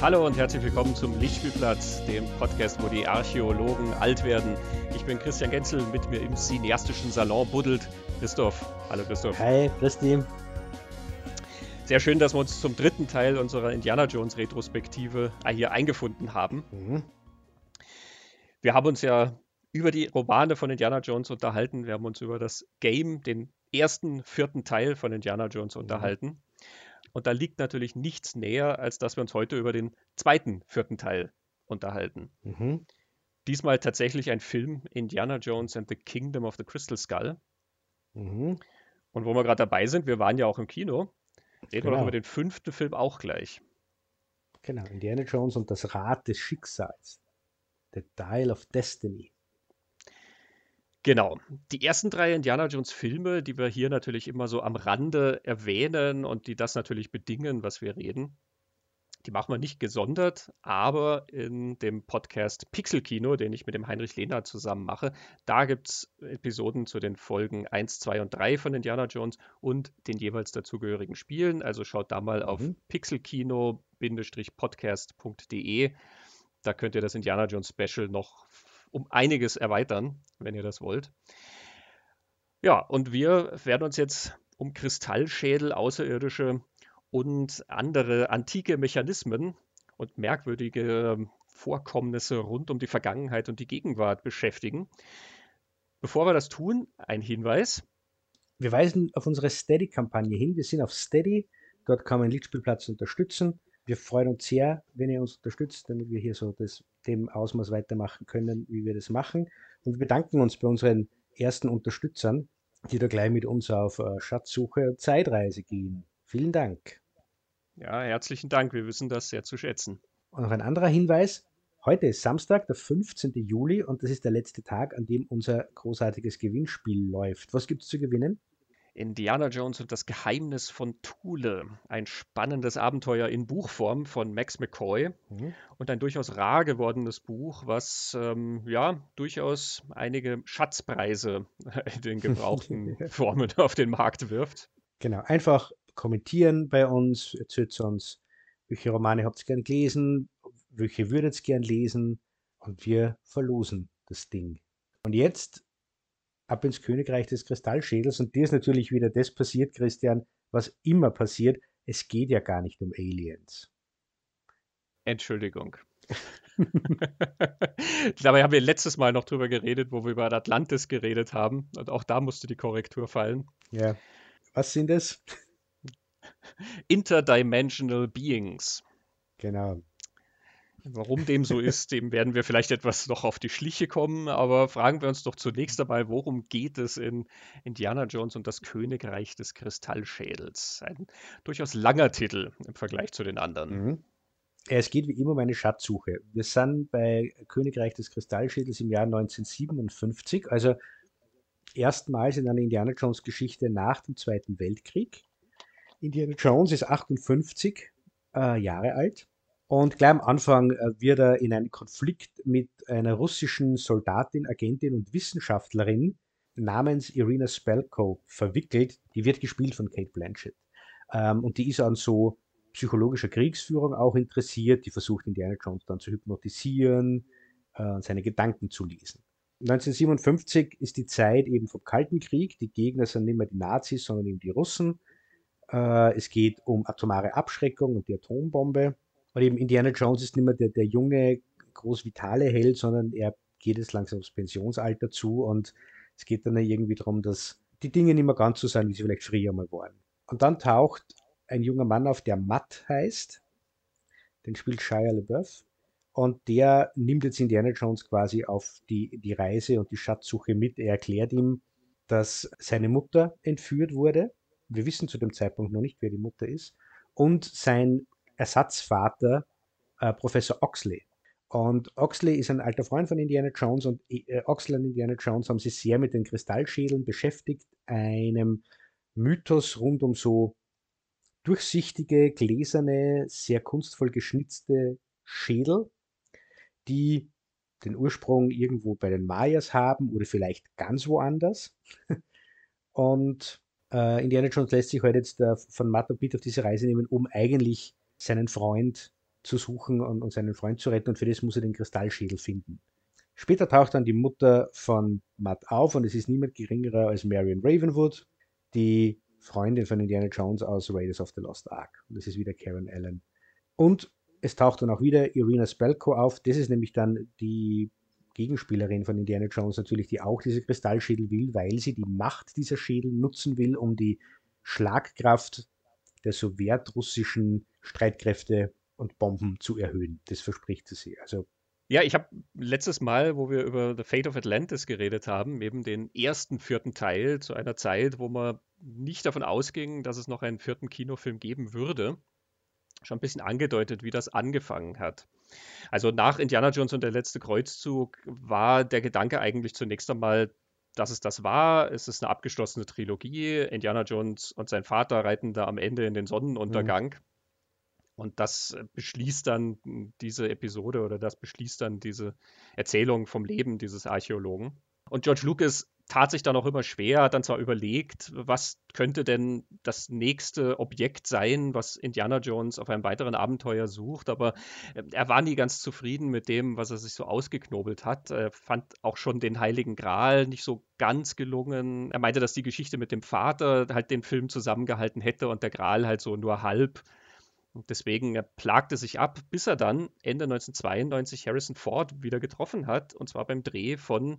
Hallo und herzlich willkommen zum Lichtspielplatz, dem Podcast, wo die Archäologen alt werden. Ich bin Christian Genzel, mit mir im cineastischen Salon buddelt Christoph. Hallo Christoph. Hi, grüß dich. Sehr schön, dass wir uns zum dritten Teil unserer Indiana Jones Retrospektive hier eingefunden haben. Mhm. Wir haben uns ja über die Romane von Indiana Jones unterhalten. Wir haben uns über das Game, den ersten, vierten Teil von Indiana Jones unterhalten. Und da liegt natürlich nichts näher, als dass wir uns heute über den zweiten, vierten Teil unterhalten. Mhm. Diesmal tatsächlich ein Film, Indiana Jones and the Kingdom of the Crystal Skull. Mhm. Und wo wir gerade dabei sind, wir waren ja auch im Kino, reden wir doch über den fünften Film auch gleich. Genau, Indiana Jones und das Rad des Schicksals. The Dial of Destiny. Genau. Die ersten drei Indiana Jones Filme, die wir hier natürlich immer so am Rande erwähnen und die das natürlich bedingen, was wir reden, die machen wir nicht gesondert, aber in dem Podcast Pixelkino, den ich mit dem Heinrich Lehner zusammen mache, da gibt es Episoden zu den Folgen 1, 2 und 3 von Indiana Jones und den jeweils dazugehörigen Spielen. Also schaut da mal auf pixelkino-podcast.de. Da könnt ihr das Indiana Jones Special noch um einiges erweitern, wenn ihr das wollt. Ja, und wir werden uns jetzt um Kristallschädel, außerirdische und andere antike Mechanismen und merkwürdige Vorkommnisse rund um die Vergangenheit und die Gegenwart beschäftigen. Bevor wir das tun, ein Hinweis. Wir weisen auf unsere Steady-Kampagne hin. Wir sind auf Steady. Dort kann man den Lichtspielplatz unterstützen. Wir freuen uns sehr, wenn ihr uns unterstützt, damit wir hier so dem Ausmaß weitermachen können, wie wir das machen. Und wir bedanken uns bei unseren ersten Unterstützern, die da gleich mit uns auf Schatzsuche und Zeitreise gehen. Vielen Dank. Ja, herzlichen Dank. Wir wissen das sehr zu schätzen. Und noch ein anderer Hinweis. Heute ist Samstag, der 15. Juli, und das ist der letzte Tag, an dem unser großartiges Gewinnspiel läuft. Was gibt es zu gewinnen? Indiana Jones und das Geheimnis von Thule. Ein spannendes Abenteuer in Buchform von Max McCoy und ein durchaus rar gewordenes Buch, was durchaus einige Schatzpreise in den gebrauchten Formen auf den Markt wirft. Genau, einfach kommentieren bei uns, erzählt uns, welche Romane habt ihr gern gelesen, welche würdet ihr gern lesen, und wir verlosen das Ding. Und jetzt ab ins Königreich des Kristallschädels. Und dir ist natürlich wieder das passiert, Christian, was immer passiert. Es geht ja gar nicht um Aliens. Entschuldigung. Dabei haben wir letztes Mal noch drüber geredet, wo wir über Atlantis geredet haben. Und auch da musste die Korrektur fallen. Ja. Was sind das? Interdimensional Beings. Genau. Warum dem so ist, dem werden wir vielleicht etwas noch auf die Schliche kommen, aber fragen wir uns doch zunächst einmal, worum geht es in Indiana Jones und das Königreich des Kristallschädels? Ein durchaus langer Titel im Vergleich zu den anderen. Mhm. Es geht wie immer um eine Schatzsuche. Wir sind bei Königreich des Kristallschädels im Jahr 1957, also erstmals in einer Indiana Jones Geschichte nach dem Zweiten Weltkrieg. Indiana Jones ist 58 Jahre alt. Und gleich am Anfang wird er in einen Konflikt mit einer russischen Soldatin, Agentin und Wissenschaftlerin namens Irina Spalko verwickelt. Die wird gespielt von Kate Blanchett. Und die ist an so psychologischer Kriegsführung auch interessiert. Die versucht Indiana Jones dann zu hypnotisieren und seine Gedanken zu lesen. 1957 ist die Zeit eben vom Kalten Krieg. Die Gegner sind nicht mehr die Nazis, sondern eben die Russen. Es geht um atomare Abschreckung und die Atombombe. Und eben Indiana Jones ist nicht mehr der junge, großvitale Held, sondern er geht jetzt langsam aufs Pensionsalter zu, und es geht dann irgendwie darum, dass die Dinge nicht mehr ganz so sind, wie sie vielleicht früher mal waren. Und dann taucht ein junger Mann auf, der Matt heißt, den spielt Shia LaBeouf, und der nimmt jetzt Indiana Jones quasi auf die Reise und die Schatzsuche mit. Er erklärt ihm, dass seine Mutter entführt wurde. Wir wissen zu dem Zeitpunkt noch nicht, wer die Mutter ist. Und sein Ersatzvater, Professor Oxley. Und Oxley ist ein alter Freund von Indiana Jones, und Oxley und Indiana Jones haben sich sehr mit den Kristallschädeln beschäftigt, einem Mythos rund um so durchsichtige, gläserne, sehr kunstvoll geschnitzte Schädel, die den Ursprung irgendwo bei den Mayas haben oder vielleicht ganz woanders. Und Indiana Jones lässt sich heute jetzt von Matt und Pete auf diese Reise nehmen, um eigentlich seinen Freund zu suchen und seinen Freund zu retten, und für das muss er den Kristallschädel finden. Später taucht dann die Mutter von Matt auf, und es ist niemand geringerer als Marion Ravenwood, die Freundin von Indiana Jones aus Raiders of the Lost Ark. Und das ist wieder Karen Allen. Und es taucht dann auch wieder Irina Spalko auf. Das ist nämlich dann die Gegenspielerin von Indiana Jones natürlich, die auch diese Kristallschädel will, weil sie die Macht dieser Schädel nutzen will, um die Schlagkraft der sowjetrussischen Streitkräfte und Bomben zu erhöhen. Das verspricht sie sich. Also ja, ich habe letztes Mal, wo wir über The Fate of Atlantis geredet haben, eben den ersten vierten Teil zu einer Zeit, wo man nicht davon ausging, dass es noch einen vierten Kinofilm geben würde, schon ein bisschen angedeutet, wie das angefangen hat. Also nach Indiana Jones und der letzte Kreuzzug war der Gedanke eigentlich zunächst einmal, dass es das war. Es ist eine abgeschlossene Trilogie. Indiana Jones und sein Vater reiten da am Ende in den Sonnenuntergang. Und das beschließt dann diese Episode oder das beschließt dann diese Erzählung vom Leben dieses Archäologen. Und George Lucas tat sich dann auch immer schwer, hat dann zwar überlegt, was könnte denn das nächste Objekt sein, was Indiana Jones auf einem weiteren Abenteuer sucht, aber er war nie ganz zufrieden mit dem, was er sich so ausgeknobelt hat. Er fand auch schon den Heiligen Gral nicht so ganz gelungen. Er meinte, dass die Geschichte mit dem Vater halt den Film zusammengehalten hätte und der Gral halt so nur halb. Deswegen, er plagte sich ab, bis er dann Ende 1992 Harrison Ford wieder getroffen hat, und zwar beim Dreh von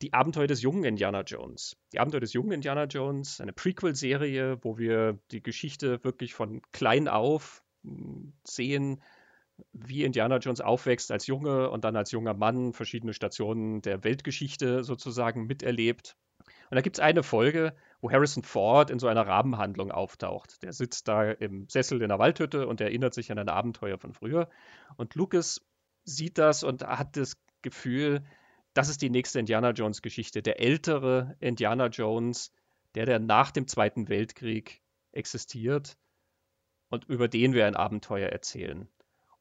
Die Abenteuer des jungen Indiana Jones. Die Abenteuer des jungen Indiana Jones, eine Prequel-Serie, wo wir die Geschichte wirklich von klein auf sehen, wie Indiana Jones aufwächst als Junge und dann als junger Mann, verschiedene Stationen der Weltgeschichte sozusagen miterlebt. Und da gibt es eine Folge, wo Harrison Ford in so einer Rabenhandlung auftaucht. Der sitzt da im Sessel in der Waldhütte und erinnert sich an ein Abenteuer von früher. Und Lucas sieht das und hat das Gefühl, das ist die nächste Indiana-Jones-Geschichte. Der ältere Indiana Jones, der nach dem Zweiten Weltkrieg existiert und über den wir ein Abenteuer erzählen.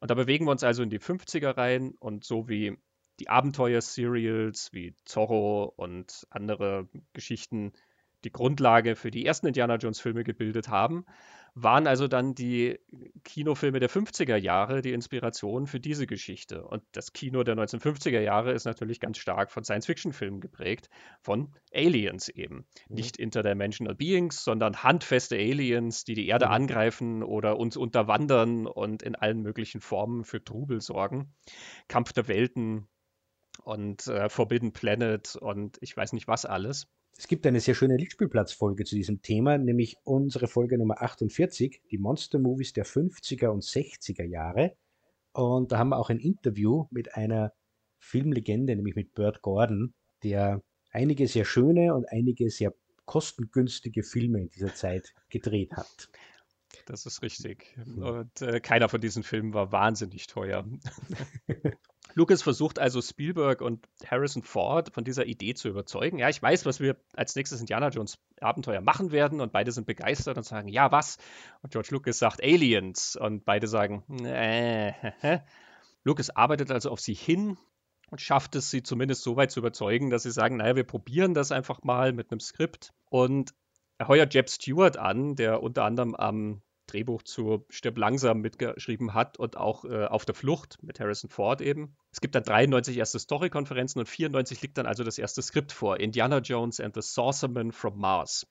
Und da bewegen wir uns also in die 50er rein, und so wie die Abenteuer-Serials wie Zorro und andere Geschichten die Grundlage für die ersten Indiana-Jones-Filme gebildet haben, waren also dann die Kinofilme der 50er Jahre die Inspiration für diese Geschichte. Und das Kino der 1950er Jahre ist natürlich ganz stark von Science-Fiction-Filmen geprägt, von Aliens eben. Nicht interdimensional Beings, sondern handfeste Aliens, die die Erde angreifen oder uns unterwandern und in allen möglichen Formen für Trubel sorgen. Kampf der Welten und Forbidden Planet und ich weiß nicht was alles. Es gibt eine sehr schöne Lichtspielplatz-Folge zu diesem Thema, nämlich unsere Folge Nummer 48, die Monster-Movies der 50er und 60er Jahre. Und da haben wir auch ein Interview mit einer Filmlegende, nämlich mit Burt Gordon, der einige sehr schöne und einige sehr kostengünstige Filme in dieser Zeit gedreht hat. Das ist richtig. Und keiner von diesen Filmen war wahnsinnig teuer. Lucas versucht also Spielberg und Harrison Ford von dieser Idee zu überzeugen. Ja, ich weiß, was wir als nächstes Indiana Jones Abenteuer machen werden, und beide sind begeistert und sagen, ja, was? Und George Lucas sagt Aliens und beide sagen, Lucas arbeitet also auf sie hin und schafft es, sie zumindest so weit zu überzeugen, dass sie sagen, naja, wir probieren das einfach mal mit einem Skript, und er heuert Jeb Stewart an, der unter anderem am Drehbuch zu Stirb langsam mitgeschrieben hat und auch Auf der Flucht mit Harrison Ford eben. Es gibt dann 93 erste Story-Konferenzen und 94 liegt dann also das erste Skript vor, Indiana Jones and the Sorcerer from Mars.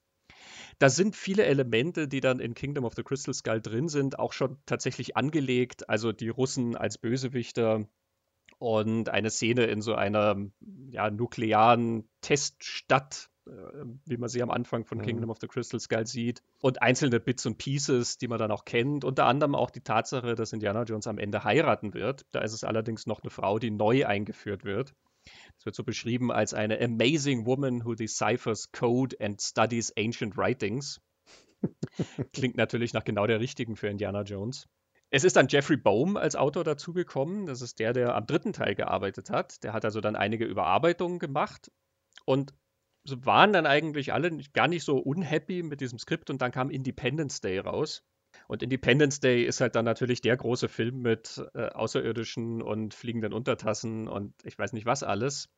Da sind viele Elemente, die dann in Kingdom of the Crystal Skull drin sind, auch schon tatsächlich angelegt, also die Russen als Bösewichter und eine Szene in so einer nuklearen Teststadt, wie man sie am Anfang von Kingdom of the Crystal Skull sieht, und einzelne Bits und Pieces, die man dann auch kennt, unter anderem auch die Tatsache, dass Indiana Jones am Ende heiraten wird. Da ist es allerdings noch eine Frau, die neu eingeführt wird. Es wird so beschrieben als eine amazing woman who deciphers code and studies ancient writings. Klingt natürlich nach genau der richtigen für Indiana Jones. Es ist dann Jeffrey Boehm als Autor dazugekommen. Das ist der am dritten Teil gearbeitet hat. Der hat also dann einige Überarbeitungen gemacht und waren dann eigentlich alle gar nicht so unhappy mit diesem Skript, und dann kam Independence Day raus. Und Independence Day ist halt dann natürlich der große Film mit Außerirdischen und fliegenden Untertassen und ich weiß nicht was alles.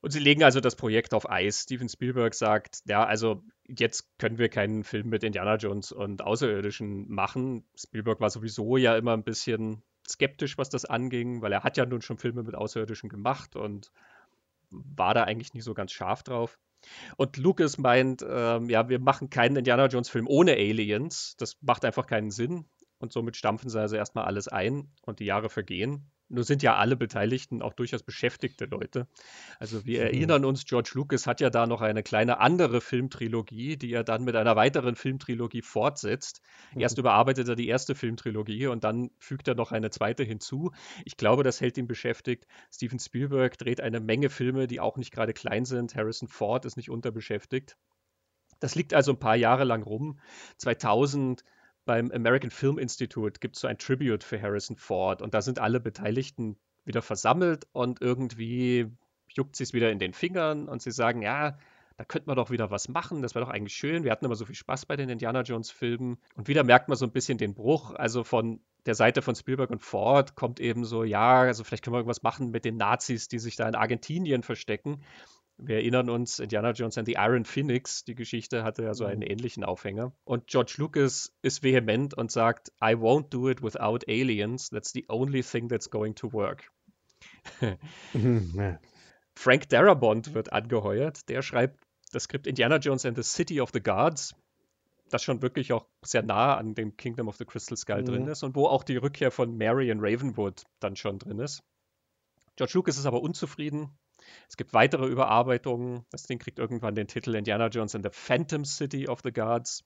Und sie legen also das Projekt auf Eis. Steven Spielberg sagt, ja, also jetzt können wir keinen Film mit Indiana Jones und Außerirdischen machen. Spielberg war sowieso ja immer ein bisschen skeptisch, was das anging, weil er hat ja nun schon Filme mit Außerirdischen gemacht und war da eigentlich nie so ganz scharf drauf. Und Lucas meint, ja, wir machen keinen Indiana-Jones-Film ohne Aliens. Das macht einfach keinen Sinn. Und somit stampfen sie also erstmal alles ein und die Jahre vergehen. Nur sind ja alle Beteiligten auch durchaus beschäftigte Leute. Also wir erinnern uns, George Lucas hat ja da noch eine kleine andere Filmtrilogie, die er dann mit einer weiteren Filmtrilogie fortsetzt. Erst überarbeitet er die erste Filmtrilogie und dann fügt er noch eine zweite hinzu. Ich glaube, das hält ihn beschäftigt. Steven Spielberg dreht eine Menge Filme, die auch nicht gerade klein sind. Harrison Ford ist nicht unterbeschäftigt. Das liegt also ein paar Jahre lang rum. 2000 beim American Film Institute gibt es so ein Tribute für Harrison Ford und da sind alle Beteiligten wieder versammelt und irgendwie juckt sie es wieder in den Fingern und sie sagen, ja, da könnte man doch wieder was machen, das wäre doch eigentlich schön, wir hatten immer so viel Spaß bei den Indiana Jones Filmen und wieder merkt man so ein bisschen den Bruch, also von der Seite von Spielberg und Ford kommt eben so, ja, also vielleicht können wir irgendwas machen mit den Nazis, die sich da in Argentinien verstecken. Wir erinnern uns, Indiana Jones and the Iron Phoenix, die Geschichte hatte ja so einen ähnlichen Aufhänger. Und George Lucas ist vehement und sagt, I won't do it without aliens, that's the only thing that's going to work. Frank Darabont wird angeheuert, der schreibt das Skript Indiana Jones and the City of the Gods, das schon wirklich auch sehr nah an dem Kingdom of the Crystal Skull drin ist und wo auch die Rückkehr von Marion Ravenwood dann schon drin ist. George Lucas ist aber unzufrieden. Es gibt weitere Überarbeitungen. Das Ding kriegt irgendwann den Titel Indiana Jones and the Phantom City of the Gods.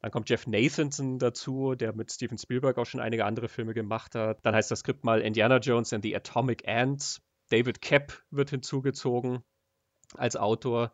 Dann kommt Jeff Nathanson dazu, der mit Steven Spielberg auch schon einige andere Filme gemacht hat. Dann heißt das Skript mal Indiana Jones and the Atomic Ants. David Koepp wird hinzugezogen als Autor.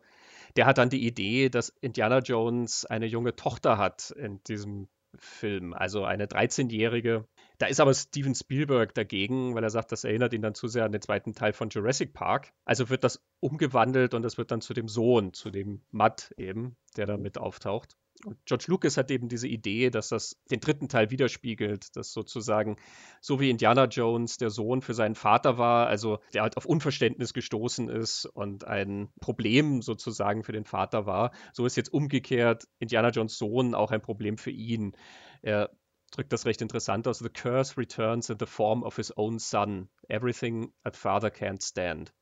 Der hat dann die Idee, dass Indiana Jones eine junge Tochter hat in diesem Film, also eine 13-Jährige. Da ist aber Steven Spielberg dagegen, weil er sagt, das erinnert ihn dann zu sehr an den zweiten Teil von Jurassic Park. Also wird das umgewandelt und das wird dann zu dem Sohn, zu dem Matt eben, der da mit auftaucht. Und George Lucas hat eben diese Idee, dass das den dritten Teil widerspiegelt, dass sozusagen, so wie Indiana Jones der Sohn für seinen Vater war, also der halt auf Unverständnis gestoßen ist und ein Problem sozusagen für den Vater war, so ist jetzt umgekehrt Indiana Jones Sohn auch ein Problem für ihn. Er drückt das recht interessant aus. The curse returns in the form of his own son. Everything a father can't stand.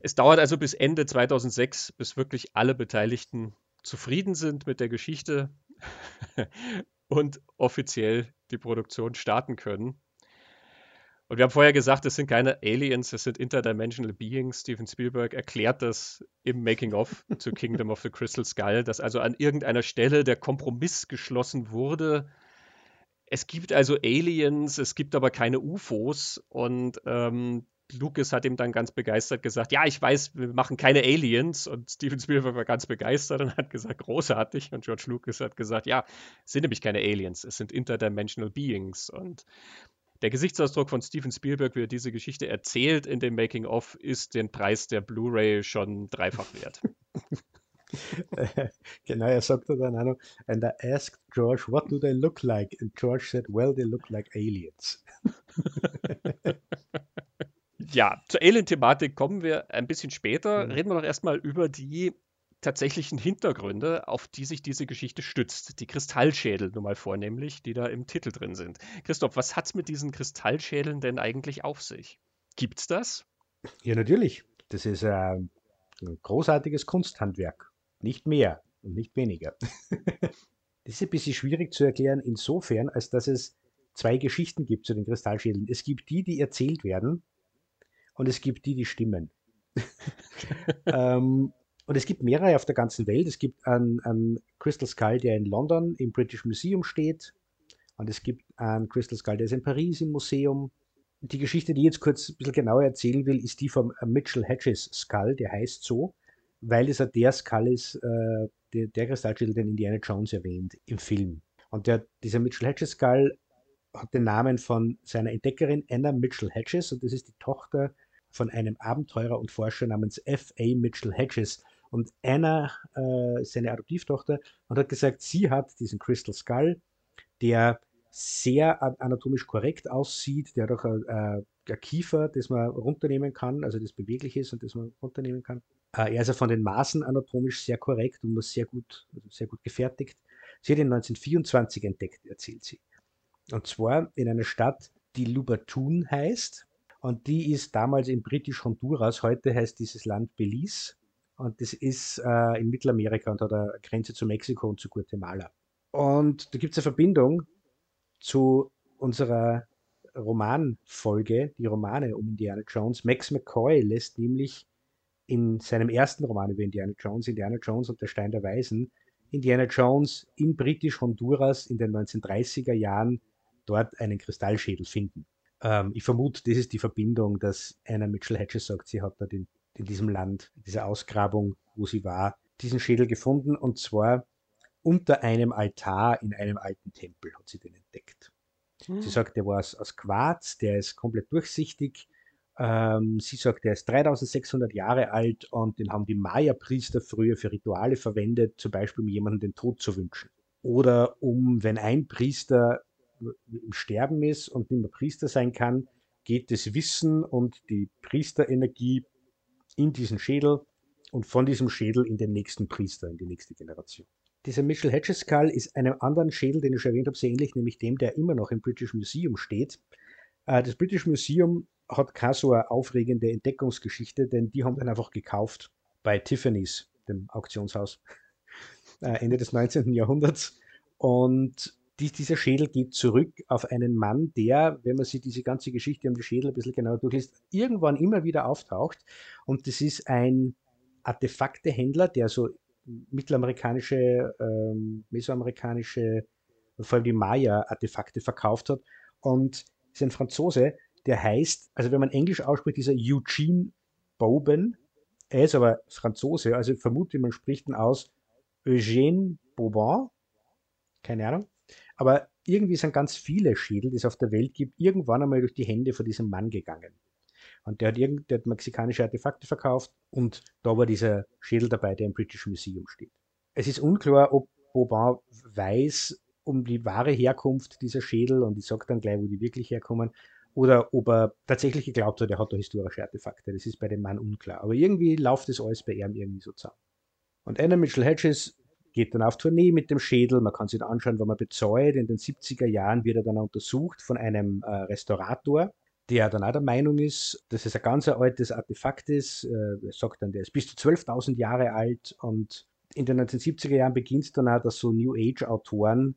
Es dauert also bis Ende 2006, bis wirklich alle Beteiligten zufrieden sind mit der Geschichte und offiziell die Produktion starten können. Und wir haben vorher gesagt, es sind keine Aliens, es sind Interdimensional Beings. Steven Spielberg erklärt das im Making-of zu Kingdom of the Crystal Skull, dass also an irgendeiner Stelle der Kompromiss geschlossen wurde. Es gibt also Aliens, es gibt aber keine UFOs und Lucas hat ihm dann ganz begeistert gesagt, ja, ich weiß, wir machen keine Aliens und Steven Spielberg war ganz begeistert und hat gesagt, großartig und George Lucas hat gesagt, ja, es sind nämlich keine Aliens, es sind Interdimensional Beings und der Gesichtsausdruck von Steven Spielberg, wie er diese Geschichte erzählt in dem Making-of, ist den Preis der Blu-ray schon dreifach wert. Genau, er sagte dann auch noch, and I asked George, what do they look like? And George said, well, they look like aliens. Ja, zur Alien-Thematik kommen wir ein bisschen später. Reden wir doch erstmal über die tatsächlichen Hintergründe, auf die sich diese Geschichte stützt. Die Kristallschädel nun mal vornehmlich, die da im Titel drin sind. Christoph, was hat es mit diesen Kristallschädeln denn eigentlich auf sich? Gibt's das? Ja, natürlich. Das ist ein großartiges Kunsthandwerk. Nicht mehr und nicht weniger. Das ist ein bisschen schwierig zu erklären insofern, als dass es zwei Geschichten gibt zu den Kristallschädeln. Es gibt die, die erzählt werden, und es gibt die, die stimmen. Und es gibt mehrere auf der ganzen Welt. Es gibt einen Crystal Skull, der in London im British Museum steht. Und es gibt einen Crystal Skull, der ist in Paris im Museum. Die Geschichte, die ich jetzt kurz ein bisschen genauer erzählen will, ist die vom Mitchell Hedges Skull. Der heißt so, weil es der Skull ist, der Kristallschädel, den Indiana Jones erwähnt im Film. Und dieser Mitchell Hedges Skull hat den Namen von seiner Entdeckerin Anna Mitchell Hedges. Und das ist die Tochter von einem Abenteurer und Forscher namens F.A. Mitchell Hedges. Und Anna ist seine Adoptivtochter und hat gesagt, sie hat diesen Crystal Skull, der sehr anatomisch korrekt aussieht, der hat auch ein Kiefer, das man runternehmen kann, also das beweglich ist und das man runternehmen kann. Er ist ja von den Maßen anatomisch sehr korrekt und muss sehr gut gefertigt. Sie hat ihn 1924 entdeckt, erzählt sie. Und zwar in einer Stadt, die Lubatun heißt. Und die ist damals in Britisch-Honduras, heute heißt dieses Land Belize. Und das ist in Mittelamerika und hat eine Grenze zu Mexiko und zu Guatemala. Und da gibt es eine Verbindung zu unserer Romanfolge, die Romane um Indiana Jones. Max McCoy lässt nämlich in seinem ersten Roman über Indiana Jones und der Stein der Weisen, Indiana Jones in Britisch-Honduras in den 1930er Jahren dort einen Kristallschädel finden. Ich vermute, das ist die Verbindung, dass Anna Mitchell Hedges sagt, sie hat dort in diesem Land, dieser Ausgrabung, wo sie war, diesen Schädel gefunden, und zwar unter einem Altar in einem alten Tempel hat sie den entdeckt. Hm. Sie sagt, der war aus Quarz, der ist komplett durchsichtig. Sie sagt, der ist 3600 Jahre alt und den haben die Maya-Priester früher für Rituale verwendet, zum Beispiel um jemandem den Tod zu wünschen. Oder um, wenn ein Priester im Sterben ist und nicht mehr Priester sein kann, geht das Wissen und die Priesterenergie in diesen Schädel und von diesem Schädel in den nächsten Priester, in die nächste Generation. Dieser Mitchell Hedges Skull ist einem anderen Schädel, den ich schon erwähnt habe, sehr ähnlich, nämlich dem, der immer noch im British Museum steht. Das British Museum hat keine so eine aufregende Entdeckungsgeschichte, denn die haben den einfach gekauft bei Tiffany's, dem Auktionshaus, Ende des 19. Jahrhunderts. Und dieser Schädel geht zurück auf einen Mann, der, wenn man sich diese ganze Geschichte um den Schädel ein bisschen genauer durchliest, irgendwann immer wieder auftaucht. Und das ist ein Artefaktehändler, der so mittelamerikanische, mesoamerikanische, vor allem die Maya-Artefakte verkauft hat. Und ist ein Franzose, der heißt, also wenn man Englisch ausspricht, dieser Eugene Boben. Er ist aber Franzose, also ich vermute, man spricht ihn aus Eugène Boban. Keine Ahnung. Aber irgendwie sind ganz viele Schädel, die es auf der Welt gibt, irgendwann einmal durch die Hände von diesem Mann gegangen. Und der hat mexikanische Artefakte verkauft und da war dieser Schädel dabei, der im British Museum steht. Es ist unklar, ob Boban weiß um die wahre Herkunft dieser Schädel, und ich sage dann gleich, wo die wirklich herkommen, oder ob er tatsächlich geglaubt hat, er hat da historische Artefakte. Das ist bei dem Mann unklar. Aber irgendwie läuft das alles bei ihm irgendwie so zusammen. Und Anna Mitchell Hedges geht dann auf Tournee mit dem Schädel, man kann sich ihn anschauen, wenn man bezahlt. In den 70er Jahren wird er dann untersucht von einem Restaurator, der dann auch der Meinung ist, dass es ein ganz altes Artefakt ist. Er sagt dann, der ist bis zu 12.000 Jahre alt, und in den 1970er Jahren beginnt es dann auch, dass so New Age Autoren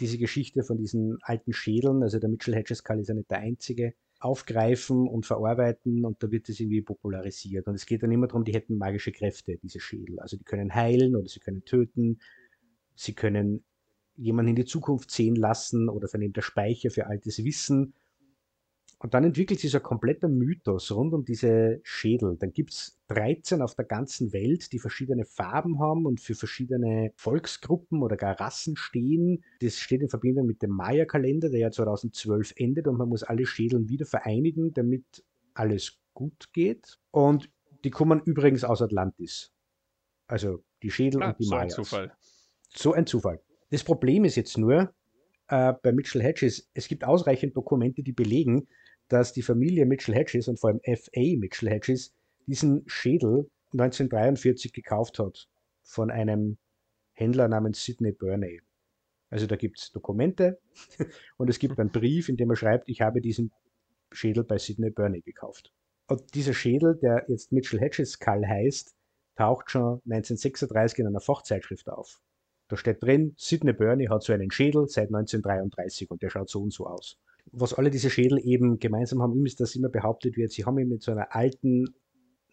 diese Geschichte von diesen alten Schädeln, also der Mitchell Hedges Skull ist ja nicht der einzige, aufgreifen und verarbeiten, und da wird es irgendwie popularisiert. Und es geht dann immer darum, die hätten magische Kräfte, diese Schädel. Also die können heilen oder sie können töten, sie können jemanden in die Zukunft sehen lassen oder vernehmen der Speicher für altes Wissen. Und dann entwickelt sich so ein kompletter Mythos rund um diese Schädel. Dann gibt es 13 auf der ganzen Welt, die verschiedene Farben haben und für verschiedene Volksgruppen oder gar Rassen stehen. Das steht in Verbindung mit dem Maya-Kalender, der ja 2012 endet, und man muss alle Schädeln wieder vereinigen, damit alles gut geht. Und die kommen übrigens aus Atlantis. Also die Schädel und die Mayas. So ein Zufall. So ein Zufall. Das Problem ist jetzt nur, bei Mitchell Hedges, es gibt ausreichend Dokumente, die belegen, dass die Familie Mitchell Hedges und vor allem F.A. Mitchell Hedges diesen Schädel 1943 gekauft hat von einem Händler namens Sidney Burney. Also da gibt es Dokumente und es gibt einen Brief, in dem er schreibt, ich habe diesen Schädel bei Sidney Burney gekauft. Und dieser Schädel, der jetzt Mitchell Hedges Skull heißt, taucht schon 1936 in einer Fachzeitschrift auf. Da steht drin, Sidney Burney hat so einen Schädel seit 1933 und der schaut so und so aus. Was alle diese Schädel eben gemeinsam haben, ist, dass immer behauptet wird, sie haben eben mit so einer alten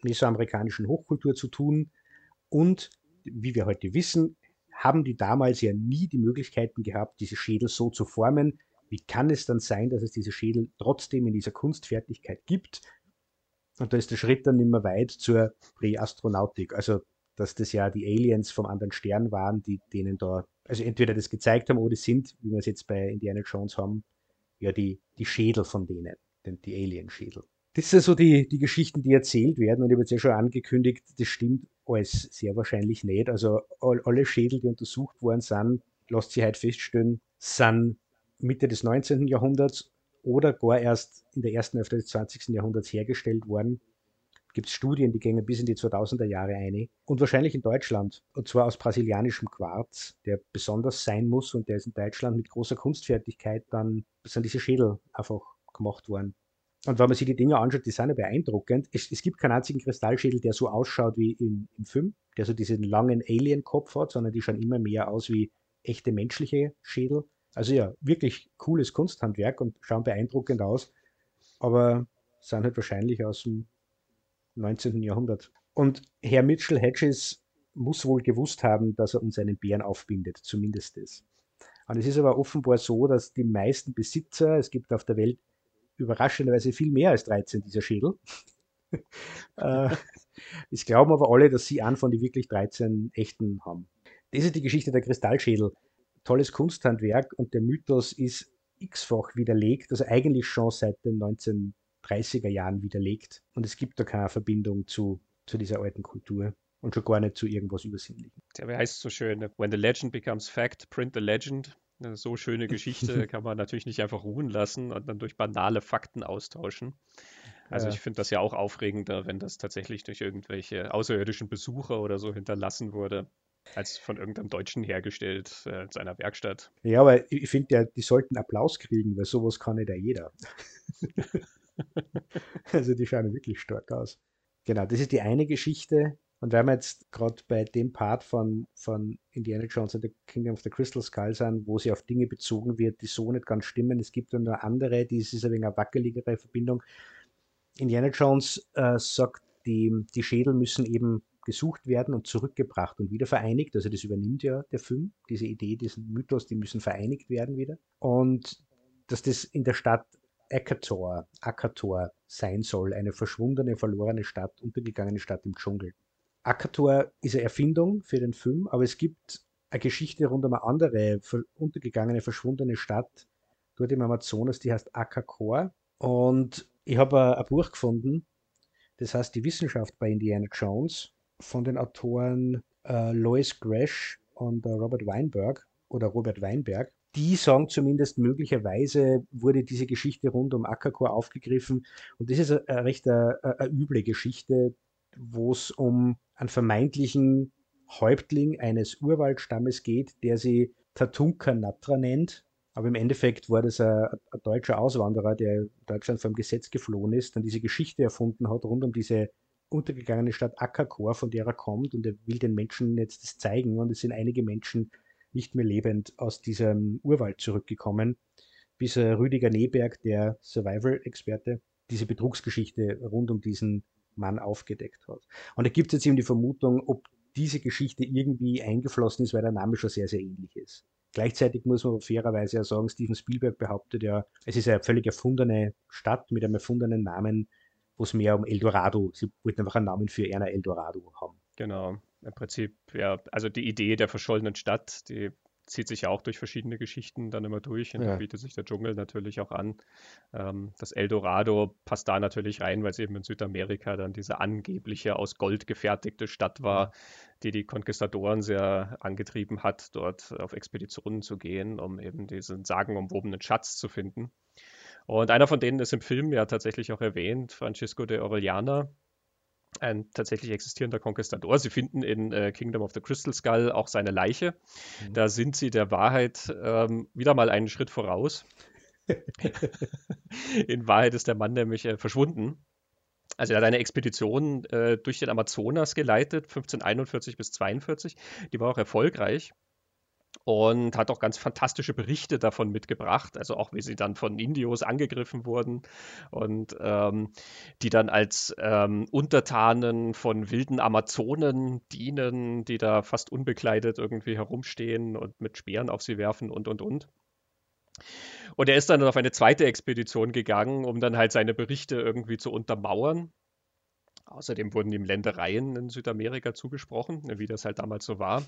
mesoamerikanischen Hochkultur zu tun. Und wie wir heute wissen, haben die damals ja nie die Möglichkeiten gehabt, diese Schädel so zu formen. Wie kann es dann sein, dass es diese Schädel trotzdem in dieser Kunstfertigkeit gibt? Und da ist der Schritt dann nicht mehr weit zur Präastronautik. Also, dass das ja die Aliens vom anderen Stern waren, die denen da, also entweder das gezeigt haben oder sind, wie wir es jetzt bei Indiana Jones haben, ja, die Schädel von denen, die Alien-Schädel. Das sind so die Geschichten, die erzählt werden, und ich habe jetzt ja schon angekündigt, das stimmt alles sehr wahrscheinlich nicht. Also alle Schädel, die untersucht worden sind, lasst sich heute feststellen, sind Mitte des 19. Jahrhunderts oder gar erst in der ersten Hälfte des 20. Jahrhunderts hergestellt worden. Gibt es Studien, die gingen bis in die 2000er Jahre ein, und wahrscheinlich in Deutschland, und zwar aus brasilianischem Quarz, der besonders sein muss, und der ist in Deutschland mit großer Kunstfertigkeit, dann sind diese Schädel einfach gemacht worden. Und wenn man sich die Dinge anschaut, die sind ja beeindruckend. Es gibt keinen einzigen Kristallschädel, der so ausschaut wie im Film, der so diesen langen Alien-Kopf hat, sondern die schauen immer mehr aus wie echte menschliche Schädel. Also ja, wirklich cooles Kunsthandwerk und schauen beeindruckend aus, aber sind halt wahrscheinlich aus dem 19. Jahrhundert. Und Herr Mitchell Hedges muss wohl gewusst haben, dass er uns einen Bären aufbindet, zumindest das. Und es ist aber offenbar so, dass die meisten Besitzer, es gibt auf der Welt überraschenderweise viel mehr als 13 dieser Schädel. Es glauben aber alle, dass sie einen von den wirklich 13 echten haben. Das ist die Geschichte der Kristallschädel. Tolles Kunsthandwerk, und der Mythos ist x-fach widerlegt, also eigentlich schon seit den 1930er Jahren widerlegt. Und es gibt da keine Verbindung zu dieser alten Kultur und schon gar nicht zu irgendwas Übersinnlichem. Ja, wie heißt es so schön? When the legend becomes fact, print the legend. Eine so schöne Geschichte kann man natürlich nicht einfach ruhen lassen und dann durch banale Fakten austauschen. Also ich finde das ja auch aufregender, wenn das tatsächlich durch irgendwelche außerirdischen Besucher oder so hinterlassen wurde, als von irgendeinem Deutschen hergestellt in seiner Werkstatt. Ja, aber ich finde, ja, die sollten Applaus kriegen, weil sowas kann nicht jeder. Also die schauen wirklich stark aus. Genau, das ist die eine Geschichte. Und wenn wir jetzt gerade bei dem Part von Indiana Jones und the Kingdom of the Crystal Skull sind, wo sie auf Dinge bezogen wird, die so nicht ganz stimmen, es gibt dann noch andere, die ist ein wenig eine wackeligere Verbindung. Indiana Jones sagt, die Schädel müssen eben gesucht werden und zurückgebracht und wieder vereinigt. Also das übernimmt ja der Film, diese Idee, diesen Mythos, die müssen vereinigt werden wieder. Und dass das in der Stadt Akator sein soll, eine verschwundene, verlorene Stadt, untergegangene Stadt im Dschungel. Akator ist eine Erfindung für den Film, aber es gibt eine Geschichte rund um eine andere untergegangene, verschwundene Stadt dort im Amazonas, die heißt Akakor. Und ich habe ein Buch gefunden, das heißt Die Wissenschaft bei Indiana Jones, von den Autoren Lois Gresh und Robert Weinberg. Die sagen zumindest, möglicherweise wurde diese Geschichte rund um Akakor aufgegriffen. Und das ist eine recht eine üble Geschichte, wo es um einen vermeintlichen Häuptling eines Urwaldstammes geht, der sie Tatunka-Natra nennt. Aber im Endeffekt war das ein deutscher Auswanderer, der in Deutschland vom Gesetz geflohen ist und diese Geschichte erfunden hat rund um diese untergegangene Stadt Akakor, von der er kommt, und er will den Menschen jetzt das zeigen, und es sind einige Menschen nicht mehr lebend aus diesem Urwald zurückgekommen, bis Rüdiger Neberg, der Survival-Experte, diese Betrugsgeschichte rund um diesen Mann aufgedeckt hat. Und da gibt es jetzt eben die Vermutung, ob diese Geschichte irgendwie eingeflossen ist, weil der Name schon sehr, sehr ähnlich ist. Gleichzeitig muss man fairerweise ja sagen, Steven Spielberg behauptet ja, es ist eine völlig erfundene Stadt mit einem erfundenen Namen, wo es mehr um Eldorado, sie wollten einfach einen Namen für Erna Eldorado haben. Genau, im Prinzip, ja, also die Idee der verschollenen Stadt, die zieht sich ja auch durch verschiedene Geschichten dann immer durch, und ja, da bietet sich der Dschungel natürlich auch an. Das Eldorado passt da natürlich rein, weil es eben in Südamerika dann diese angebliche aus Gold gefertigte Stadt war, die Konquistadoren sehr angetrieben hat, dort auf Expeditionen zu gehen, um eben diesen sagenumwobenen Schatz zu finden. Und einer von denen ist im Film ja tatsächlich auch erwähnt, Francisco de Orellana, ein tatsächlich existierender Konquistador. Sie finden in Kingdom of the Crystal Skull auch seine Leiche. Mhm. Da sind sie der Wahrheit wieder mal einen Schritt voraus. In Wahrheit ist der Mann nämlich verschwunden. Also er hat eine Expedition durch den Amazonas geleitet, 1541 bis 1942. Die war auch erfolgreich. Und hat auch ganz fantastische Berichte davon mitgebracht, also auch wie sie dann von Indios angegriffen wurden und die dann als Untertanen von wilden Amazonen dienen, die da fast unbekleidet irgendwie herumstehen und mit Speeren auf sie werfen und. Und er ist dann auf eine zweite Expedition gegangen, um dann halt seine Berichte irgendwie zu untermauern. Außerdem wurden ihm Ländereien in Südamerika zugesprochen, wie das halt damals so war.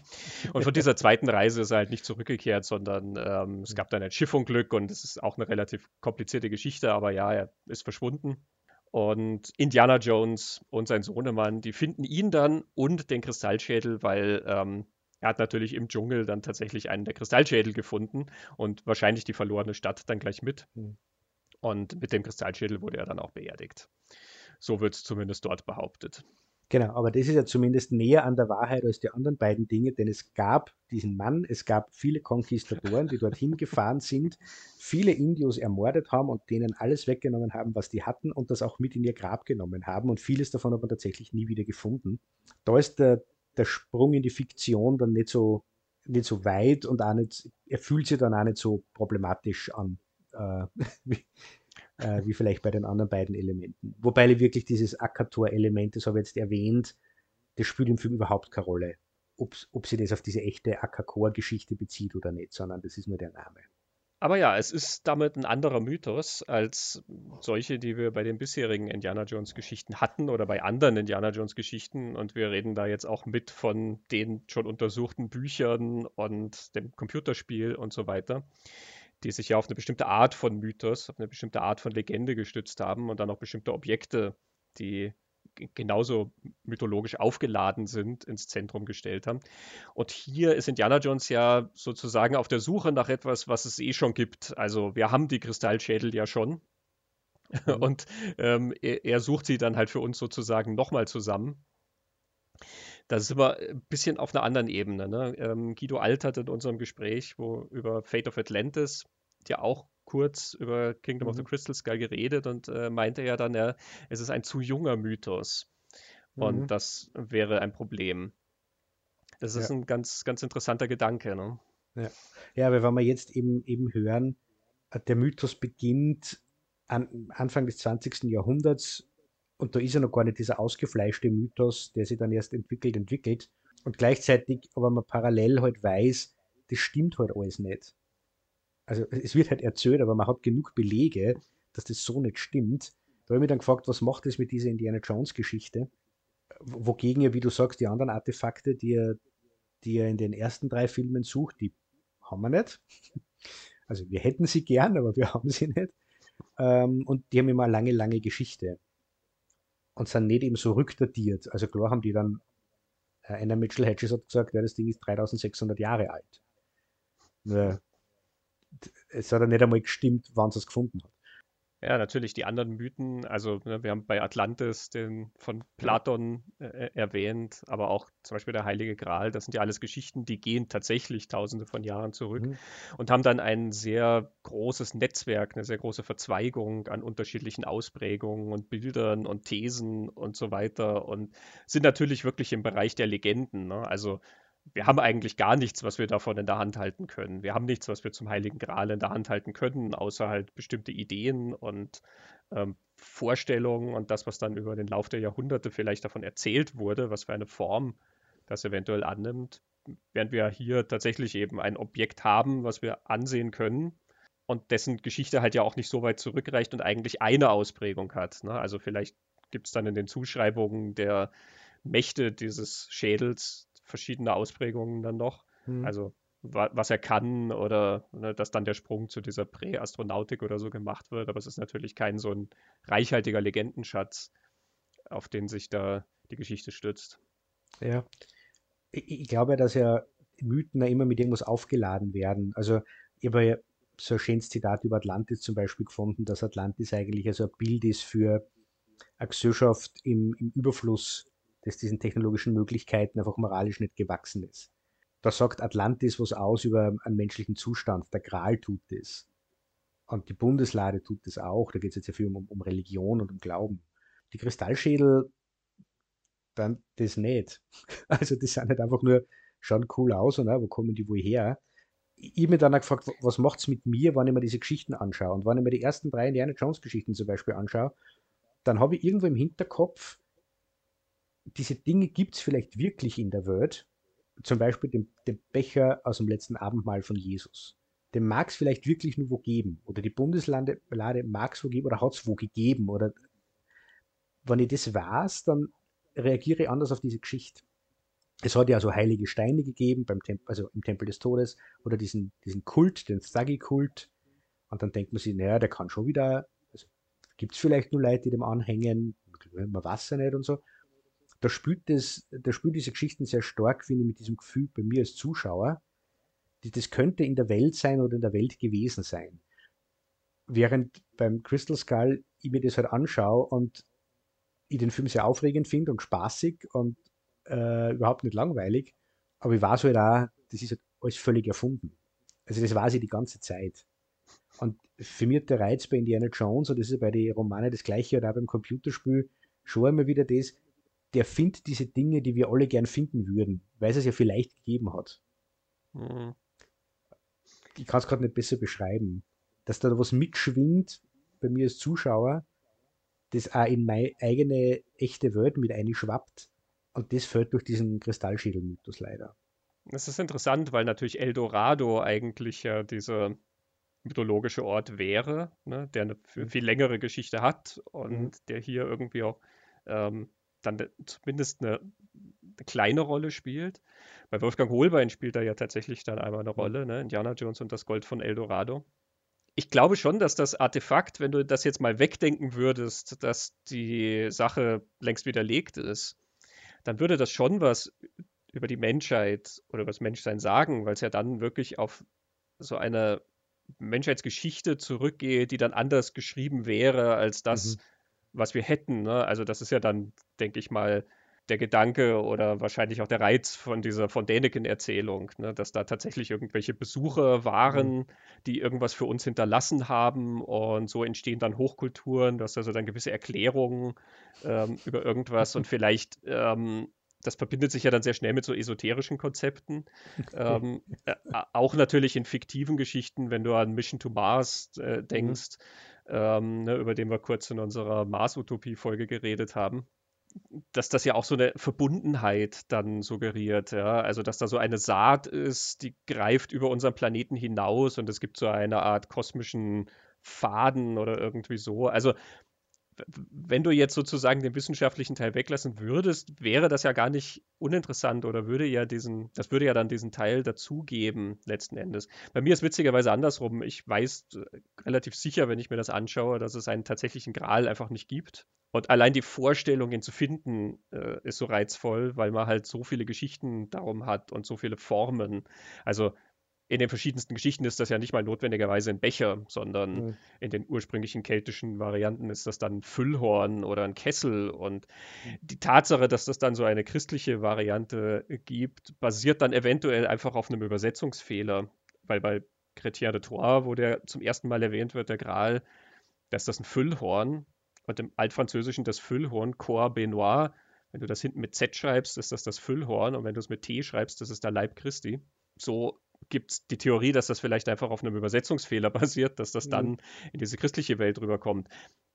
Und von dieser zweiten Reise ist er halt nicht zurückgekehrt, sondern es gab dann ein Schiffunglück, und es ist auch eine relativ komplizierte Geschichte, aber ja, er ist verschwunden. Und Indiana Jones und sein Sohnemann, die finden ihn dann und den Kristallschädel, weil er hat natürlich im Dschungel dann tatsächlich einen der Kristallschädel gefunden und wahrscheinlich die verlorene Stadt dann gleich mit. Und mit dem Kristallschädel wurde er dann auch beerdigt. So wird es zumindest dort behauptet. Genau, aber das ist ja zumindest näher an der Wahrheit als die anderen beiden Dinge, denn es gab diesen Mann, es gab viele Konquistadoren, die dorthin gefahren sind, viele Indios ermordet haben und denen alles weggenommen haben, was die hatten und das auch mit in ihr Grab genommen haben und vieles davon hat man tatsächlich nie wieder gefunden. Da ist der Sprung in die Fiktion dann nicht so weit und auch nicht, er fühlt sich dann auch nicht so problematisch an, wie vielleicht bei den anderen beiden Elementen. Wobei wirklich dieses Akator-Element, das habe ich jetzt erwähnt, das spielt im Film überhaupt keine Rolle, ob sie das auf diese echte Akator-Geschichte bezieht oder nicht, sondern das ist nur der Name. Aber ja, es ist damit ein anderer Mythos als solche, die wir bei den bisherigen Indiana-Jones-Geschichten hatten oder bei anderen Indiana-Jones-Geschichten. Und wir reden da jetzt auch mit von den schon untersuchten Büchern und dem Computerspiel und so weiter, die sich ja auf eine bestimmte Art von Mythos, auf eine bestimmte Art von Legende gestützt haben und dann auch bestimmte Objekte, die genauso mythologisch aufgeladen sind, ins Zentrum gestellt haben. Und hier ist Indiana Jones ja sozusagen auf der Suche nach etwas, was es eh schon gibt. Also wir haben die Kristallschädel ja schon und er sucht sie dann halt für uns sozusagen nochmal zusammen. Das ist immer ein bisschen auf einer anderen Ebene. Ne? Guido Altert in unserem Gespräch über Fate of Atlantis, ja auch kurz über Kingdom of the Crystal Skull geredet und meinte ja dann, es ist ein zu junger Mythos und das wäre ein Problem. Das ist ein ganz, ganz interessanter Gedanke. Ne? Ja, aber wenn wir jetzt eben hören, der Mythos beginnt Anfang des 20. Jahrhunderts und da ist ja noch gar nicht dieser ausgefleischte Mythos, der sich dann erst entwickelt und gleichzeitig, aber man parallel halt weiß, das stimmt halt alles nicht. Also es wird halt erzählt, aber man hat genug Belege, dass das so nicht stimmt. Da habe ich mich dann gefragt, was macht das mit dieser Indiana Jones Geschichte? Wogegen ja, wie du sagst, die anderen Artefakte, die er in den ersten 3 Filmen sucht, die haben wir nicht. Also wir hätten sie gern, aber wir haben sie nicht. Und die haben immer eine lange, lange Geschichte. Und sind nicht eben so rückdatiert. Also klar haben die dann, Anna Mitchell Hedges hat gesagt, ja, das Ding ist 3600 Jahre alt. Ja. Es hat ja nicht einmal gestimmt, wann es gefunden hat. Ja, natürlich die anderen Mythen, also ne, wir haben bei Atlantis den von Platon erwähnt, aber auch zum Beispiel der Heilige Gral, das sind ja alles Geschichten, die gehen tatsächlich tausende von Jahren zurück und haben dann ein sehr großes Netzwerk, eine sehr große Verzweigung an unterschiedlichen Ausprägungen und Bildern und Thesen und so weiter und sind natürlich wirklich im Bereich der Legenden, ne? Also wir haben eigentlich gar nichts, was wir davon in der Hand halten können. Wir haben nichts, was wir zum Heiligen Gral in der Hand halten können, außer halt bestimmte Ideen und Vorstellungen und das, was dann über den Lauf der Jahrhunderte vielleicht davon erzählt wurde, was für eine Form das eventuell annimmt. Während wir hier tatsächlich eben ein Objekt haben, was wir ansehen können und dessen Geschichte halt ja auch nicht so weit zurückreicht und eigentlich eine Ausprägung hat. Ne? Also vielleicht gibt es dann in den Zuschreibungen der Mächte dieses Schädels verschiedene Ausprägungen dann noch, also was er kann oder ne, dass dann der Sprung zu dieser Präastronautik oder so gemacht wird, aber es ist natürlich kein so ein reichhaltiger Legendenschatz, auf den sich da die Geschichte stützt. Ja, ich glaube, dass ja Mythen ja immer mit irgendwas aufgeladen werden, also ich habe ja so ein schönes Zitat über Atlantis zum Beispiel gefunden, dass Atlantis eigentlich also ein Bild ist für eine Gesellschaft im Überfluss, dass diesen technologischen Möglichkeiten einfach moralisch nicht gewachsen ist. Da sagt Atlantis was aus über einen menschlichen Zustand. Der Gral tut das. Und die Bundeslade tut das auch. Da geht es jetzt ja viel um Religion und um Glauben. Die Kristallschädel, dann das nicht. Also die sind halt einfach nur, schauen cool aus und wo kommen die woher? Ich habe mir dann auch gefragt, was macht es mit mir, wenn ich mir diese Geschichten anschaue? Und wenn ich mir die ersten 3 Indiana Jones Geschichten zum Beispiel anschaue, dann habe ich irgendwo im Hinterkopf, diese Dinge gibt es vielleicht wirklich in der Welt, zum Beispiel den Becher aus dem letzten Abendmahl von Jesus. Den mag es vielleicht wirklich nur wo geben. Oder die Bundeslade mag es wo geben oder hat es wo gegeben. Oder wenn ich das weiß, dann reagiere ich anders auf diese Geschichte. Es hat ja so heilige Steine gegeben, im Tempel des Todes, oder diesen Kult, den Thuggy-Kult. Und dann denkt man sich, naja, der kann schon wieder, also, gibt es vielleicht nur Leute, die dem anhängen, man weiß ja nicht und so. Da spielt diese Geschichten sehr stark, finde ich, mit diesem Gefühl bei mir als Zuschauer, das könnte in der Welt sein oder in der Welt gewesen sein. Während beim Crystal Skull ich mir das halt anschaue und ich den Film sehr aufregend finde und spaßig und überhaupt nicht langweilig, aber ich weiß halt auch, das ist halt alles völlig erfunden. Also das weiß ich die ganze Zeit. Und für mich der Reiz bei Indiana Jones, und das ist bei den Romanen das Gleiche, oder auch beim Computerspiel, schon immer wieder das, der findet diese Dinge, die wir alle gern finden würden, weil es ja vielleicht gegeben hat. Mhm. Ich kann es gerade nicht besser beschreiben. Dass da was mitschwingt, bei mir als Zuschauer, das auch in meine eigene, echte Welt mit einschwappt. Und das fällt durch diesen Kristallschädel-Mythos leider. Das ist interessant, weil natürlich Eldorado eigentlich ja dieser mythologische Ort wäre, ne, der eine viel längere Geschichte hat und der hier irgendwie auch dann zumindest eine kleine Rolle spielt. Bei Wolfgang Hohlbein spielt er ja tatsächlich dann einmal eine Rolle, ne? Indiana Jones und das Gold von Eldorado. Ich glaube schon, dass das Artefakt, wenn du das jetzt mal wegdenken würdest, dass die Sache längst widerlegt ist, dann würde das schon was über die Menschheit oder über das Menschsein sagen, weil es ja dann wirklich auf so eine Menschheitsgeschichte zurückgeht, die dann anders geschrieben wäre als das, was wir hätten. Ne? Also das ist ja dann, denke ich mal, der Gedanke oder wahrscheinlich auch der Reiz von dieser von Däniken-Erzählung, ne? Dass da tatsächlich irgendwelche Besucher waren, die irgendwas für uns hinterlassen haben und so entstehen dann Hochkulturen, dass also dann gewisse Erklärungen über irgendwas und vielleicht das verbindet sich ja dann sehr schnell mit so esoterischen Konzepten. Auch natürlich in fiktiven Geschichten, wenn du an Mission to Mars denkst, ne, über den wir kurz in unserer Mars-Utopie-Folge geredet haben, dass das ja auch so eine Verbundenheit dann suggeriert. Ja? Also, dass da so eine Saat ist, die greift über unseren Planeten hinaus und es gibt so eine Art kosmischen Faden oder irgendwie so. Also, wenn du jetzt sozusagen den wissenschaftlichen Teil weglassen würdest, wäre das ja gar nicht uninteressant oder würde ja das würde ja dann diesen Teil dazugeben, letzten Endes. Bei mir ist witzigerweise andersrum. Ich weiß relativ sicher, wenn ich mir das anschaue, dass es einen tatsächlichen Gral einfach nicht gibt. Und allein die Vorstellung, ihn zu finden, ist so reizvoll, weil man halt so viele Geschichten darum hat und so viele Formen. Also in den verschiedensten Geschichten ist das ja nicht mal notwendigerweise ein Becher, sondern in den ursprünglichen keltischen Varianten ist das dann ein Füllhorn oder ein Kessel. Und die Tatsache, dass das dann so eine christliche Variante gibt, basiert dann eventuell einfach auf einem Übersetzungsfehler. Weil bei Chrétien de Troyes, wo der zum ersten Mal erwähnt wird, der Gral, da ist das ein Füllhorn. Und im Altfranzösischen das Füllhorn, Corps Benoit. Wenn du das hinten mit Z schreibst, ist das das Füllhorn. Und wenn du es mit T schreibst, das ist der Leib Christi. So gibt es die Theorie, dass das vielleicht einfach auf einem Übersetzungsfehler basiert, dass das dann in diese christliche Welt rüberkommt.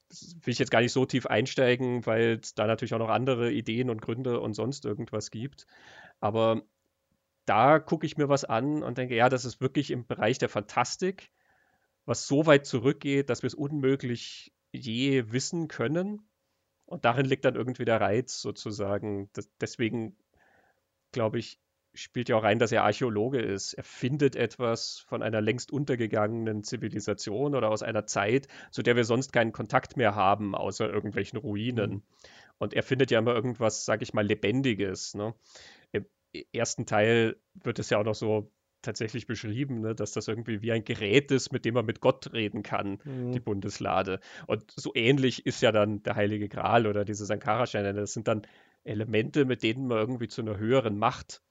Das will ich jetzt gar nicht so tief einsteigen, weil es da natürlich auch noch andere Ideen und Gründe und sonst irgendwas gibt. Aber da gucke ich mir was an und denke, ja, das ist wirklich im Bereich der Fantastik, was so weit zurückgeht, dass wir es unmöglich je wissen können. Und darin liegt dann irgendwie der Reiz sozusagen. Deswegen glaube ich, spielt ja auch rein, dass er Archäologe ist. Er findet etwas von einer längst untergegangenen Zivilisation oder aus einer Zeit, zu der wir sonst keinen Kontakt mehr haben, außer irgendwelchen Ruinen. Und er findet ja immer irgendwas, sag ich mal, Lebendiges. Ne? Im ersten Teil wird es ja auch noch so tatsächlich beschrieben, ne? Dass das irgendwie wie ein Gerät ist, mit dem man mit Gott reden kann, die Bundeslade. Und so ähnlich ist ja dann der Heilige Gral oder diese Sankara-Steine. Das sind dann Elemente, mit denen man irgendwie zu einer höheren Macht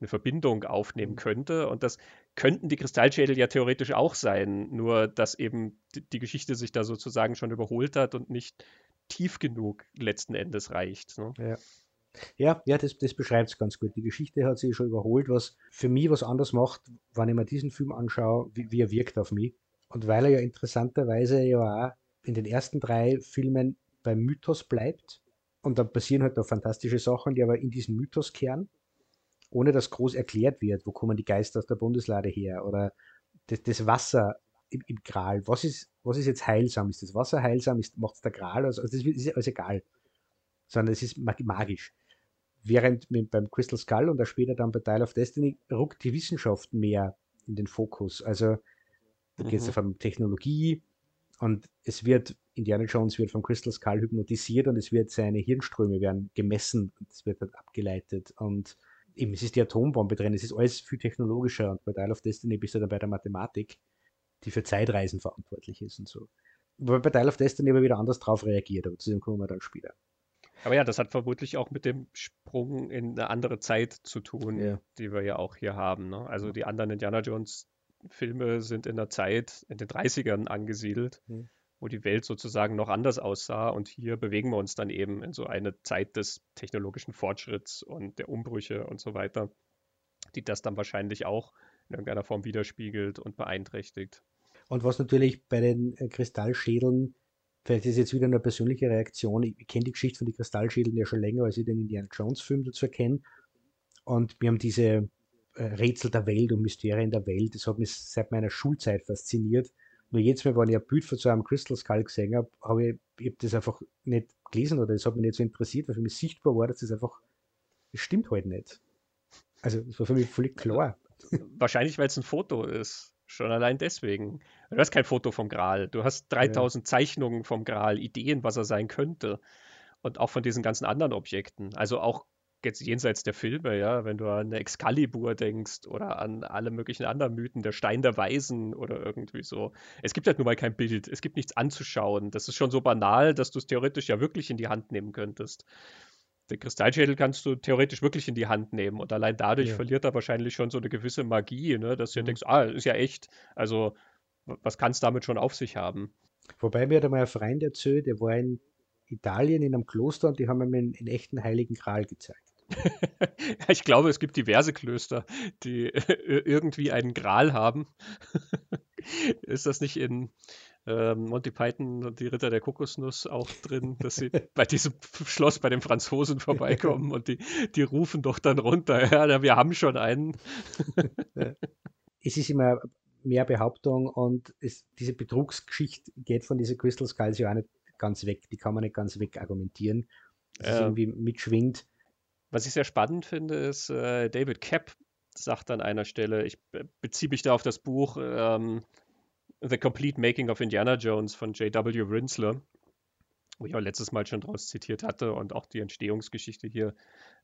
eine Verbindung aufnehmen könnte. Und das könnten die Kristallschädel ja theoretisch auch sein, nur dass eben die Geschichte sich da sozusagen schon überholt hat und nicht tief genug letzten Endes reicht. Ne? Ja, das beschreibt es ganz gut. Die Geschichte hat sich schon überholt, was für mich was anders macht, wenn ich mir diesen Film anschaue, wie er wirkt auf mich. Und weil er ja interessanterweise ja auch in den ersten drei Filmen beim Mythos bleibt und dann passieren halt da fantastische Sachen, die aber in diesem Mythos kehren, ohne dass groß erklärt wird, wo kommen die Geister aus der Bundeslade her oder das Wasser im Gral. Was ist jetzt heilsam? Ist das Wasser heilsam? Macht es der Gral? Also das ist alles egal. Sondern es ist magisch. Während beim Crystal Skull und auch später dann bei Dial of Destiny rückt die Wissenschaft mehr in den Fokus. Also da geht es um Technologie und Indiana Jones wird vom Crystal Skull hypnotisiert und seine Hirnströme werden gemessen und es wird dann abgeleitet und eben, es ist die Atombombe drin, es ist alles viel technologischer und bei Dial of Destiny bist du dann bei der Mathematik, die für Zeitreisen verantwortlich ist und so. Wobei bei Dial of Destiny aber wieder anders drauf reagiert, aber zu dem kommen wir dann später. Aber ja, das hat vermutlich auch mit dem Sprung in eine andere Zeit zu tun, yeah, die wir ja auch hier haben, ne? Also die anderen Indiana Jones Filme sind in der Zeit, in den 30ern angesiedelt, mhm, wo die Welt sozusagen noch anders aussah, und hier bewegen wir uns dann eben in so eine Zeit des technologischen Fortschritts und der Umbrüche und so weiter, die das dann wahrscheinlich auch in irgendeiner Form widerspiegelt und beeinträchtigt. Und was natürlich bei den Kristallschädeln, vielleicht ist jetzt wieder eine persönliche Reaktion, ich kenne die Geschichte von den Kristallschädeln ja schon länger, als ich den Indiana Jones Film dazu erkenne, und wir haben diese Rätsel der Welt und Mysterien der Welt, das hat mich seit meiner Schulzeit fasziniert. Nur jetzt Mal, wenn ich ein Bild von so einem Crystal Skull gesehen habe, habe ich das einfach nicht gelesen oder das hat mich nicht so interessiert, weil für mich sichtbar war, dass das einfach, das stimmt halt nicht. Also das war für mich völlig klar. Wahrscheinlich, weil es ein Foto ist. Schon allein deswegen. Du hast kein Foto vom Gral. Du hast 3000 Zeichnungen vom Gral, Ideen, was er sein könnte. Und auch von diesen ganzen anderen Objekten. Also auch jetzt jenseits der Filme, ja, wenn du an Excalibur denkst oder an alle möglichen anderen Mythen, der Stein der Weisen oder irgendwie so. Es gibt halt nur mal kein Bild, es gibt nichts anzuschauen. Das ist schon so banal, dass du es theoretisch ja wirklich in die Hand nehmen könntest. Den Kristallschädel kannst du theoretisch wirklich in die Hand nehmen und allein dadurch verliert er wahrscheinlich schon so eine gewisse Magie, ne, dass du denkst, ist ja echt, also was kann es damit schon auf sich haben? Wobei mir da mal ein Freund erzählt, der war in Italien in einem Kloster und die haben ihm einen echten heiligen Gral gezeigt. Ich glaube, es gibt diverse Klöster, die irgendwie einen Gral haben. Ist das nicht in Monty Python und die Ritter der Kokosnuss auch drin, dass sie bei diesem Schloss bei den Franzosen vorbeikommen und die rufen doch dann runter, ja, wir haben schon einen. Es ist immer mehr Behauptung und diese Betrugsgeschichte geht von dieser Crystal Skulls ja auch nicht ganz weg, die kann man nicht ganz weg argumentieren, dass es irgendwie mitschwingt. Was ich sehr spannend finde, ist, David Koepp sagt an einer Stelle, ich beziehe mich da auf das Buch The Complete Making of Indiana Jones von J.W. Rinsler, wo ich auch letztes Mal schon draus zitiert hatte und auch die Entstehungsgeschichte hier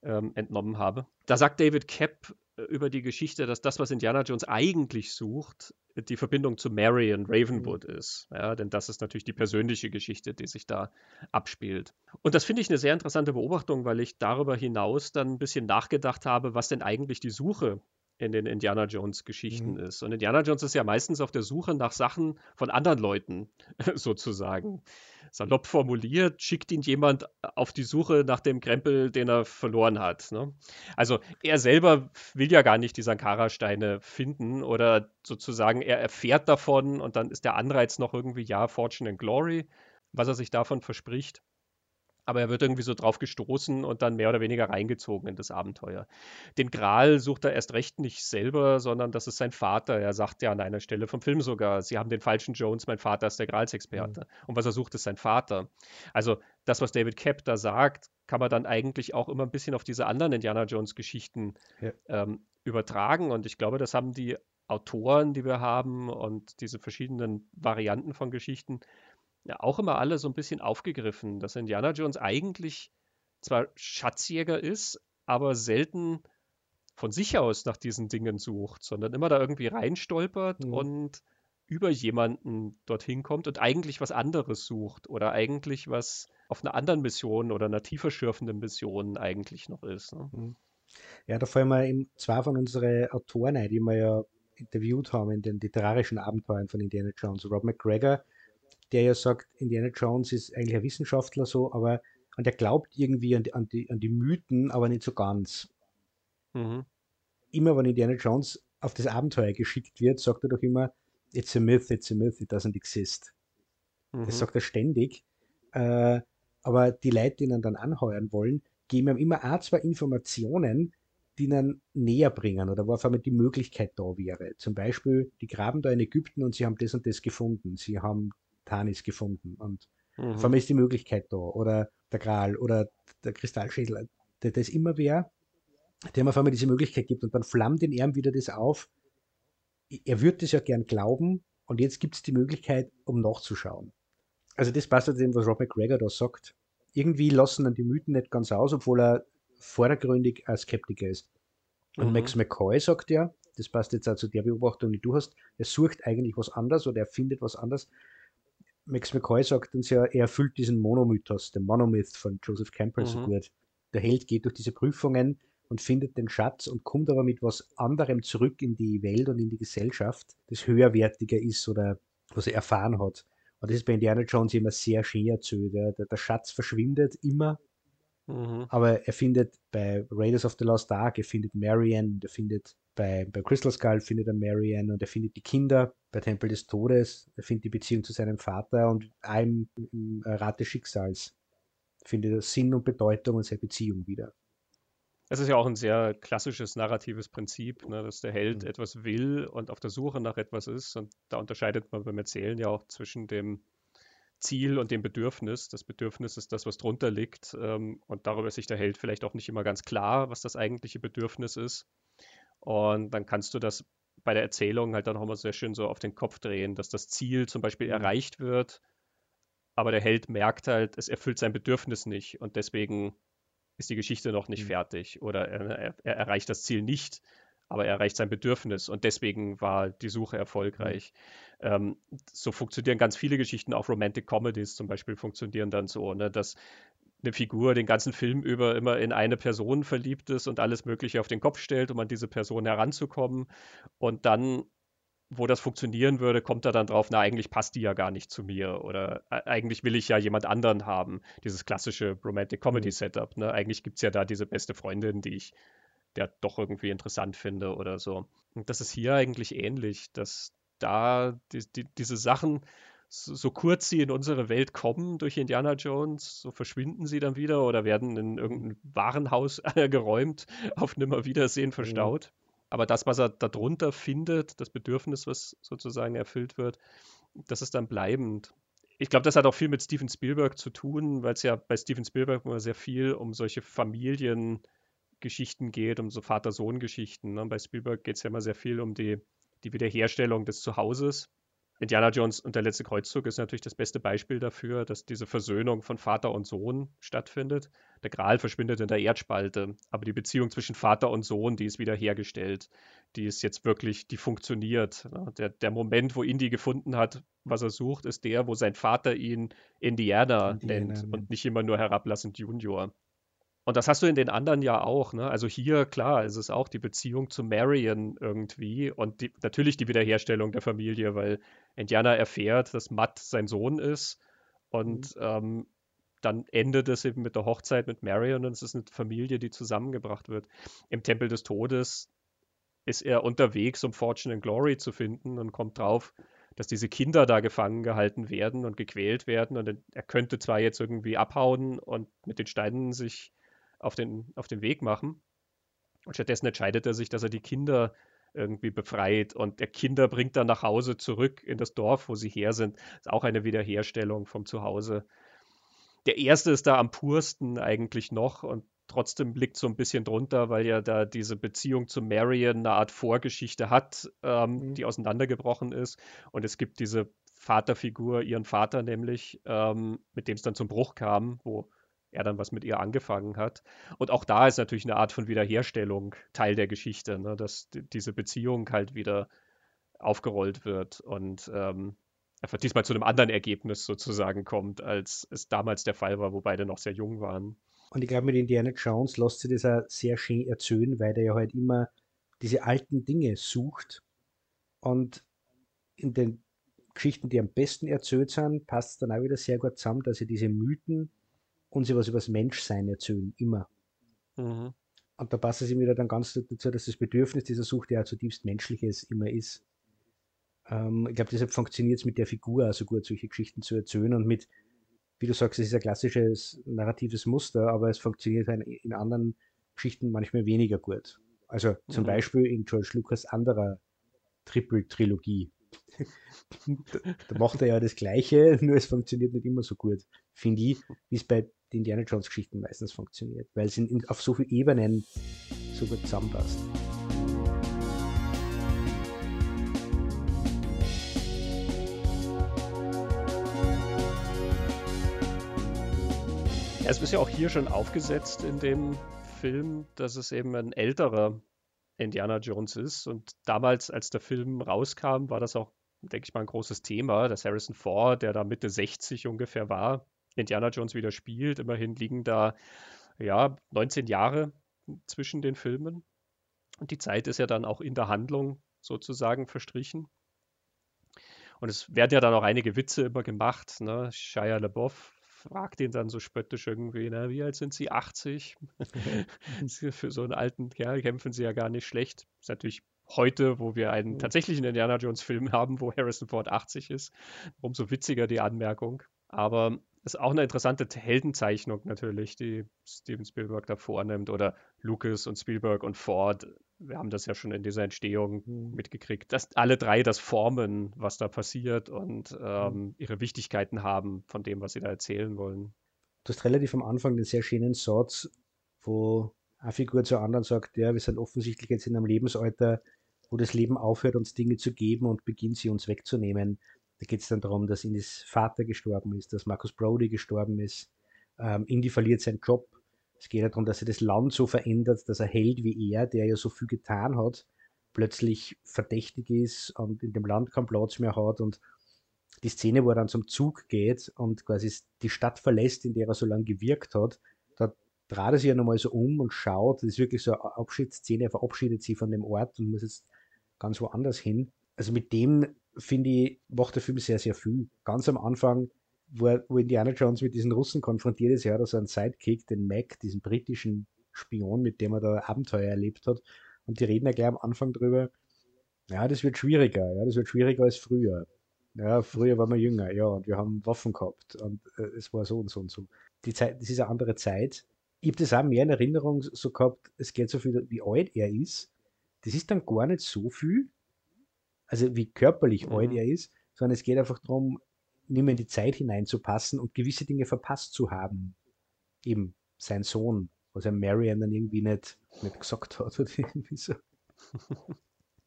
entnommen habe. Da sagt David Koepp über die Geschichte, dass das, was Indiana Jones eigentlich sucht, die Verbindung zu Marion Ravenwood ist. Ja, denn das ist natürlich die persönliche Geschichte, die sich da abspielt. Und das finde ich eine sehr interessante Beobachtung, weil ich darüber hinaus dann ein bisschen nachgedacht habe, was denn eigentlich die Suche in den Indiana Jones Geschichten ist. Und Indiana Jones ist ja meistens auf der Suche nach Sachen von anderen Leuten, sozusagen. Salopp formuliert, schickt ihn jemand auf die Suche nach dem Krempel, den er verloren hat, ne? Also er selber will ja gar nicht die Sankara-Steine finden oder sozusagen er erfährt davon und dann ist der Anreiz noch irgendwie, ja, Fortune and Glory, was er sich davon verspricht. Aber er wird irgendwie so drauf gestoßen und dann mehr oder weniger reingezogen in das Abenteuer. Den Gral sucht er erst recht nicht selber, sondern das ist sein Vater. Er sagt ja an einer Stelle vom Film sogar, sie haben den falschen Jones, mein Vater ist der Gralsexperte. Und was er sucht, ist sein Vater. Also das, was David Koepp da sagt, kann man dann eigentlich auch immer ein bisschen auf diese anderen Indiana-Jones-Geschichten übertragen. Und ich glaube, das haben die Autoren, die wir haben und diese verschiedenen Varianten von Geschichten, ja, auch immer alle so ein bisschen aufgegriffen, dass Indiana Jones eigentlich zwar Schatzjäger ist, aber selten von sich aus nach diesen Dingen sucht, sondern immer da irgendwie reinstolpert und über jemanden dorthin kommt und eigentlich was anderes sucht oder eigentlich was auf einer anderen Mission oder einer tiefer schürfenden Mission eigentlich noch ist, ne? Ja, da fallen wir eben zwei von unseren Autoren ein, die wir ja interviewt haben in den literarischen Abenteuern von Indiana Jones, Rob McGregor, der ja sagt, Indiana Jones ist eigentlich ein Wissenschaftler so, aber und er glaubt irgendwie an die Mythen, aber nicht so ganz. Immer wenn Indiana Jones auf das Abenteuer geschickt wird, sagt er doch immer, it's a myth, it doesn't exist. Das sagt er ständig. Aber die Leute, die ihn dann anheuern wollen, geben ihm immer auch zwei Informationen, die ihn näher bringen oder wo auf einmal die Möglichkeit da wäre. Zum Beispiel, die graben da in Ägypten und sie haben das und das gefunden. Sie haben Tanis gefunden und auf einmal ist die Möglichkeit da oder der Gral oder der Kristallschädel, der ist immer wer, der auf einmal diese Möglichkeit gibt und dann flammt in ihm wieder das auf. Er würde das ja gern glauben und jetzt gibt es die Möglichkeit, um nachzuschauen. Also das passt halt dem, was Rob McGregor da sagt. Irgendwie lassen dann die Mythen nicht ganz aus, obwohl er vordergründig ein Skeptiker ist. Und Max McCoy sagt ja, das passt jetzt auch zu der Beobachtung, die du hast, er sucht eigentlich was anderes oder er findet was anderes. Max McCoy sagt uns ja, er erfüllt diesen Monomythos, den Monomyth von Joseph Campbell so gut. Der Held geht durch diese Prüfungen und findet den Schatz und kommt aber mit was anderem zurück in die Welt und in die Gesellschaft, das höherwertiger ist oder was er erfahren hat. Und das ist bei Indiana Jones immer sehr schön erzählt. Der Schatz verschwindet immer, aber er findet bei Raiders of the Lost Ark, er findet Marion, er findet bei Crystal Skull findet er Marion und er findet die Kinder bei Tempel des Todes, er findet die Beziehung zu seinem Vater und einem Rad des Schicksals findet er Sinn und Bedeutung und seine Beziehung wieder. Es ist ja auch ein sehr klassisches narratives Prinzip, ne, dass der Held etwas will und auf der Suche nach etwas ist. Und da unterscheidet man beim Erzählen ja auch zwischen dem Ziel und dem Bedürfnis. Das Bedürfnis ist das, was drunter liegt. Und darüber ist sich der Held vielleicht auch nicht immer ganz klar, was das eigentliche Bedürfnis ist. Und dann kannst du das bei der Erzählung halt dann auch mal sehr schön so auf den Kopf drehen, dass das Ziel zum Beispiel erreicht wird, aber der Held merkt halt, es erfüllt sein Bedürfnis nicht. Und deswegen ist die Geschichte noch nicht fertig oder er erreicht das Ziel nicht, aber er erreicht sein Bedürfnis und deswegen war die Suche erfolgreich. So funktionieren ganz viele Geschichten, auch Romantic Comedies zum Beispiel funktionieren dann so, ne, dass eine Figur den ganzen Film über immer in eine Person verliebt ist und alles Mögliche auf den Kopf stellt, um an diese Person heranzukommen und dann, wo das funktionieren würde, kommt er dann drauf, na, eigentlich passt die ja gar nicht zu mir oder eigentlich will ich ja jemand anderen haben. Dieses klassische Romantic-Comedy-Setup, ne? Eigentlich gibt es ja da diese beste Freundin, die ich ja doch irgendwie interessant finde oder so. Und das ist hier eigentlich ähnlich, dass da diese Sachen, so kurz sie in unsere Welt kommen durch Indiana Jones, so verschwinden sie dann wieder oder werden in irgendein Warenhaus geräumt, auf Nimmerwiedersehen verstaut. Aber das, was er darunter findet, das Bedürfnis, was sozusagen erfüllt wird, das ist dann bleibend. Ich glaube, das hat auch viel mit Steven Spielberg zu tun, weil es ja bei Steven Spielberg immer sehr viel um solche Familiengeschichten geht, um so Vater-Sohn-Geschichten. Ne? Bei Spielberg geht es ja immer sehr viel um die Wiederherstellung des Zuhauses. Indiana Jones und der letzte Kreuzzug ist natürlich das beste Beispiel dafür, dass diese Versöhnung von Vater und Sohn stattfindet. Der Gral verschwindet in der Erdspalte, aber die Beziehung zwischen Vater und Sohn, die ist wieder hergestellt. Die ist jetzt wirklich, die funktioniert. Der Moment, wo Indy gefunden hat, was er sucht, ist der, wo sein Vater ihn Indiana nennt und nicht immer nur herablassend Junior. Und das hast du in den anderen ja auch, ne? Also hier, klar, ist es auch die Beziehung zu Marion irgendwie und natürlich die Wiederherstellung der Familie, weil Indiana erfährt, dass Matt sein Sohn ist und dann endet es eben mit der Hochzeit mit Marion und es ist eine Familie, die zusammengebracht wird. Im Tempel des Todes ist er unterwegs, um Fortune and Glory zu finden und kommt drauf, dass diese Kinder da gefangen gehalten werden und gequält werden und er könnte zwar jetzt irgendwie abhauen und mit den Steinen sich auf den Weg machen. Und stattdessen entscheidet er sich, dass er die Kinder irgendwie befreit und der Kinder bringt dann nach Hause zurück in das Dorf, wo sie her sind. Das ist auch eine Wiederherstellung vom Zuhause. Der erste ist da am pursten eigentlich noch und trotzdem liegt so ein bisschen drunter, weil ja da diese Beziehung zu Marion eine Art Vorgeschichte hat, die auseinandergebrochen ist. Und es gibt diese Vaterfigur, ihren Vater nämlich, mit dem es dann zum Bruch kam, wo er dann was mit ihr angefangen hat. Und auch da ist natürlich eine Art von Wiederherstellung Teil der Geschichte, ne? Dass diese Beziehung halt wieder aufgerollt wird und einfach diesmal zu einem anderen Ergebnis sozusagen kommt, als es damals der Fall war, wo beide noch sehr jung waren. Und ich glaube, mit Indiana Jones lässt sich das auch sehr schön erzählen, weil der ja halt immer diese alten Dinge sucht und in den Geschichten, die am besten erzählt sind, passt es dann auch wieder sehr gut zusammen, dass er diese Mythen und sie was über das Menschsein erzählen, immer. Und da passt es ihm wieder dann ganz dazu, dass das Bedürfnis dieser Sucht ja zutiefst menschliches immer ist. Ich glaube, deshalb funktioniert es mit der Figur auch so gut, solche Geschichten zu erzählen und mit, wie du sagst, es ist ein klassisches narratives Muster, aber es funktioniert in anderen Geschichten manchmal weniger gut. Also zum Beispiel in George Lucas anderer Triple-Trilogie. Da macht er ja das Gleiche, nur es funktioniert nicht immer so gut, finde ich, wie es bei den Indiana Jones Geschichten meistens funktioniert, weil es auf so vielen Ebenen so gut zusammenpasst. Ja, es ist ja auch hier schon aufgesetzt in dem Film, dass es eben ein älterer Indiana Jones ist und damals, als der Film rauskam, war das auch denke ich mal, ein großes Thema, dass Harrison Ford, der da Mitte 60 ungefähr war, Indiana Jones wieder spielt. Immerhin liegen da, ja, 19 Jahre zwischen den Filmen. Und die Zeit ist ja dann auch in der Handlung sozusagen verstrichen. Und es werden ja dann auch einige Witze immer gemacht, ne? Shia LaBeouf fragt ihn dann so spöttisch irgendwie, na, wie alt sind Sie? 80? Für so einen alten Kerl kämpfen Sie ja gar nicht schlecht. Ist natürlich heute, wo wir einen tatsächlichen Indiana Jones-Film haben, wo Harrison Ford 80 ist, umso witziger die Anmerkung. Aber ist auch eine interessante Heldenzeichnung natürlich, die Steven Spielberg da vornimmt, oder Lucas und Spielberg und Ford. Wir haben das ja schon in dieser Entstehung mitgekriegt, dass alle drei das formen, was da passiert, und ihre Wichtigkeiten haben von dem, was sie da erzählen wollen. Du hast relativ am Anfang den sehr schönen Satz, wo eine Figur zur anderen sagt, ja, wir sind offensichtlich jetzt in einem Lebensalter, wo das Leben aufhört, uns Dinge zu geben und beginnt, sie uns wegzunehmen. Da geht es dann darum, dass Indys Vater gestorben ist, dass Marcus Brody gestorben ist. Indy verliert seinen Job. Es geht ja darum, dass er das Land so verändert, dass ein Held wie er, der ja so viel getan hat, plötzlich verdächtig ist und in dem Land keinen Platz mehr hat. Und die Szene, wo er dann zum Zug geht und quasi die Stadt verlässt, in der er so lange gewirkt hat, da dreht er sich ja nochmal so um und schaut. Das ist wirklich so eine Abschiedsszene. Er verabschiedet sich von dem Ort und muss jetzt ganz woanders hin. Also mit dem, finde ich, macht der Film sehr, sehr viel. Ganz am Anfang, wo Indiana Jones mit diesen Russen konfrontiert ist, ja, da so einen Sidekick, den Mac, diesen britischen Spion, mit dem er da Abenteuer erlebt hat. Und die reden ja gleich am Anfang drüber, ja, das wird schwieriger, als früher. Ja, früher waren wir jünger, ja, und wir haben Waffen gehabt und es war so und so und so. Die Zeit, das ist eine andere Zeit. Ich habe das auch mehr in Erinnerung so gehabt, es geht so viel, wie alt er ist. Das ist dann gar nicht so viel, also wie körperlich alt er ist, sondern es geht einfach darum, nicht mehr in die Zeit hineinzupassen und gewisse Dinge verpasst zu haben. Eben sein Sohn, was er Marion dann irgendwie nicht gesagt hat. Oder irgendwie so.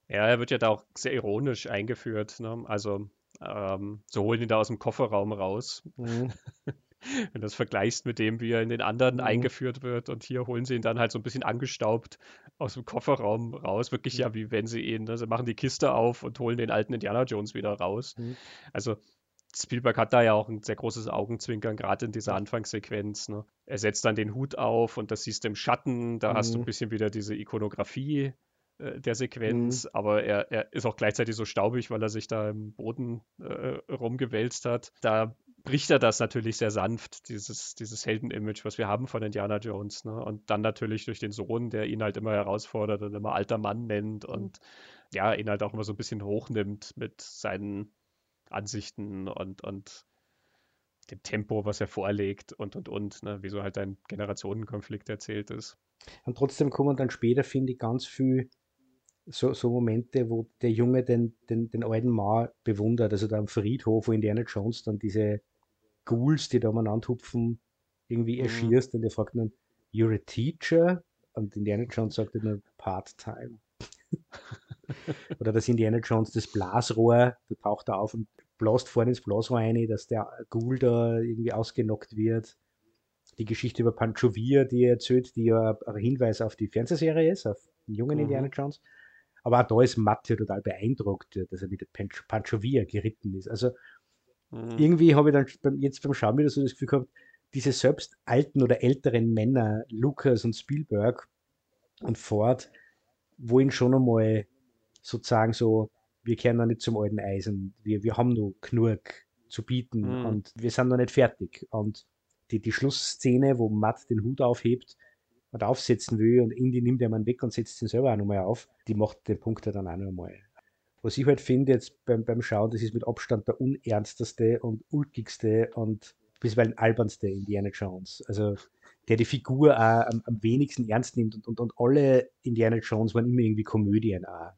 Ja, er wird ja da auch sehr ironisch eingeführt. Ne? Also so holen ihn da aus dem Kofferraum raus. Wenn du das vergleichst mit dem, wie er in den anderen eingeführt wird, und hier holen sie ihn dann halt so ein bisschen angestaubt aus dem Kofferraum raus. Wirklich ja, wie wenn sie ihn, also machen die Kiste auf und holen den alten Indiana Jones wieder raus. Also Spielberg hat da ja auch ein sehr großes Augenzwinkern, gerade in dieser Anfangssequenz. Ne? Er setzt dann den Hut auf und das siehst du im Schatten, da hast du ein bisschen wieder diese Ikonografie der Sequenz, aber er ist auch gleichzeitig so staubig, weil er sich da im Boden rumgewälzt hat. Da bricht er das natürlich sehr sanft, dieses Heldenimage, was wir haben von Indiana Jones. Ne? Und dann natürlich durch den Sohn, der ihn halt immer herausfordert und immer alter Mann nennt und ja, ihn halt auch immer so ein bisschen hochnimmt mit seinen Ansichten und dem Tempo, was er vorlegt und, ne? Wie so halt ein Generationenkonflikt erzählt ist. Und trotzdem kommen dann später, finde ich, ganz viel so Momente, wo der Junge den alten Mann bewundert, also da am Friedhof, wo Indiana Jones dann diese Ghouls, die da umeinander hupfen, irgendwie erschießt und der fragt dann, you're a teacher? Und Indiana Jones sagt dann, part-time. Oder dass Indiana Jones das Blasrohr, da taucht er auf und blast vorne ins Blasrohr rein, dass der Ghoul da irgendwie ausgenockt wird. Die Geschichte über Panchovia, die er erzählt, die ja ein Hinweis auf die Fernsehserie ist, auf den jungen Indiana Jones. Aber auch da ist Matt total beeindruckt, dass er mit Panchovia geritten ist. Also irgendwie habe ich dann jetzt beim Schauen wieder so das Gefühl gehabt, diese selbst alten oder älteren Männer, Lucas und Spielberg und Ford, wollen schon einmal sozusagen so, wir kehren noch nicht zum alten Eisen, wir haben noch genug zu bieten und wir sind noch nicht fertig. Und die Schlussszene, wo Matt den Hut aufhebt und aufsetzen will und Indy nimmt er mal weg und setzt ihn selber auch nochmal auf, die macht den Punkt dann auch nochmal. Was ich halt finde jetzt beim Schauen, das ist mit Abstand der unernsteste und ulkigste und bisweilen albernste Indiana Jones. Also der die Figur auch am wenigsten ernst nimmt und alle Indiana Jones waren immer irgendwie Komödien auch.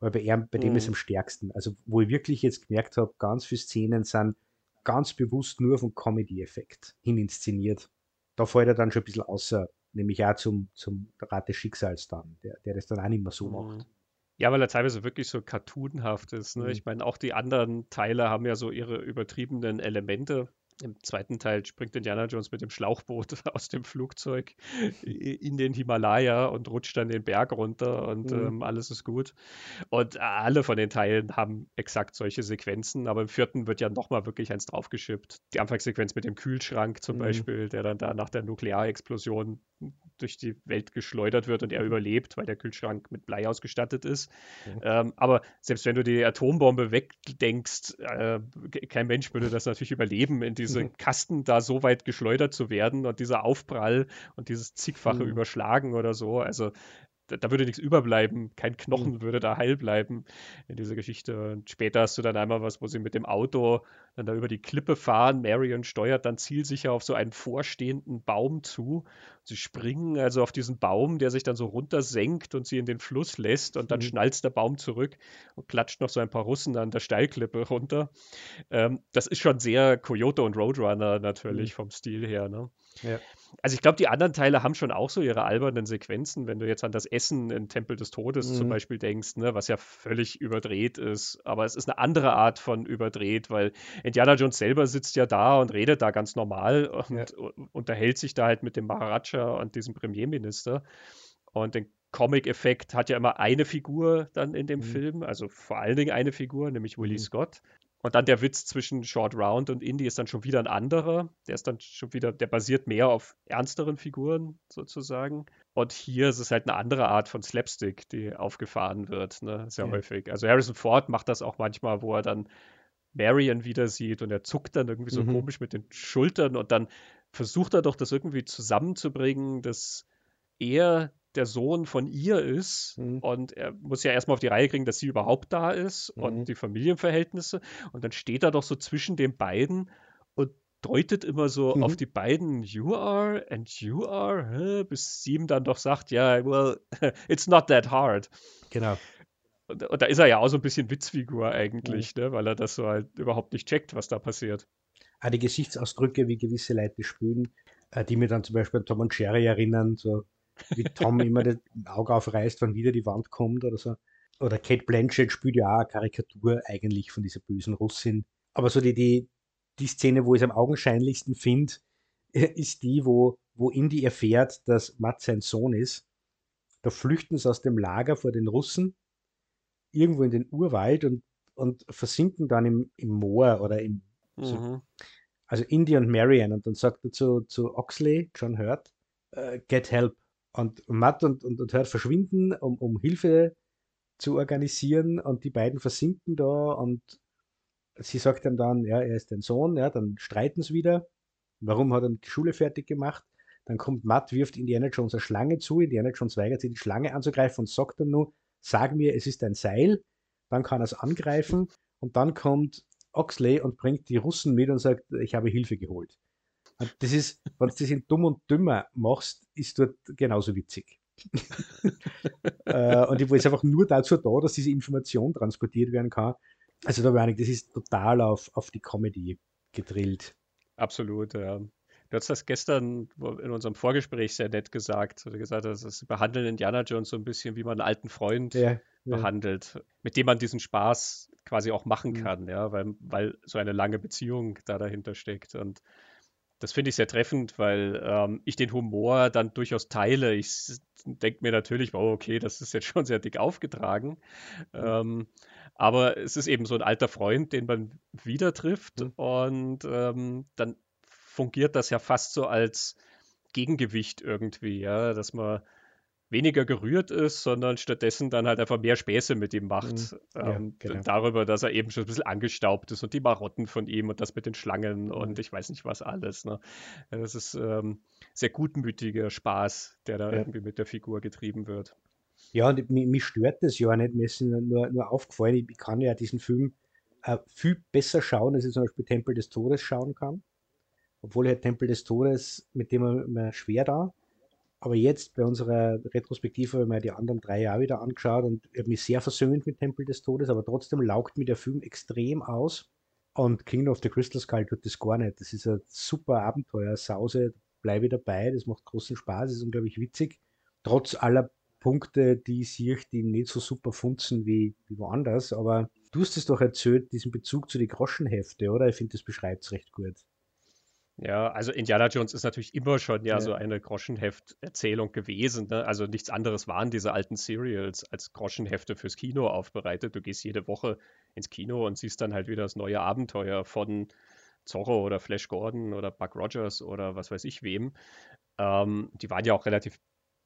Weil bei dem ist es am stärksten. Also wo ich wirklich jetzt gemerkt habe, ganz viele Szenen sind ganz bewusst nur vom Comedy-Effekt hin inszeniert. Da fällt er dann schon ein bisschen außer, nämlich auch zum Rad des Schicksals dann, der das dann auch nicht mehr so macht. Ja, weil er teilweise wirklich so cartoonhaft ist. Ne? Ich meine, auch die anderen Teile haben ja so ihre übertriebenen Elemente. Im zweiten Teil springt Indiana Jones mit dem Schlauchboot aus dem Flugzeug in den Himalaya und rutscht dann den Berg runter und alles ist gut. Und alle von den Teilen haben exakt solche Sequenzen, aber im vierten wird ja nochmal wirklich eins draufgeschippt. Die Anfangssequenz mit dem Kühlschrank zum Beispiel, der dann da nach der Nuklearexplosion durch die Welt geschleudert wird und er überlebt, weil der Kühlschrank mit Blei ausgestattet ist. Mhm. Aber selbst wenn du die Atombombe wegdenkst, kein Mensch würde das natürlich überleben, in diese Kasten da so weit geschleudert zu werden und dieser Aufprall und dieses zigfache Überschlagen oder so. Also da würde nichts überbleiben, kein Knochen würde da heil bleiben in dieser Geschichte. Und später hast du dann einmal was, wo sie mit dem Auto dann da über die Klippe fahren. Marion steuert dann zielsicher auf so einen vorstehenden Baum zu. Sie springen also auf diesen Baum, der sich dann so runtersenkt und sie in den Fluss lässt und dann schnalzt der Baum zurück und klatscht noch so ein paar Russen an der Steilklippe runter. Das ist schon sehr Coyote und Roadrunner natürlich vom Stil her, ne? Ja. Also ich glaube, die anderen Teile haben schon auch so ihre albernen Sequenzen, wenn du jetzt an das Essen in Tempel des Todes zum Beispiel denkst, ne, was ja völlig überdreht ist, aber es ist eine andere Art von überdreht, weil Indiana Jones selber sitzt ja da und redet da ganz normal und unterhält sich da halt mit dem Maharaja und diesem Premierminister und den Comic-Effekt hat ja immer eine Figur dann in dem Film, also vor allen Dingen eine Figur, nämlich Willie Scott. Und dann der Witz zwischen Short Round und Indy ist dann schon wieder ein anderer. Der ist dann schon wieder, der basiert mehr auf ernsteren Figuren sozusagen. Und hier ist es halt eine andere Art von Slapstick, die aufgefahren wird, ne? Sehr häufig. Also Harrison Ford macht das auch manchmal, wo er dann Marion wieder sieht und er zuckt dann irgendwie so komisch mit den Schultern und dann versucht er doch, das irgendwie zusammenzubringen, dass er der Sohn von ihr ist und er muss ja erstmal auf die Reihe kriegen, dass sie überhaupt da ist und die Familienverhältnisse und dann steht er doch so zwischen den beiden und deutet immer so auf die beiden, you are and you are, bis sie ihm dann doch sagt, ja, yeah, well, it's not that hard. Genau. Und da ist er ja auch so ein bisschen Witzfigur eigentlich, ne, weil er das so halt überhaupt nicht checkt, was da passiert. Ah, die Gesichtsausdrücke, wie gewisse Leute spielen, die mir dann zum Beispiel an Tom und Jerry erinnern, so wie Tom immer das Auge aufreißt, wann wieder die Wand kommt oder so. Oder Kate Blanchett spielt ja auch eine Karikatur eigentlich von dieser bösen Russin. Aber so die Szene, wo ich es am augenscheinlichsten finde, ist die, wo Indy erfährt, dass Mads sein Sohn ist. Da flüchten sie aus dem Lager vor den Russen irgendwo in den Urwald und versinken dann im Moor oder im... So. Also Indy und Marion. Und dann sagt er zu Oxley, John Hurt, get help. Und Matt und Hurt verschwinden, um Hilfe zu organisieren und die beiden versinken da und sie sagt ihm dann, ja, er ist dein Sohn, ja, dann streiten sie wieder. Warum hat er die Schule fertig gemacht? Dann kommt Matt, wirft Indiana Jones eine Schlange zu, Indiana Jones weigert sich, die Schlange anzugreifen und sagt dann nur, sag mir, es ist ein Seil, dann kann er es angreifen und dann kommt Oxley und bringt die Russen mit und sagt, ich habe Hilfe geholt. Und das ist, wenn du das in Dumm und Dümmer machst, ist dort genauso witzig. Und ich war jetzt einfach nur dazu da, dass diese Information transportiert werden kann. Also da war ich, das ist total auf die Comedy gedrillt. Absolut, ja. Du hast das gestern in unserem Vorgespräch sehr nett gesagt. Du hast gesagt, das behandeln Indiana Jones so ein bisschen, wie man einen alten Freund behandelt, mit dem man diesen Spaß quasi auch machen kann, ja, weil so eine lange Beziehung da dahinter steckt. Und das finde ich sehr treffend, weil ich den Humor dann durchaus teile. Ich denke mir natürlich, oh, okay, das ist jetzt schon sehr dick aufgetragen. Aber es ist eben so ein alter Freund, den man wieder trifft. Und dann fungiert das ja fast so als Gegengewicht irgendwie, ja, dass man weniger gerührt ist, sondern stattdessen dann halt einfach mehr Späße mit ihm macht. Genau. Darüber, dass er eben schon ein bisschen angestaubt ist und die Marotten von ihm und das mit den Schlangen und ich weiß nicht was alles. Ne? Ja, das ist sehr gutmütiger Spaß, der da irgendwie mit der Figur getrieben wird. Ja, und mich stört das ja nicht. Mir ist nur aufgefallen, ich kann ja diesen Film viel besser schauen, als ich zum Beispiel Tempel des Todes schauen kann. Obwohl ja Tempel des Todes, mit dem man schwer da. Aber jetzt bei unserer Retrospektive habe ich mir die anderen 3 Jahre wieder angeschaut und habe mich sehr versöhnt mit Tempel des Todes, aber trotzdem laugt mir der Film extrem aus. Und Kingdom of the Crystal Skull tut das gar nicht. Das ist eine super Abenteuersause, bleibe ich dabei, das macht großen Spaß, ist unglaublich witzig. Trotz aller Punkte, die ich sehe, die nicht so super funzen wie woanders, aber du hast es doch erzählt, diesen Bezug zu den Groschenhefte, oder? Ich finde, das beschreibt es recht gut. Ja, also Indiana Jones ist natürlich immer schon ja so eine Groschenheft-Erzählung gewesen, ne? Also nichts anderes waren diese alten Serials als Groschenhefte fürs Kino aufbereitet. Du gehst jede Woche ins Kino und siehst dann halt wieder das neue Abenteuer von Zorro oder Flash Gordon oder Buck Rogers oder was weiß ich wem. Die waren ja auch relativ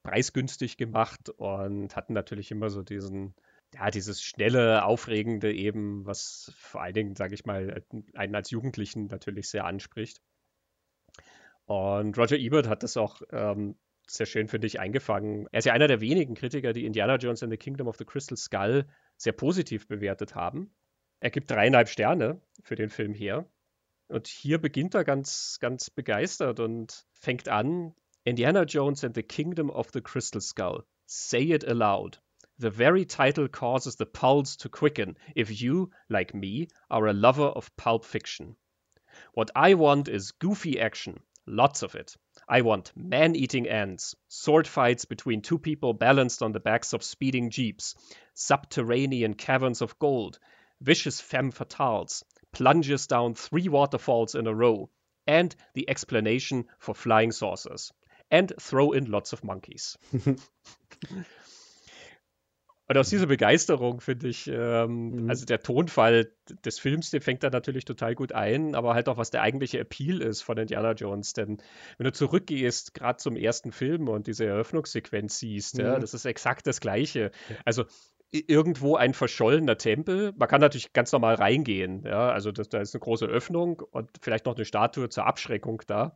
preisgünstig gemacht und hatten natürlich immer so diesen... Ja, dieses schnelle, aufregende eben, was vor allen Dingen, sage ich mal, einen als Jugendlichen natürlich sehr anspricht. Und Roger Ebert hat das auch sehr schön, finde ich, eingefangen. Er ist ja einer der wenigen Kritiker, die Indiana Jones and the Kingdom of the Crystal Skull sehr positiv bewertet haben. Er gibt 3,5 Sterne für den Film her. Und hier beginnt er ganz, ganz begeistert und fängt an: Indiana Jones and the Kingdom of the Crystal Skull. Say it aloud. The very title causes the pulse to quicken if you, like me, are a lover of pulp fiction. What I want is goofy action, lots of it. I want man-eating ants, sword fights between two people balanced on the backs of speeding jeeps, subterranean caverns of gold, vicious femme fatales, plunges down 3 waterfalls in a row, and the explanation for flying saucers. And throw in lots of monkeys. Und aus dieser Begeisterung finde ich, also der Tonfall des Films, der fängt da natürlich total gut ein, aber halt auch, was der eigentliche Appeal ist von Indiana Jones. Denn wenn du zurückgehst, gerade zum ersten Film und diese Eröffnungssequenz siehst, ja, das ist exakt das Gleiche. Also irgendwo ein verschollener Tempel. Man kann natürlich ganz normal reingehen. Ja? Also da ist eine große Öffnung und vielleicht noch eine Statue zur Abschreckung da.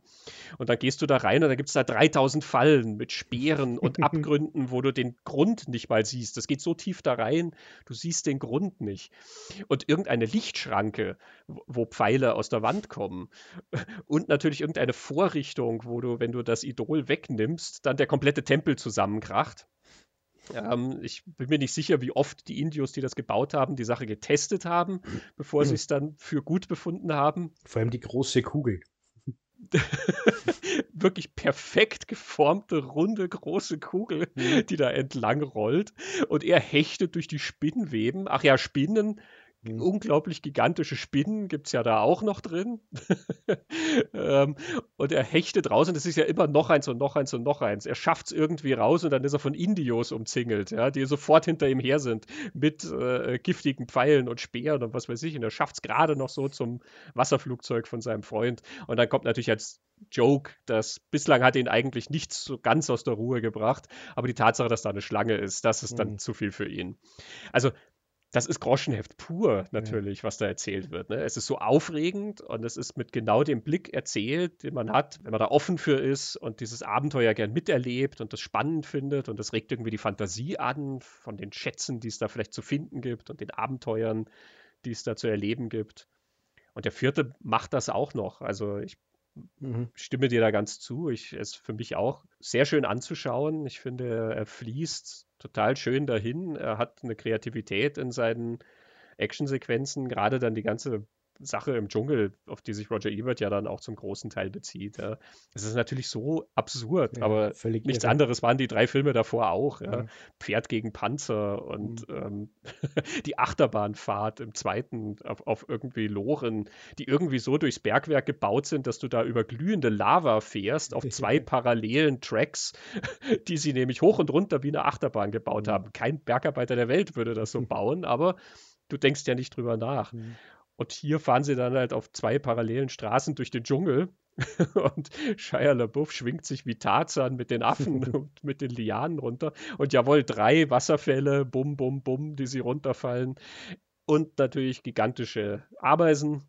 Und dann gehst du da rein und dann gibt es da 3000 Fallen mit Speeren und Abgründen, wo du den Grund nicht mal siehst. Das geht so tief da rein, du siehst den Grund nicht. Und irgendeine Lichtschranke, wo Pfeile aus der Wand kommen. Und natürlich irgendeine Vorrichtung, wo du, wenn du das Idol wegnimmst, dann der komplette Tempel zusammenkracht. Ich bin mir nicht sicher, wie oft die Indios, die das gebaut haben, die Sache getestet haben, bevor sie es dann für gut befunden haben. Vor allem die große Kugel. Wirklich perfekt geformte, runde, große Kugel, die da entlang rollt. Und er hechtet durch die Spinnenweben. Ach ja, Spinnen. Unglaublich gigantische Spinnen gibt es ja da auch noch drin. Und er hechtet raus und es ist ja immer noch eins und noch eins und noch eins. Er schafft es irgendwie raus und dann ist er von Indios umzingelt, ja, die sofort hinter ihm her sind mit giftigen Pfeilen und Speeren und was weiß ich. Und er schafft es gerade noch so zum Wasserflugzeug von seinem Freund. Und dann kommt natürlich als Joke, dass bislang hat ihn eigentlich nichts so ganz aus der Ruhe gebracht. Aber die Tatsache, dass da eine Schlange ist, das ist dann zu viel für ihn. Also das ist Groschenheft pur natürlich, was da erzählt wird. Ne? Es ist so aufregend und es ist mit genau dem Blick erzählt, den man hat, wenn man da offen für ist und dieses Abenteuer gern miterlebt und das spannend findet und das regt irgendwie die Fantasie an von den Schätzen, die es da vielleicht zu finden gibt und den Abenteuern, die es da zu erleben gibt. Und der vierte macht das auch noch. Also ich stimme dir da ganz zu. Es ist für mich auch sehr schön anzuschauen. Ich finde, er fließt total schön dahin. Er hat eine Kreativität in seinen Actionsequenzen, gerade dann die ganze Sache im Dschungel, auf die sich Roger Ebert ja dann auch zum großen Teil bezieht. Ja. Es ist natürlich so absurd, ja, aber nichts anderes waren die 3 Filme davor auch. Ja. Ja. Pferd gegen Panzer und die Achterbahnfahrt im zweiten auf irgendwie Loren, die irgendwie so durchs Bergwerk gebaut sind, dass du da über glühende Lava fährst auf 2 parallelen Tracks, die sie nämlich hoch und runter wie eine Achterbahn gebaut haben. Kein Bergarbeiter der Welt würde das so bauen, aber du denkst ja nicht drüber nach. Und hier fahren sie dann halt auf 2 parallelen Straßen durch den Dschungel und Shia LaBeouf schwingt sich wie Tarzan mit den Affen und mit den Lianen runter. Und jawohl, 3 Wasserfälle, bum, bum, bum, die sie runterfallen. Und natürlich gigantische Ameisen.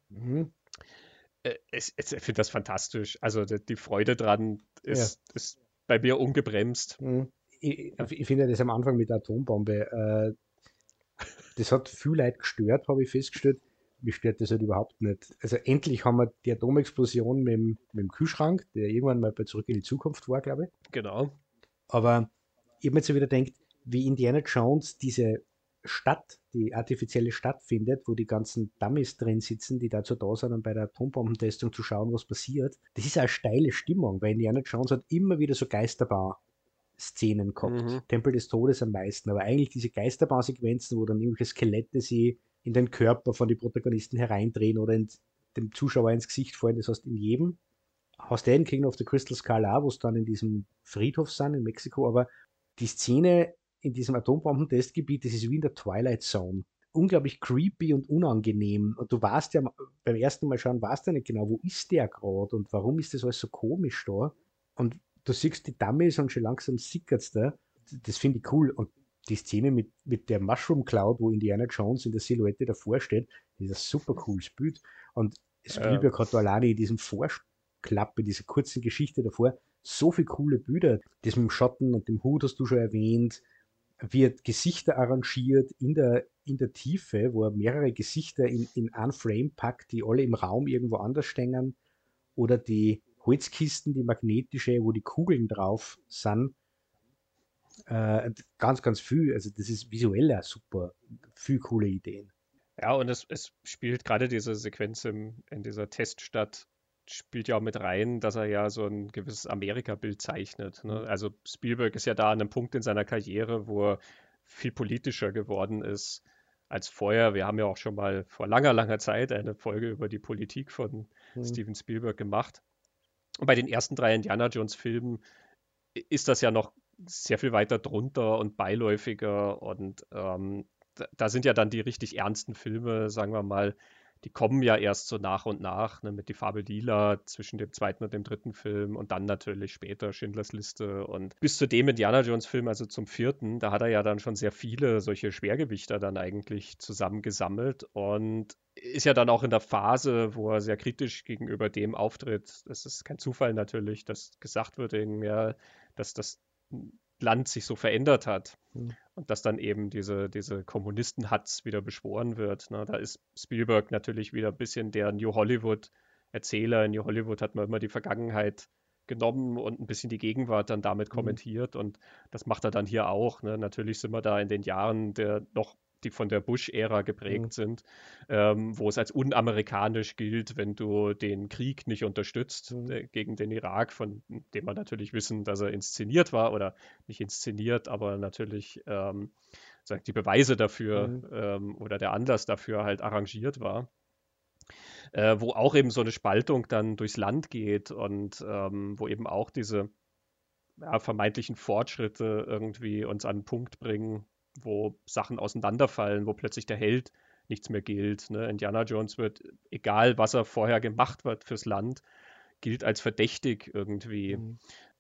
Ich finde das fantastisch. Also die Freude dran ist bei mir ungebremst. Ich finde das am Anfang mit der Atombombe, das hat viel Leute gestört, habe ich festgestellt. Mich stört das halt überhaupt nicht. Also endlich haben wir die Atomexplosion mit dem Kühlschrank, der irgendwann mal bei Zurück in die Zukunft war, glaube ich. Genau. Aber ich habe mir jetzt so wieder gedacht, wie Indiana Jones diese Stadt, die artifizielle Stadt findet, wo die ganzen Dummies drin sitzen, die dazu da sind, um bei der Atombombentestung zu schauen, was passiert. Das ist eine steile Stimmung, weil Indiana Jones hat immer wieder so Geisterbahn-Szenen gehabt. Tempel des Todes am meisten. Aber eigentlich diese Geisterbahn-Sequenzen, wo dann irgendwelche Skelette sie in den Körper von den Protagonisten hereindrehen oder dem Zuschauer ins Gesicht fallen. Das heißt, in jedem aus den Kingdom of the Crystal Skull auch, wo es dann in diesem Friedhof sind in Mexiko, aber die Szene in diesem Atombombentestgebiet, das ist wie in der Twilight Zone. Unglaublich creepy und unangenehm. Und du warst ja beim ersten Mal schauen, warst ja nicht genau, wo ist der gerade und warum ist das alles so komisch da? Und du siehst die Dummies und schon langsam sickert's da. Das finde ich cool. Und die Szene mit der Mushroom Cloud, wo Indiana Jones in der Silhouette davor steht, ist ein super cooles Bild. Und Spielberg hat da alleine in diesem Vorklappe, dieser kurzen Geschichte davor, so viele coole Bilder. Das mit dem Schatten und dem Hut hast du schon erwähnt. Wird Gesichter arrangiert in der Tiefe, wo er mehrere Gesichter in ein Frame packt, die alle im Raum irgendwo anders stehen. Oder die Holzkisten, die magnetische, wo die Kugeln drauf sind. Ganz, ganz viel. Also das ist visueller super. Viel coole Ideen. Ja, und es spielt gerade diese Sequenz in dieser Teststadt, spielt ja auch mit rein, dass er ja so ein gewisses Amerika-Bild zeichnet. Ne? Also Spielberg ist ja da an einem Punkt in seiner Karriere, wo er viel politischer geworden ist als vorher. Wir haben ja auch schon mal vor langer, langer Zeit eine Folge über die Politik von Steven Spielberg gemacht. Und bei den ersten 3 Indiana-Jones-Filmen ist das ja noch sehr viel weiter drunter und beiläufiger. Und da sind ja dann die richtig ernsten Filme, sagen wir mal, die kommen ja erst so nach und nach, ne, mit Die Farbe Lila zwischen dem 2. und dem 3. Film und dann natürlich später Schindlers Liste und bis zu dem Indiana Jones Film, also zum 4, da hat er ja dann schon sehr viele solche Schwergewichter dann eigentlich zusammengesammelt und ist ja dann auch in der Phase, wo er sehr kritisch gegenüber dem auftritt. Das ist kein Zufall natürlich, dass gesagt wird, ja, dass das Land sich so verändert hat und dass dann eben diese Kommunisten-Hatz wieder beschworen wird. Ne? Da ist Spielberg natürlich wieder ein bisschen der New Hollywood-Erzähler. In New Hollywood hat man immer die Vergangenheit genommen und ein bisschen die Gegenwart dann damit kommentiert und das macht er dann hier auch. Ne? Natürlich sind wir da in den Jahren, die von der Bush-Ära geprägt sind, wo es als unamerikanisch gilt, wenn du den Krieg nicht unterstützt gegen den Irak, von dem wir natürlich wissen, dass er inszeniert war oder nicht inszeniert, aber natürlich die Beweise dafür oder der Anlass dafür halt arrangiert war. Wo auch eben so eine Spaltung dann durchs Land geht und wo eben auch diese vermeintlichen Fortschritte irgendwie uns an einen Punkt bringen, wo Sachen auseinanderfallen, wo plötzlich der Held nichts mehr gilt. Ne? Indiana Jones wird, egal was er vorher gemacht hat fürs Land, gilt als verdächtig irgendwie.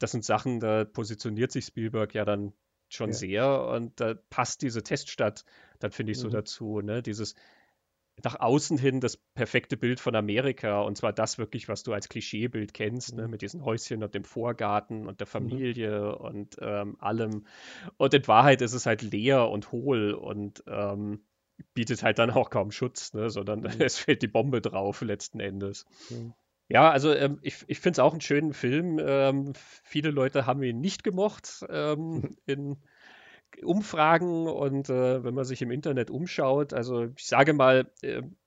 Das sind Sachen, da positioniert sich Spielberg ja dann schon sehr und da passt diese Teststadt, dann finde ich so dazu, ne? Dieses nach außen hin das perfekte Bild von Amerika und zwar das wirklich, was du als Klischeebild kennst, ne? Mit diesen Häuschen und dem Vorgarten und der Familie und allem. Und in Wahrheit ist es halt leer und hohl und bietet halt dann auch kaum Schutz, ne? Sondern es fällt die Bombe drauf letzten Endes. Ja, also ich finde es auch einen schönen Film. Viele Leute haben ihn nicht gemocht in Umfragen und wenn man sich im Internet umschaut, also ich sage mal,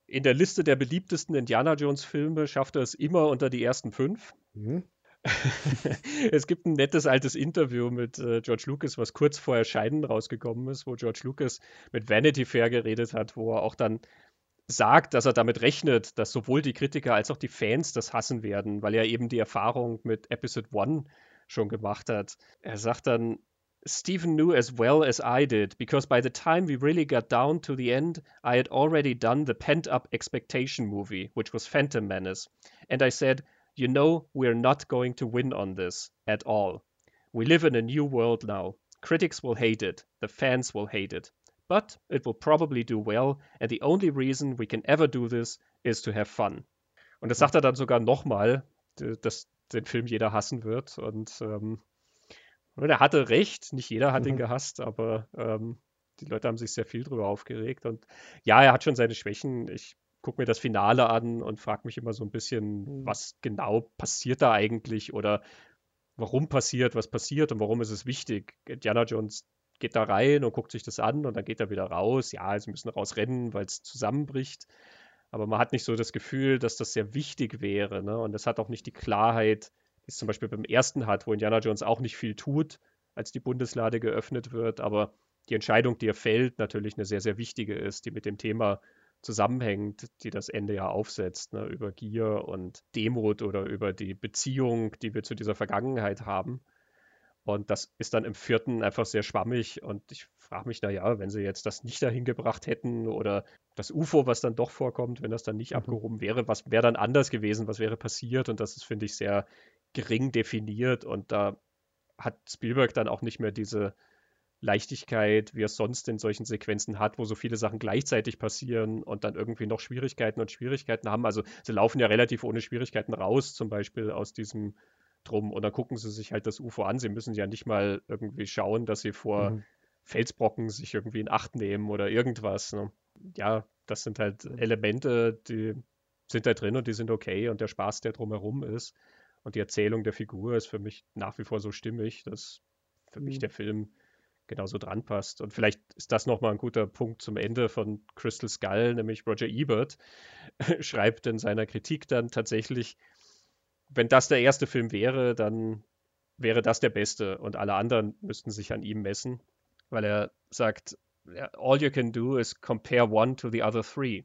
in der Liste der beliebtesten Indiana Jones Filme schafft er es immer unter die ersten 5. Es gibt ein nettes altes Interview mit George Lucas, was kurz vor Erscheinen rausgekommen ist, wo George Lucas mit Vanity Fair geredet hat, wo er auch dann sagt, dass er damit rechnet, dass sowohl die Kritiker als auch die Fans das hassen werden, weil er eben die Erfahrung mit Episode 1 schon gemacht hat. Er sagt dann, Steven knew as well as I did, because by the time we really got down to the end, I had already done the pent-up expectation movie, which was Phantom Menace. And I said, you know, we're not going to win on this at all. We live in a new world now. Critics will hate it. The fans will hate it. But it will probably do well, and the only reason we can ever do this is to have fun. Und das sagt er dann sogar nochmal, dass den Film jeder hassen wird und er hatte recht, nicht jeder hat ihn gehasst, aber die Leute haben sich sehr viel drüber aufgeregt. Und ja, er hat schon seine Schwächen. Ich gucke mir das Finale an und frage mich immer so ein bisschen, was genau passiert da eigentlich oder warum passiert, was passiert und warum ist es wichtig. Indiana Jones geht da rein und guckt sich das an und dann geht er wieder raus. Ja, sie müssen rausrennen, weil es zusammenbricht. Aber man hat nicht so das Gefühl, dass das sehr wichtig wäre, ne? Und das hat auch nicht die Klarheit, ist zum Beispiel beim ersten hat, wo Indiana Jones auch nicht viel tut, als die Bundeslade geöffnet wird, aber die Entscheidung, die er fällt, natürlich eine sehr, sehr wichtige ist, die mit dem Thema zusammenhängt, die das Ende ja aufsetzt, ne, über Gier und Demut oder über die Beziehung, die wir zu dieser Vergangenheit haben. Und das ist dann im vierten einfach sehr schwammig. Und ich frage mich, naja, wenn sie jetzt das nicht dahin gebracht hätten oder das UFO, was dann doch vorkommt, wenn das dann nicht abgehoben wäre, was wäre dann anders gewesen, was wäre passiert? Und das ist, finde ich, sehr gering definiert. Und da hat Spielberg dann auch nicht mehr diese Leichtigkeit, wie er sonst in solchen Sequenzen hat, wo so viele Sachen gleichzeitig passieren und dann irgendwie noch Schwierigkeiten und Schwierigkeiten haben. Also sie laufen ja relativ ohne Schwierigkeiten raus, zum Beispiel aus diesem Drum, und dann gucken sie sich halt das UFO an. Sie müssen ja nicht mal irgendwie schauen, dass sie vor Felsbrocken sich irgendwie in Acht nehmen oder irgendwas. Ne? Ja, das sind halt Elemente, die sind da drin und die sind okay, und der Spaß, der drumherum ist und die Erzählung der Figur ist für mich nach wie vor so stimmig, dass für mich der Film genauso dran passt. Und vielleicht ist das nochmal ein guter Punkt zum Ende von Crystal Skull, nämlich Roger Ebert schreibt in seiner Kritik dann tatsächlich, wenn das der erste Film wäre, dann wäre das der beste und alle anderen müssten sich an ihm messen, weil er sagt, all you can do is compare one to the other three.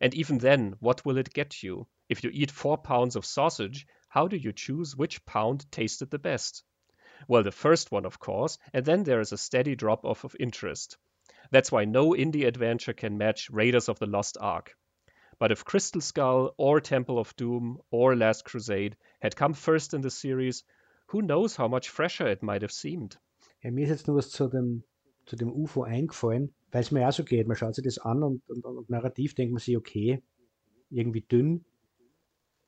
And even then, what will it get you? If you eat 4 pounds of sausage, how do you choose which pound tasted the best? Well, the first one, of course, and then there is a steady drop-off of interest. That's why no indie adventure can match Raiders of the Lost Ark. But if Crystal Skull or Temple of Doom or Last Crusade had come first in the series, who knows how much fresher it might have seemed. Ja, mir ist jetzt nur was zu dem UFO eingefallen, weil es mir auch so geht. Man schaut sich das an und narrativ denkt man sich, okay, irgendwie dünn,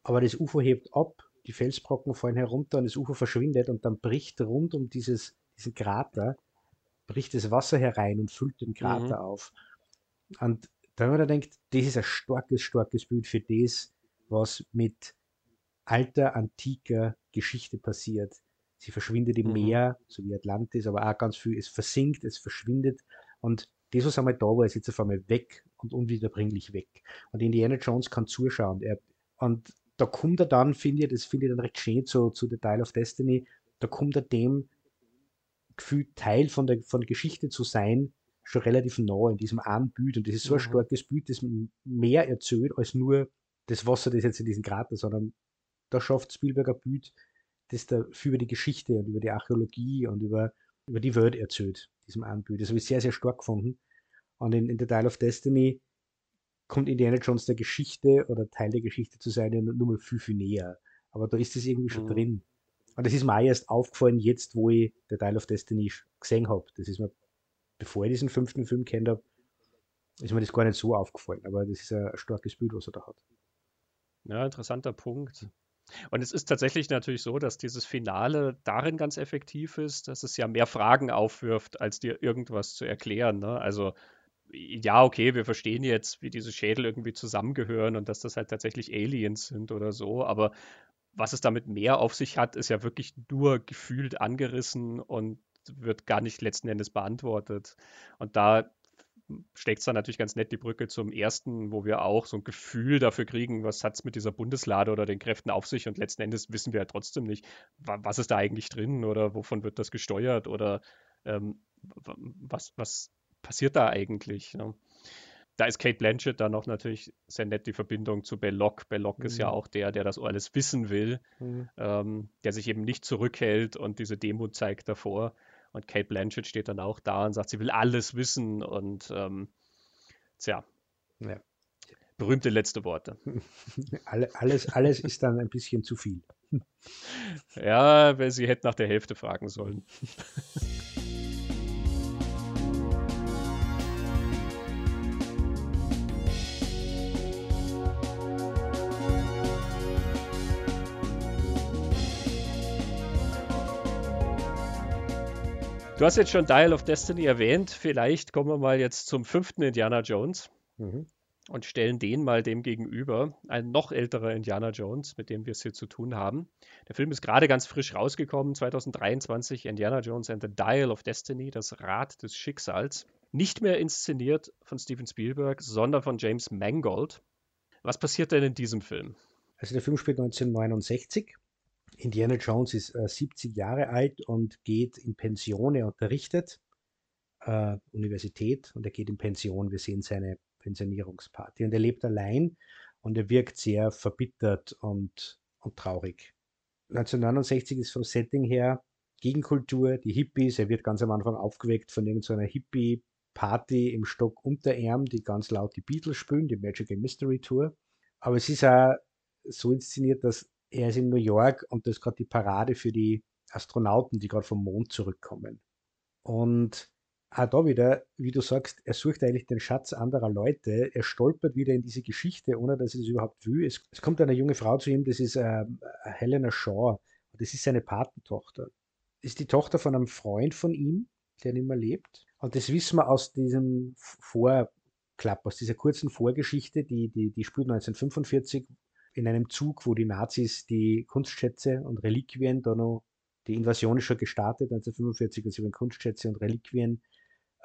aber das UFO hebt ab, die Felsbrocken fallen herunter und das UFO verschwindet, und dann bricht rund um diesen Krater, bricht das Wasser herein und füllt den Krater auf. Und da man da denkt, das ist ein starkes Bild für das, was mit alter, antiker Geschichte passiert. Sie verschwindet im Meer, so wie Atlantis, aber auch ganz viel, es versinkt, es verschwindet, und das, was einmal da war, ist jetzt auf einmal weg und unwiederbringlich weg. Und Indiana Jones kann zuschauen. Und da kommt er dann, finde ich dann recht schön zu The Dial of Destiny, da kommt er dem Gefühl, Teil von der Geschichte zu sein, schon relativ nah in diesem einen Bild. Und das ist so ein starkes Bild, das mehr erzählt als nur das Wasser, das jetzt in diesem Krater, sondern da schafft Spielberg ein Bild, das da viel über die Geschichte und über die Archäologie und über die Welt erzählt, diesem einen Bild. Das habe ich sehr, sehr stark gefunden. Und in The Dial of Destiny kommt Indiana Jones der Geschichte oder Teil der Geschichte zu sein, nur mal viel, viel näher. Aber da ist das irgendwie schon drin. Und das ist mir auch erst aufgefallen, jetzt, wo ich The Dial of Destiny gesehen habe. Das ist mir, bevor ich diesen 5. Film kennt habe, ist mir das gar nicht so aufgefallen, aber das ist ein starkes Bild, was er da hat. Ja, interessanter Punkt. Und es ist tatsächlich natürlich so, dass dieses Finale darin ganz effektiv ist, dass es ja mehr Fragen aufwirft, als dir irgendwas zu erklären. Ne? Also, ja, okay, wir verstehen jetzt, wie diese Schädel irgendwie zusammengehören und dass das halt tatsächlich Aliens sind oder so, aber was es damit mehr auf sich hat, ist ja wirklich nur gefühlt angerissen und wird gar nicht letzten Endes beantwortet. Und da steckt es dann natürlich ganz nett die Brücke zum ersten, wo wir auch so ein Gefühl dafür kriegen, was hat es mit dieser Bundeslade oder den Kräften auf sich, und letzten Endes wissen wir ja trotzdem nicht, was ist da eigentlich drin oder wovon wird das gesteuert oder was passiert da eigentlich. Ne? Da ist Kate Blanchett dann auch natürlich sehr nett die Verbindung zu Belloq. Belloq ist ja auch der das alles wissen will, der sich eben nicht zurückhält und diese Demut zeigt davor. Und Kate Blanchett steht dann auch da und sagt, sie will alles wissen. Und ja. Berühmte letzte Worte. Alles ist dann ein bisschen zu viel. Ja, weil sie hätte nach der Hälfte fragen sollen. Du hast jetzt schon Dial of Destiny erwähnt, vielleicht kommen wir mal jetzt zum 5. Indiana Jones und stellen den mal dem gegenüber, ein noch älterer Indiana Jones, mit dem wir es hier zu tun haben. Der Film ist gerade ganz frisch rausgekommen, 2023, Indiana Jones and the Dial of Destiny, das Rad des Schicksals. Nicht mehr inszeniert von Steven Spielberg, sondern von James Mangold. Was passiert denn in diesem Film? Also der Film spielt 1969. Indiana Jones ist 70 Jahre alt und geht in Pension, er unterrichtet. Universität und er geht in Pension. Wir sehen seine Pensionierungsparty und er lebt allein und er wirkt sehr verbittert und traurig. 1969 ist vom Setting her Gegenkultur, die Hippies. Er wird ganz am Anfang aufgeweckt von irgendeiner Hippie-Party im Stock unter Erm, die ganz laut die Beatles spielen, die Magical Mystery Tour. Aber es ist auch so inszeniert, dass er ist in New York und das ist gerade die Parade für die Astronauten, die gerade vom Mond zurückkommen. Und auch da wieder, wie du sagst, er sucht eigentlich den Schatz anderer Leute, er stolpert wieder in diese Geschichte, ohne dass er es überhaupt will. Es kommt eine junge Frau zu ihm, das ist Helena Shaw, das ist seine Patentochter. Das ist die Tochter von einem Freund von ihm, der nicht mehr lebt. Und das wissen wir aus diesem Vorklapp, aus dieser kurzen Vorgeschichte, die spielt 1945 in einem Zug, wo die Nazis die Kunstschätze und Reliquien, da noch die Invasion ist schon gestartet, 1945, und sie haben Kunstschätze und Reliquien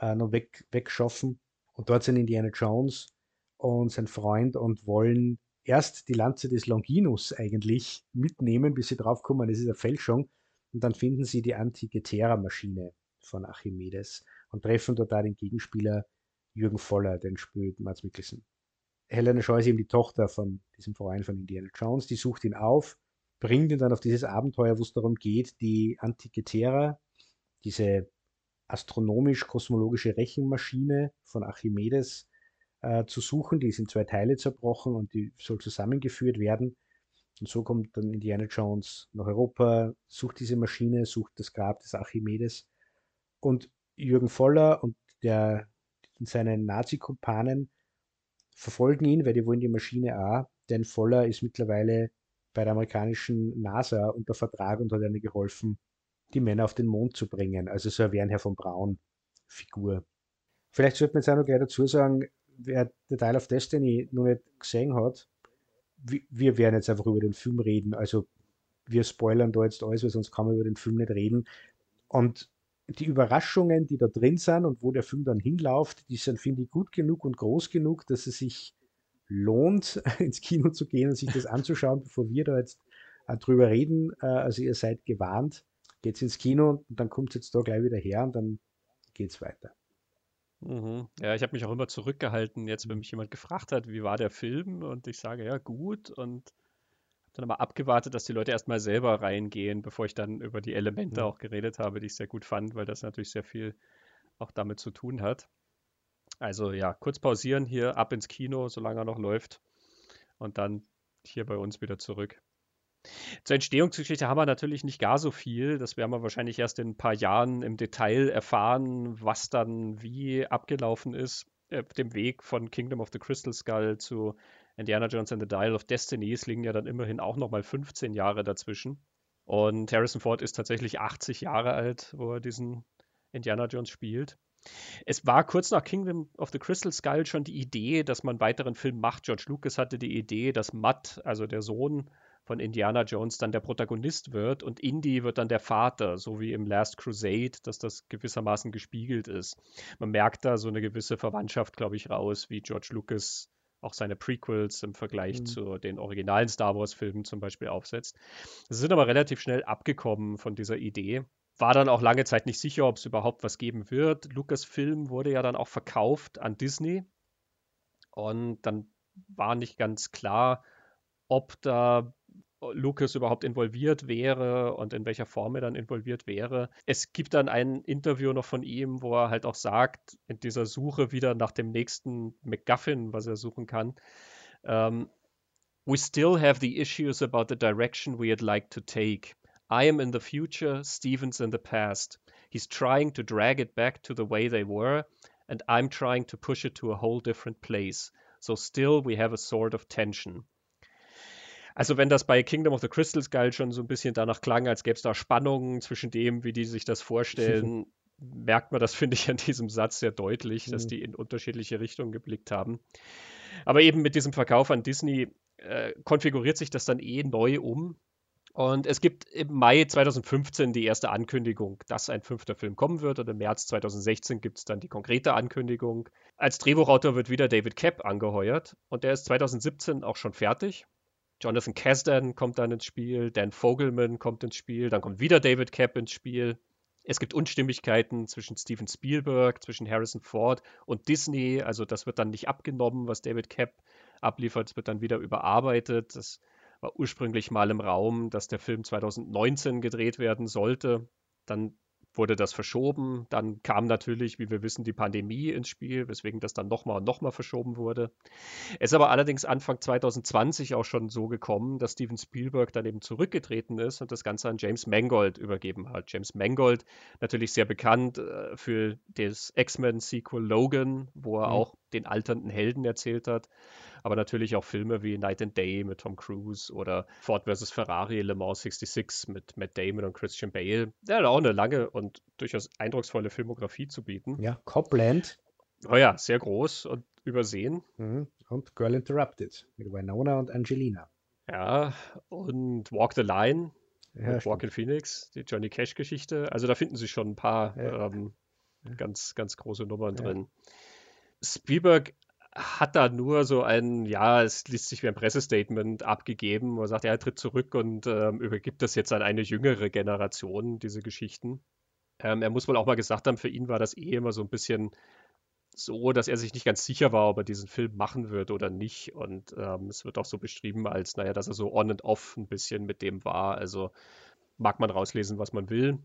noch wegschaffen. Und dort sind Indiana Jones und sein Freund und wollen erst die Lanze des Longinus eigentlich mitnehmen, bis sie draufkommen, das ist eine Fälschung. Und dann finden sie die Antikythera-Maschine von Archimedes und treffen dort da den Gegenspieler Jürgen Voller, den spielt Mads Mikkelsen. Helena Shaw ist eben die Tochter von diesem Verein von Indiana Jones, die sucht ihn auf, bringt ihn dann auf dieses Abenteuer, wo es darum geht, die Antikythera, diese astronomisch-kosmologische Rechenmaschine von Archimedes zu suchen. Die ist in 2 Teile zerbrochen und die soll zusammengeführt werden. Und so kommt dann Indiana Jones nach Europa, sucht diese Maschine, sucht das Grab des Archimedes. Und Jürgen Voller und seine Nazi-Kumpanen verfolgen ihn, weil die wollen die Maschine auch, denn Voller ist mittlerweile bei der amerikanischen NASA unter Vertrag und hat ihnen geholfen, die Männer auf den Mond zu bringen. Also so eine Wernherr von Braun-Figur. Vielleicht sollte man jetzt auch noch gleich dazu sagen, wer The Dial of Destiny noch nicht gesehen hat, wir werden jetzt einfach über den Film reden. Also wir spoilern da jetzt alles, weil sonst kann man über den Film nicht reden. Und die Überraschungen, die da drin sind und wo der Film dann hinläuft, die sind, finde ich, gut genug und groß genug, dass es sich lohnt, ins Kino zu gehen und sich das anzuschauen, bevor wir da jetzt drüber reden. Also ihr seid gewarnt, geht's ins Kino und dann kommt jetzt da gleich wieder her und dann geht's weiter. Mhm. Ja, ich habe mich auch immer zurückgehalten, jetzt wenn mich jemand gefragt hat, wie war der Film, und ich sage, ja, gut, und habe dann aber abgewartet, dass die Leute erstmal selber reingehen, bevor ich dann über die Elemente auch geredet habe, die ich sehr gut fand, weil das natürlich sehr viel auch damit zu tun hat. Also ja, kurz pausieren hier, ab ins Kino, solange er noch läuft, und dann hier bei uns wieder zurück. Zur Entstehungsgeschichte haben wir natürlich nicht gar so viel. Das werden wir wahrscheinlich erst in ein paar Jahren im Detail erfahren, was dann wie abgelaufen ist. Auf dem Weg von Kingdom of the Crystal Skull zu Indiana Jones and the Dial of Destiny, es liegen ja dann immerhin auch nochmal 15 Jahre dazwischen. Und Harrison Ford ist tatsächlich 80 Jahre alt, wo er diesen Indiana Jones spielt. Es war kurz nach Kingdom of the Crystal Skull schon die Idee, dass man einen weiteren Film macht. George Lucas hatte die Idee, dass Matt, also der Sohn von Indiana Jones, dann der Protagonist wird und Indy wird dann der Vater, so wie im Last Crusade, dass das gewissermaßen gespiegelt ist. Man merkt da so eine gewisse Verwandtschaft, glaube ich, raus, wie George Lucas auch seine Prequels im Vergleich zu den originalen Star Wars-Filmen zum Beispiel aufsetzt. Sie sind aber relativ schnell abgekommen von dieser Idee. War dann auch lange Zeit nicht sicher, ob es überhaupt was geben wird. Lucasfilm wurde ja dann auch verkauft an Disney und dann war nicht ganz klar, ob da Lucas überhaupt involviert wäre und in welcher Form er dann involviert wäre. Es gibt dann ein Interview noch von ihm, wo er halt auch sagt, in dieser Suche wieder nach dem nächsten MacGuffin, was er suchen kann, "We still have the issues about the direction we'd like to take. I am in the future, Steven's in the past. He's trying to drag it back to the way they were and I'm trying to push it to a whole different place. So still we have a sort of tension." Also wenn das bei Kingdom of the Crystal Skull schon so ein bisschen danach klang, als gäbe es da Spannungen zwischen dem, wie die sich das vorstellen, merkt man das, finde ich, an diesem Satz sehr deutlich, dass die in unterschiedliche Richtungen geblickt haben. Aber eben mit diesem Verkauf an Disney konfiguriert sich das dann neu um. Und es gibt im Mai 2015 die erste Ankündigung, dass ein 5. Film kommen wird. Und im März 2016 gibt es dann die konkrete Ankündigung. Als Drehbuchautor wird wieder David Koepp angeheuert. Und der ist 2017 auch schon fertig. Jonathan Kasdan kommt dann ins Spiel, Dan Fogelman kommt ins Spiel, dann kommt wieder David Koepp ins Spiel. Es gibt Unstimmigkeiten zwischen Steven Spielberg, zwischen Harrison Ford und Disney. Also das wird dann nicht abgenommen, was David Koepp abliefert. Es wird dann wieder überarbeitet. Das war ursprünglich mal im Raum, dass der Film 2019 gedreht werden sollte. Dann wurde das verschoben. Dann kam natürlich, wie wir wissen, die Pandemie ins Spiel, weswegen das dann nochmal und nochmal verschoben wurde. Es ist aber allerdings Anfang 2020 auch schon so gekommen, dass Steven Spielberg dann eben zurückgetreten ist und das Ganze an James Mangold übergeben hat. James Mangold, natürlich sehr bekannt für das X-Men-Sequel Logan, wo er auch den alternden Helden erzählt hat, aber natürlich auch Filme wie Night and Day mit Tom Cruise oder Ford vs. Ferrari, Le Mans 66 mit Matt Damon und Christian Bale. Der hat auch eine lange und durchaus eindrucksvolle Filmografie zu bieten. Ja, Copland. Oh ja, sehr groß und übersehen. Und Girl Interrupted mit Winona und Angelina. Ja, und Walk the Line mit Joaquin Phoenix, die Johnny Cash-Geschichte. Also da finden Sie schon ein paar ganz, ganz große Nummern drin. Spielberg hat da nur so ein, ja, es liest sich wie ein Pressestatement abgegeben, wo er sagt, er tritt zurück und übergibt das jetzt an eine jüngere Generation, diese Geschichten. Er muss wohl auch mal gesagt haben, für ihn war das eh immer so ein bisschen so, dass er sich nicht ganz sicher war, ob er diesen Film machen wird oder nicht. Und es wird auch so beschrieben als, naja, dass er so on and off ein bisschen mit dem war. Also mag man rauslesen, was man will.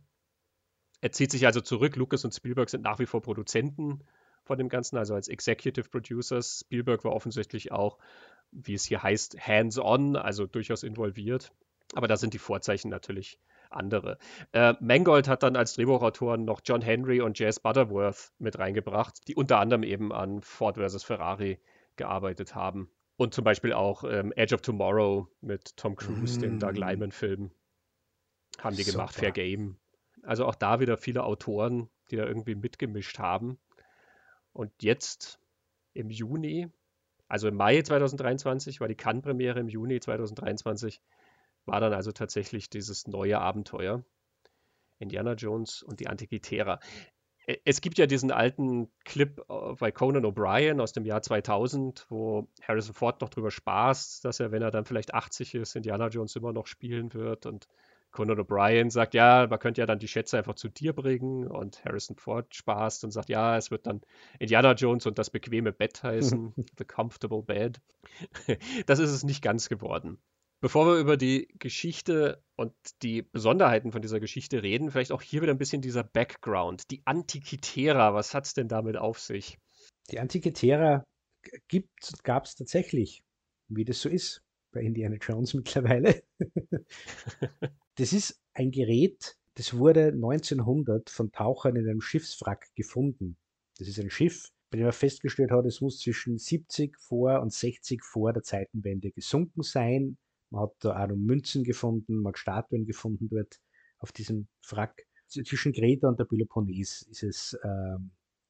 Er zieht sich also zurück. Lucas und Spielberg sind nach wie vor Produzenten von dem Ganzen, also als Executive Producers. Spielberg war offensichtlich auch, wie es hier heißt, hands-on, also durchaus involviert. Aber da sind die Vorzeichen natürlich andere. Mangold hat dann als Drehbuchautoren noch John Henry und J.S. Butterworth mit reingebracht, die unter anderem eben an Ford vs. Ferrari gearbeitet haben. Und zum Beispiel auch Edge of Tomorrow mit Tom Cruise, den Doug Liman-Film, haben die gemacht, Fair Game. Also auch da wieder viele Autoren, die da irgendwie mitgemischt haben. Und jetzt im Juni, also im Mai 2023, war die Cannes-Premiere, im Juni 2023 war dann also tatsächlich dieses neue Abenteuer, Indiana Jones und die Antikythera. Es gibt ja diesen alten Clip bei Conan O'Brien aus dem Jahr 2000, wo Harrison Ford noch drüber spaßt, dass er, wenn er dann vielleicht 80 ist, Indiana Jones immer noch spielen wird. Und Conan O'Brien sagt, ja, man könnte ja dann die Schätze einfach zu dir bringen. Und Harrison Ford spaßt und sagt, ja, es wird dann Indiana Jones und das bequeme Bett heißen, The Comfortable Bed. Das ist es nicht ganz geworden. Bevor wir über die Geschichte und die Besonderheiten von dieser Geschichte reden, vielleicht auch hier wieder ein bisschen dieser Background. Die Antikythera, was hat es denn damit auf sich? Die Antikythera gab es tatsächlich, wie das so ist bei Indiana Jones mittlerweile. Das ist ein Gerät, das wurde 1900 von Tauchern in einem Schiffswrack gefunden. Das ist ein Schiff, bei dem man festgestellt hat, es muss zwischen 70 vor und 60 vor der Zeitenwende gesunken sein. Man hat da auch noch Münzen gefunden, man hat Statuen gefunden dort auf diesem Wrack. Zwischen Kreta und der Peloponnes ist es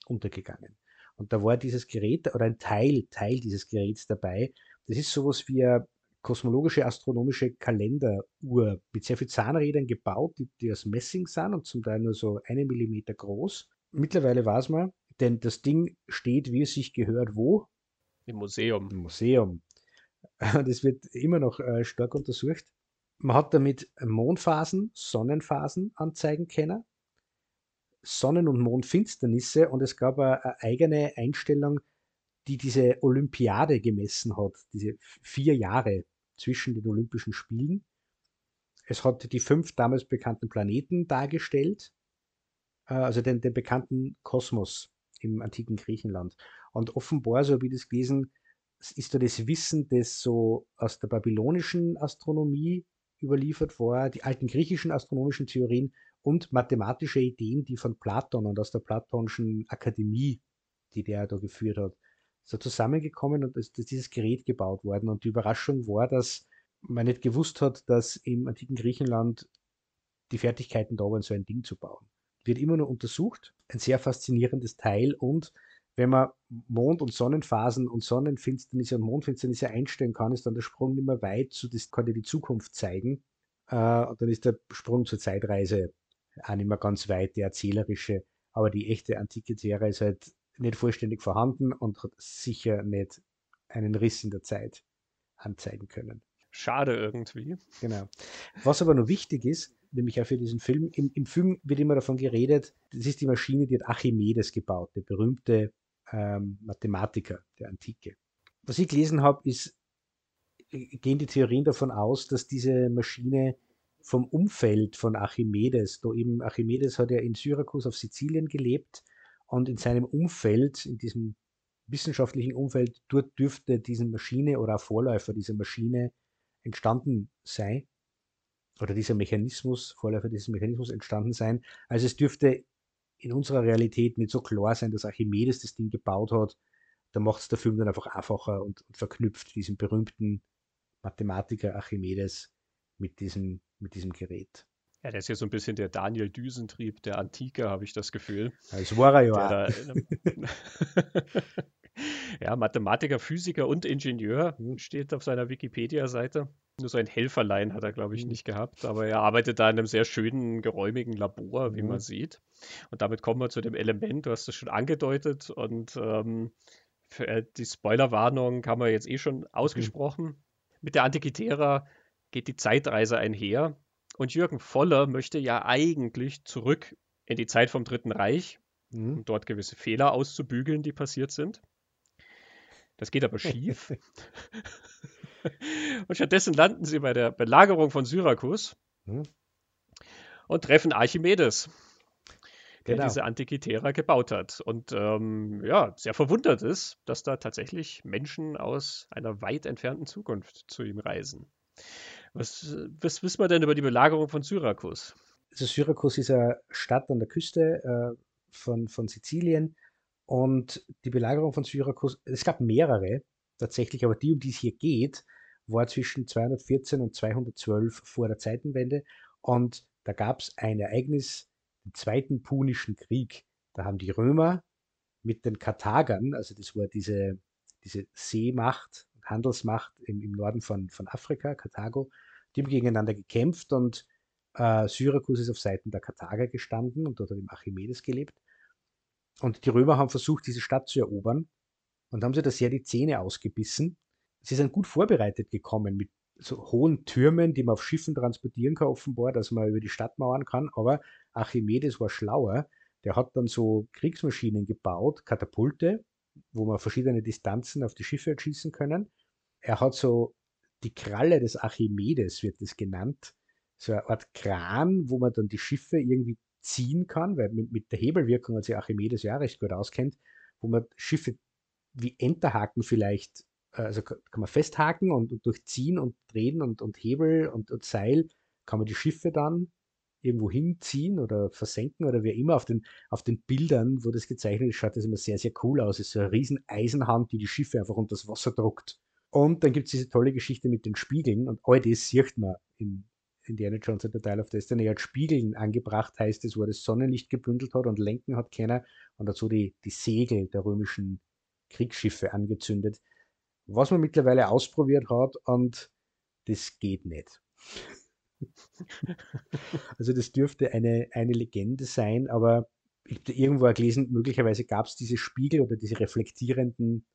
untergegangen. Und da war dieses Gerät oder ein Teil dieses Geräts dabei. Das ist sowas wie eine kosmologische, astronomische Kalenderuhr mit sehr vielen Zahnrädern gebaut, die aus Messing sind und zum Teil nur so 1 Millimeter groß. Mittlerweile weiß man, denn das Ding steht, wie es sich gehört, wo? Im Museum. Im Museum. Das wird immer noch stark untersucht. Man hat damit Mondphasen, Sonnenphasen anzeigen können, Sonnen- und Mondfinsternisse, und es gab eine eigene Einstellung, die diese Olympiade gemessen hat, diese 4 Jahre zwischen den Olympischen Spielen. Es hat die 5 damals bekannten Planeten dargestellt, also den bekannten Kosmos im antiken Griechenland. Und offenbar, so habe ich das gelesen, ist da das Wissen, das so aus der babylonischen Astronomie überliefert war, die alten griechischen astronomischen Theorien und mathematische Ideen, die von Platon und aus der platonischen Akademie, die der da geführt hat, so zusammengekommen, und ist dieses Gerät gebaut worden. Und die Überraschung war, dass man nicht gewusst hat, dass im antiken Griechenland die Fertigkeiten da waren, so ein Ding zu bauen. Wird immer noch untersucht. Ein sehr faszinierendes Teil. Und wenn man Mond- und Sonnenphasen und Sonnenfinsternisse und Mondfinsternisse einstellen kann, ist dann der Sprung nicht mehr weit, so das kann dir die Zukunft zeigen. Und dann ist der Sprung zur Zeitreise auch nicht mehr ganz weit, der erzählerische. Aber die echte Antikythera ist halt nicht vollständig vorhanden und hat sicher nicht einen Riss in der Zeit anzeigen können. Schade irgendwie. Genau. Was aber noch wichtig ist, nämlich auch für diesen Film. Im Film wird immer davon geredet, das ist die Maschine, die hat Archimedes gebaut, der berühmte Mathematiker der Antike. Was ich gelesen habe, ist, gehen die Theorien davon aus, dass diese Maschine vom Umfeld von Archimedes, da eben Archimedes hat ja in Syrakus auf Sizilien gelebt und in seinem Umfeld, in diesem wissenschaftlichen Umfeld, dort dürfte diese Maschine oder ein Vorläufer dieser Maschine entstanden sein oder dieser Mechanismus, Vorläufer dieses Mechanismus entstanden sein. Also es dürfte in unserer Realität nicht so klar sein, dass Archimedes das Ding gebaut hat. Da macht es der Film dann einfach einfacher und verknüpft diesen berühmten Mathematiker Archimedes mit diesem Gerät. Ja, der ist ja so ein bisschen der Daniel Düsentrieb der Antike, habe ich das Gefühl. Das war er ja. Ja, Mathematiker, Physiker und Ingenieur steht auf seiner Wikipedia-Seite. Nur so ein Helferlein hat er, glaube ich, nicht gehabt. Aber er arbeitet da in einem sehr schönen, geräumigen Labor, wie man sieht. Und damit kommen wir zu dem Element, du hast es schon angedeutet. Und die Spoilerwarnung haben wir jetzt eh schon ausgesprochen. Mit der Antikythera geht die Zeitreise einher. Und Jürgen Voller möchte ja eigentlich zurück in die Zeit vom Dritten Reich, um dort gewisse Fehler auszubügeln, die passiert sind. Das geht aber schief. Und stattdessen landen sie bei der Belagerung von Syrakus und treffen Archimedes, der diese Antikythera gebaut hat. Und sehr verwundert ist, dass da tatsächlich Menschen aus einer weit entfernten Zukunft zu ihm reisen. Was wissen wir denn über die Belagerung von Syrakus? Also Syrakus ist eine Stadt an der Küste von Sizilien und die Belagerung von Syrakus, es gab mehrere tatsächlich, aber die, um die es hier geht, war zwischen 214 und 212 vor der Zeitenwende und da gab es ein Ereignis, den Zweiten Punischen Krieg. Da haben die Römer mit den Karthagern, also das war diese Seemacht, Handelsmacht im Norden von Afrika, Karthago, die haben gegeneinander gekämpft und Syrakus ist auf Seiten der Karthager gestanden und dort hat im Archimedes gelebt. Und die Römer haben versucht, diese Stadt zu erobern und haben sich da sehr die Zähne ausgebissen. Sie sind gut vorbereitet gekommen mit so hohen Türmen, die man auf Schiffen transportieren kann, offenbar, dass man über die Stadt mauern kann. Aber Archimedes war schlauer. Der hat dann so Kriegsmaschinen gebaut, Katapulte, wo man verschiedene Distanzen auf die Schiffe hat schießen können. Er hat so die Kralle des Archimedes, wird das genannt, so eine Art Kran, wo man dann die Schiffe irgendwie ziehen kann, weil mit der Hebelwirkung hat sich Archimedes ja recht gut auskennt, wo man Schiffe wie Enterhaken vielleicht, also kann man festhaken und durchziehen und drehen und Hebel und Seil, kann man die Schiffe dann irgendwo hinziehen oder versenken oder wie immer. Auf den Bildern, wo das gezeichnet ist, schaut das immer sehr, sehr cool aus. Es ist so eine riesen Eisenhand, die die Schiffe einfach unter das Wasser druckt. Und dann gibt es diese tolle Geschichte mit den Spiegeln und all das sieht man in Indiana Jones und der Dial of Destiny. Er hat Spiegeln angebracht, heißt es, wo das Sonnenlicht gebündelt hat und lenken hat keiner und hat so die Segel der römischen Kriegsschiffe angezündet. Was man mittlerweile ausprobiert hat und das geht nicht. Also das dürfte eine Legende sein, aber ich habe irgendwo gelesen, möglicherweise gab es diese Spiegel oder diese reflektierenden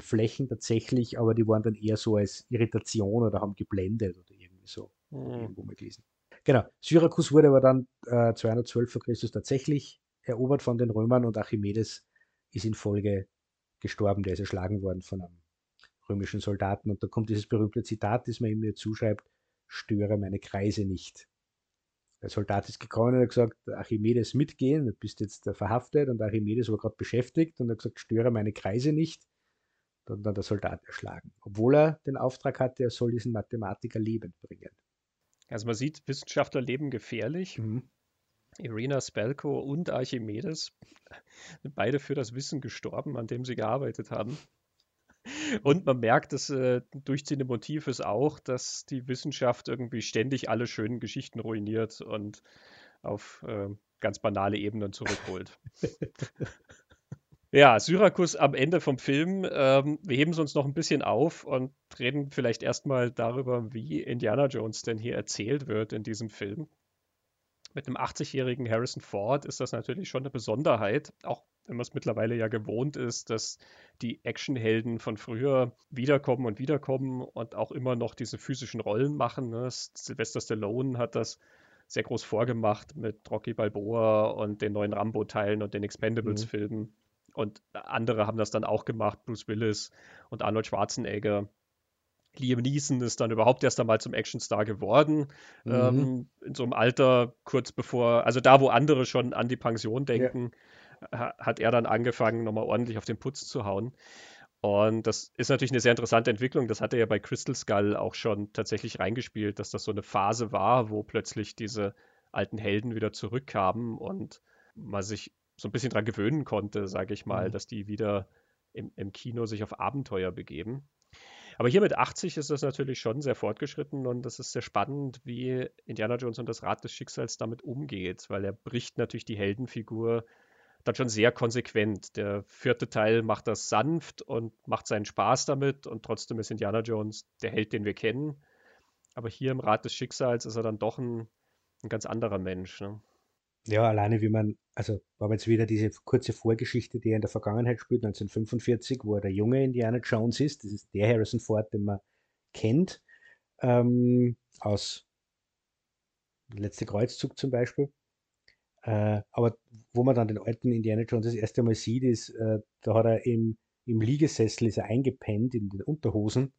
Flächen tatsächlich, aber die waren dann eher so als Irritation oder haben geblendet oder irgendwie so. Irgendwo mal gelesen. Genau, Syrakus wurde aber dann 212 vor Christus tatsächlich erobert von den Römern und Archimedes ist in Folge gestorben, der ist erschlagen worden von einem römischen Soldaten und da kommt dieses berühmte Zitat, das man ihm hier zuschreibt: Störe meine Kreise nicht. Der Soldat ist gekommen und hat gesagt, Archimedes mitgehen, du bist jetzt verhaftet und Archimedes war gerade beschäftigt und hat gesagt, störe meine Kreise nicht. Und dann hat der Soldat erschlagen. Obwohl er den Auftrag hatte, er soll diesen Mathematiker lebend bringen. Also man sieht, Wissenschaftler leben gefährlich. Irina Spalko und Archimedes sind beide für das Wissen gestorben, an dem sie gearbeitet haben. Und man merkt, das durchziehende Motiv ist auch, dass die Wissenschaft irgendwie ständig alle schönen Geschichten ruiniert und auf ganz banale Ebenen zurückholt. Ja, Syrakus am Ende vom Film. Wir heben es uns noch ein bisschen auf und reden vielleicht erstmal darüber, wie Indiana Jones denn hier erzählt wird in diesem Film. Mit einem 80-jährigen Harrison Ford ist das natürlich schon eine Besonderheit, auch wenn man es mittlerweile ja gewohnt ist, dass die Actionhelden von früher wiederkommen und auch immer noch diese physischen Rollen machen. Ne? Sylvester Stallone hat das sehr groß vorgemacht mit Rocky Balboa und den neuen Rambo-Teilen und den Expendables-Filmen. Mhm. Und andere haben das dann auch gemacht, Bruce Willis und Arnold Schwarzenegger. Liam Neeson ist dann überhaupt erst einmal zum Actionstar geworden, in so einem Alter kurz bevor, also da, wo andere schon an die Pension denken, hat er dann angefangen, nochmal ordentlich auf den Putz zu hauen. Und das ist natürlich eine sehr interessante Entwicklung. Das hat er ja bei Crystal Skull auch schon tatsächlich reingespielt, dass das so eine Phase war, wo plötzlich diese alten Helden wieder zurückkamen und man sich so ein bisschen dran gewöhnen konnte, sage ich mal, dass die wieder im Kino sich auf Abenteuer begeben. Aber hier mit 80 ist das natürlich schon sehr fortgeschritten und das ist sehr spannend, wie Indiana Jones und das Rad des Schicksals damit umgeht, weil er bricht natürlich die Heldenfigur dann schon sehr konsequent. Der vierte Teil macht das sanft und macht seinen Spaß damit und trotzdem ist Indiana Jones der Held, den wir kennen. Aber hier im Rad des Schicksals ist er dann doch ein ganz anderer Mensch. Ne? Ja, alleine wie man, also wir haben jetzt wieder diese kurze Vorgeschichte, die er in der Vergangenheit spielt, 1945, wo er der junge Indiana Jones ist. Das ist der Harrison Ford, den man kennt, aus Letzter Kreuzzug zum Beispiel. Aber wo man dann den alten Indiana Jones das erste Mal sieht, ist, da hat er im Liegesessel ist er eingepennt in den Unterhosen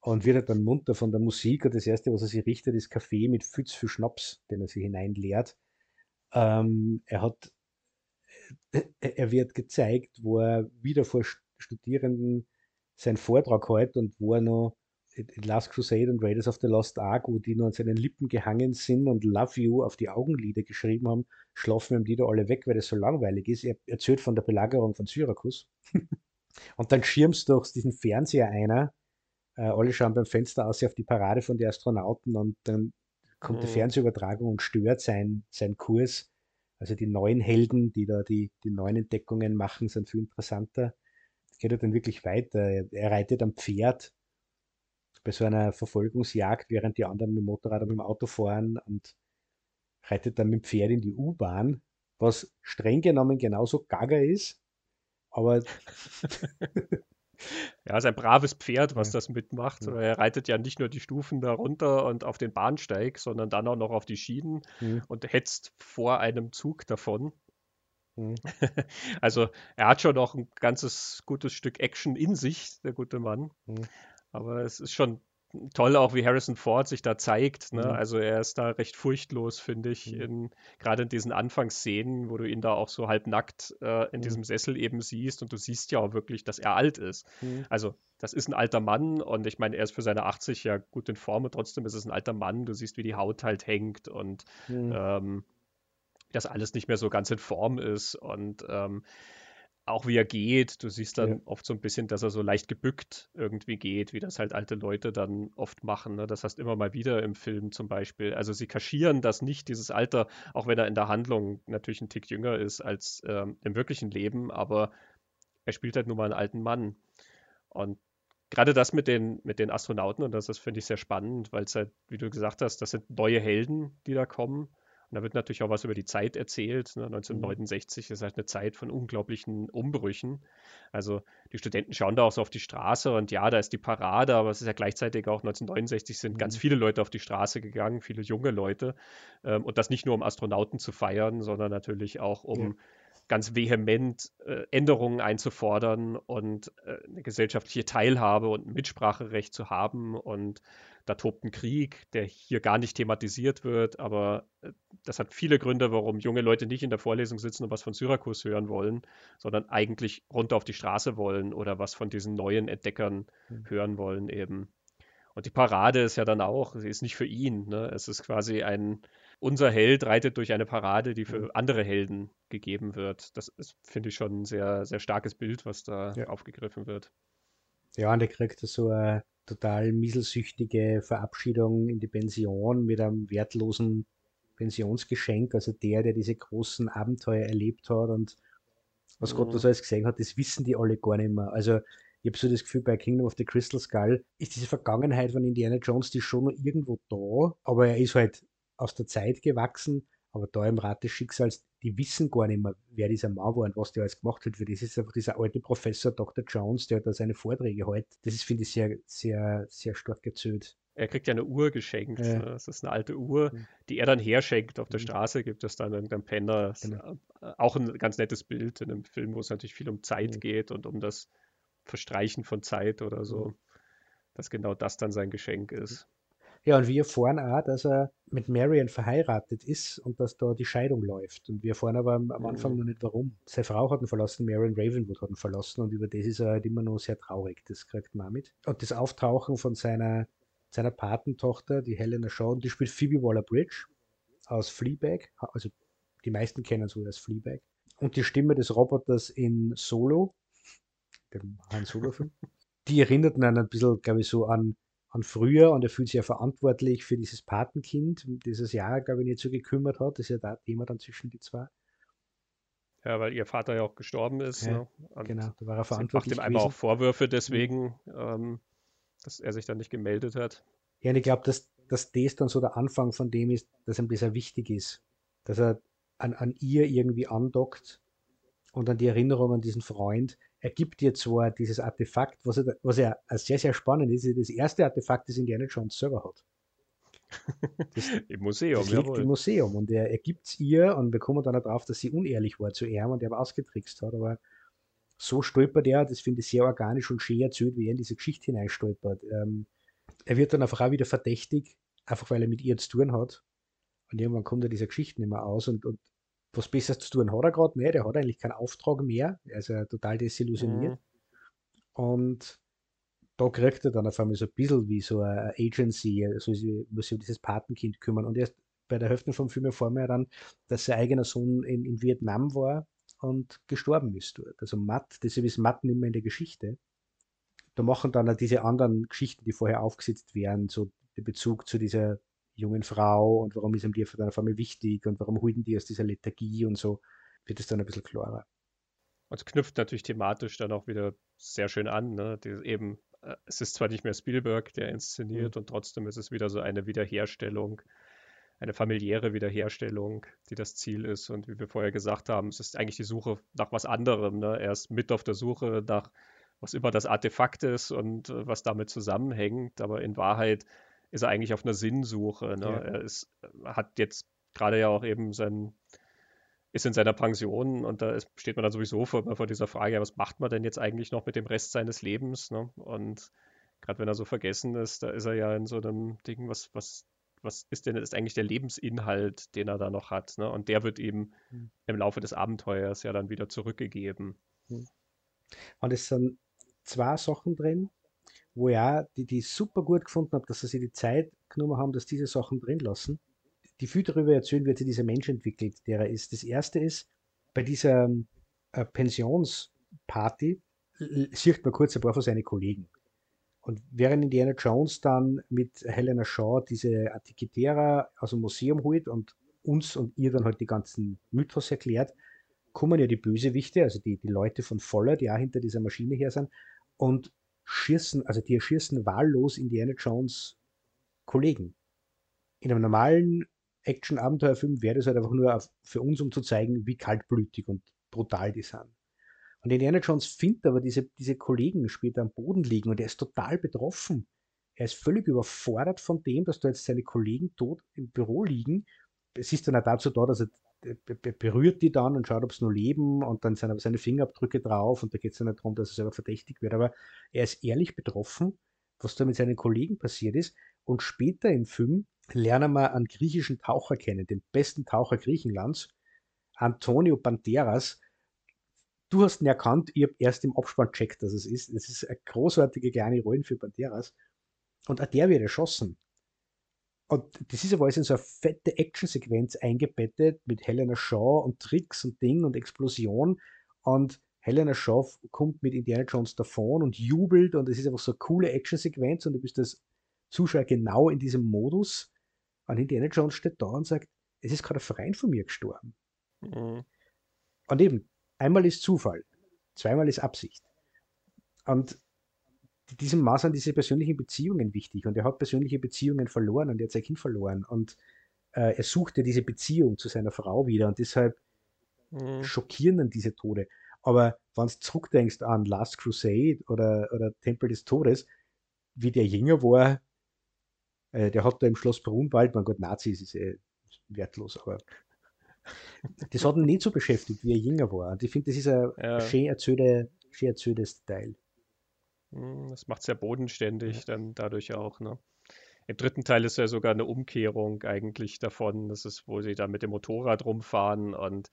und wird dann munter von der Musik und das erste, was er sich richtet, ist Kaffee mit viel zu viel Schnaps, den er sich hineinleert. Er wird gezeigt, wo er wieder vor Studierenden seinen Vortrag hält und wo er noch Last Crusade und Raiders of the Lost Ark, wo die nur an seinen Lippen gehangen sind und Love You auf die Augenlider geschrieben haben, schlafen ihm die da alle weg, weil das so langweilig ist. Er erzählt von der Belagerung von Syrakus. Und dann schirmst du durch diesen Fernseher einer, alle schauen beim Fenster aus auf die Parade von den Astronauten und dann kommt die Fernsehübertragung und stört seinen Kurs. Also die neuen Helden, die da die neuen Entdeckungen machen, sind viel interessanter. Es geht ja dann wirklich weiter. Er reitet am Pferd bei so einer Verfolgungsjagd, während die anderen mit dem Motorrad oder mit dem Auto fahren und reitet dann mit dem Pferd in die U-Bahn, was streng genommen genauso gaga ist, aber... Ja, ist ein braves Pferd, was das mitmacht. Ja. Er reitet ja nicht nur die Stufen da runter und auf den Bahnsteig, sondern dann auch noch auf die Schienen und hetzt vor einem Zug davon. Also er hat schon noch ein ganzes gutes Stück Action in sich, der gute Mann. Aber es ist schon toll auch, wie Harrison Ford sich da zeigt. Ne? Also er ist da recht furchtlos, finde ich, gerade in diesen Anfangsszenen, wo du ihn da auch so halbnackt in diesem Sessel eben siehst und du siehst ja auch wirklich, dass er alt ist. Also das ist ein alter Mann und ich meine, er ist für seine 80 ja gut in Form und trotzdem ist es ein alter Mann. Du siehst, wie die Haut halt hängt und dass alles nicht mehr so ganz in Form ist und auch wie er geht, du siehst dann oft so ein bisschen, dass er so leicht gebückt irgendwie geht, wie das halt alte Leute dann oft machen. Ne? Das heißt immer mal wieder im Film zum Beispiel. Also sie kaschieren das nicht, dieses Alter, auch wenn er in der Handlung natürlich ein Tick jünger ist als im wirklichen Leben, aber er spielt halt nur mal einen alten Mann. Und gerade das mit den Astronauten, und das finde ich sehr spannend, weil es halt, wie du gesagt hast, das sind neue Helden, die da kommen. Da wird natürlich auch was über die Zeit erzählt. Ne? 1969 ist halt eine Zeit von unglaublichen Umbrüchen. Also die Studenten schauen da auch so auf die Straße und ja, da ist die Parade, aber es ist ja gleichzeitig auch 1969 sind ganz viele Leute auf die Straße gegangen, viele junge Leute. Und das nicht nur, um Astronauten zu feiern, sondern natürlich auch, um ganz vehement Änderungen einzufordern und eine gesellschaftliche Teilhabe und ein Mitspracherecht zu haben. Und da tobt ein Krieg, der hier gar nicht thematisiert wird, aber das hat viele Gründe, warum junge Leute nicht in der Vorlesung sitzen und was von Syrakus hören wollen, sondern eigentlich runter auf die Straße wollen oder was von diesen neuen Entdeckern hören wollen eben. Und die Parade ist ja dann auch, sie ist nicht für ihn, ne? Es ist quasi unser Held reitet durch eine Parade, die für andere Helden gegeben wird. Das ist, finde ich, schon ein sehr, sehr starkes Bild, was da aufgegriffen wird. Ja, und er kriegt so eine total mieselsüchtige Verabschiedung in die Pension mit einem wertlosen Pensionsgeschenk. Also der diese großen Abenteuer erlebt hat und was Gott was alles gesehen hat, das wissen die alle gar nicht mehr. Also ich habe so das Gefühl, bei Kingdom of the Crystal Skull ist diese Vergangenheit von Indiana Jones, die ist schon noch irgendwo da, aber er ist halt aus der Zeit gewachsen, aber da im Rad des Schicksals, die wissen gar nicht mehr, wer dieser Mann war und was der alles gemacht hat. Für das ist einfach dieser alte Professor Dr. Jones, der da seine Vorträge hält. Das ist, finde ich, sehr, sehr, sehr stark erzählt. er kriegt ja eine Uhr geschenkt. Ja. Ne? Das ist eine alte Uhr, die er dann herschenkt auf der Straße, gibt es dann irgendein Penner. Genau. Auch ein ganz nettes Bild in einem Film, wo es natürlich viel um Zeit geht und um das Verstreichen von Zeit oder so, dass genau das dann sein Geschenk ist. Ja, und wir erfahren auch, dass er mit Marion verheiratet ist und dass da die Scheidung läuft. Und wir erfahren aber am Anfang noch nicht, warum. Seine Frau hat ihn verlassen, Marion Ravenwood hat ihn verlassen, und über das ist er halt immer noch sehr traurig, das kriegt man auch mit. Und das Auftauchen von seiner Patentochter, die Helena Shaw, und die spielt Phoebe Waller-Bridge aus Fleabag, also die meisten kennen es wohl als Fleabag. Und die Stimme des Roboters in Solo, dem Han Solo-Film, die erinnert ihn ein bisschen, glaube ich, so an früher, und er fühlt sich ja verantwortlich für dieses Patenkind, dieses Jahr, glaube ich, nicht so gekümmert hat. Das ist ja da Thema dann zwischen die zwei. Ja, weil ihr Vater ja auch gestorben ist. Ja, ne? Genau, da war er verantwortlich. Macht ihm einmal auch Vorwürfe deswegen, dass er sich dann nicht gemeldet hat. Ja, und ich glaube, dass das dann so der Anfang von dem ist, dass ihm das ja wichtig ist. Dass er an ihr irgendwie andockt und an die Erinnerung an diesen Freund. Er gibt ihr zwar dieses Artefakt, was er als sehr, sehr spannend ist, das erste Artefakt, das Indiana Jones selber hat. Im Museum, das liegt im Museum, und er gibt es ihr, und wir kommen dann darauf, dass sie unehrlich war zu ihm und er aber ausgetrickst hat, aber so stolpert er, das finde ich sehr organisch und schön erzählt, wie er in diese Geschichte hineinstolpert. Er wird dann einfach auch wieder verdächtig, einfach weil er mit ihr zu tun hat, und irgendwann kommt er dieser Geschichte nicht mehr aus, und was Besseres zu tun hat er gerade nicht, der hat eigentlich keinen Auftrag mehr, er ist ja total desillusioniert. Und da kriegt er dann auf einmal so ein bisschen wie so eine Agency, also muss sich um dieses Patenkind kümmern. Und erst bei der Hälfte vom Film erfahren wir dann, dass sein eigener Sohn in Vietnam war und gestorben ist dort. Also Matt, deswegen ist Matt nicht mehr in der Geschichte. Da machen dann auch diese anderen Geschichten, die vorher aufgesetzt werden, so den Bezug zu dieser jungen Frau und warum ist ihm die dann auf einmal wichtig und warum holen die aus dieser Lethargie und so, wird es dann ein bisschen klarer. Und es knüpft natürlich thematisch dann auch wieder sehr schön an, ne? Eben, es ist zwar nicht mehr Spielberg, der inszeniert, und trotzdem ist es wieder so eine Wiederherstellung, eine familiäre Wiederherstellung, die das Ziel ist, und wie wir vorher gesagt haben, es ist eigentlich die Suche nach was anderem, ne? Er ist mit auf der Suche nach, was immer das Artefakt ist und was damit zusammenhängt, aber in Wahrheit ist er eigentlich auf einer Sinnsuche. Ne? Ja. Er hat jetzt gerade ja auch eben ist in seiner Pension, und da steht man dann sowieso vor dieser Frage, ja, was macht man denn jetzt eigentlich noch mit dem Rest seines Lebens? Ne? Und gerade wenn er so vergessen ist, da ist er ja in so einem Ding, was ist denn ist eigentlich der Lebensinhalt, den er da noch hat? Ne? Und der wird eben im Laufe des Abenteuers ja dann wieder zurückgegeben. Und es sind zwei Sachen drin, wo ja, die ich super gut gefunden habe, dass sie die Zeit genommen haben, dass diese Sachen drin lassen, die viel darüber erzählen, wie sich dieser Mensch entwickelt, der er ist. Das erste ist, bei dieser Pensionsparty sieht man kurz ein paar von seinen Kollegen. Und während Indiana Jones dann mit Helena Shaw diese Antikythera aus dem Museum holt und uns und ihr dann halt die ganzen Mythos erklärt, kommen ja die Bösewichte, also die Leute von Voller, die auch hinter dieser Maschine her sind, und die erschießen wahllos Indiana Jones Kollegen. In einem normalen Action-Abenteuerfilm wäre das halt einfach nur für uns, um zu zeigen, wie kaltblütig und brutal die sind. Und Indiana Jones findet aber diese Kollegen später am Boden liegen, und er ist total betroffen. Er ist völlig überfordert von dem, dass da jetzt seine Kollegen tot im Büro liegen. Es ist dann auch dazu da, dass er berührt die dann und schaut, ob sie noch leben, und dann sind aber seine Fingerabdrücke drauf, und da geht es ja nicht darum, dass er selber verdächtig wird, aber er ist ehrlich betroffen, was da mit seinen Kollegen passiert ist, und später im Film lernen wir einen griechischen Taucher kennen, den besten Taucher Griechenlands, Antonio Banderas. Du hast ihn erkannt, ich habe erst im Abspann gecheckt, dass es ist. Es ist eine großartige kleine Rolle für Banderas, und auch der wird erschossen. Und das ist aber alles in so eine fette Action-Sequenz eingebettet mit Helena Shaw und Tricks und Ding und Explosion. Und Helena Shaw kommt mit Indiana Jones davon und jubelt, und es ist einfach so eine coole Action-Sequenz, und du bist als Zuschauer genau in diesem Modus. Und Indiana Jones steht da und sagt, es ist gerade ein Freund von mir gestorben. Mhm. Und eben, einmal ist Zufall, zweimal ist Absicht. Und in diesem Maß sind diese persönlichen Beziehungen wichtig, und er hat persönliche Beziehungen verloren, und er hat sein Kind verloren, und er sucht ja diese Beziehung zu seiner Frau wieder, und deshalb schockieren dann diese Tode. Aber wenn du zurückdenkst an Last Crusade oder Tempel des Todes, wie der jünger war, Der hat da im Schloss Brunwald, mein Gott, Nazi ist es wertlos, aber das hat ihn nicht so beschäftigt, wie er jünger war. Und ich finde, das ist ein schön erzähltes Teil. Das macht es ja bodenständig dann dadurch auch, ne? Im dritten Teil ist ja sogar eine Umkehrung eigentlich davon, das ist, wo sie dann mit dem Motorrad rumfahren und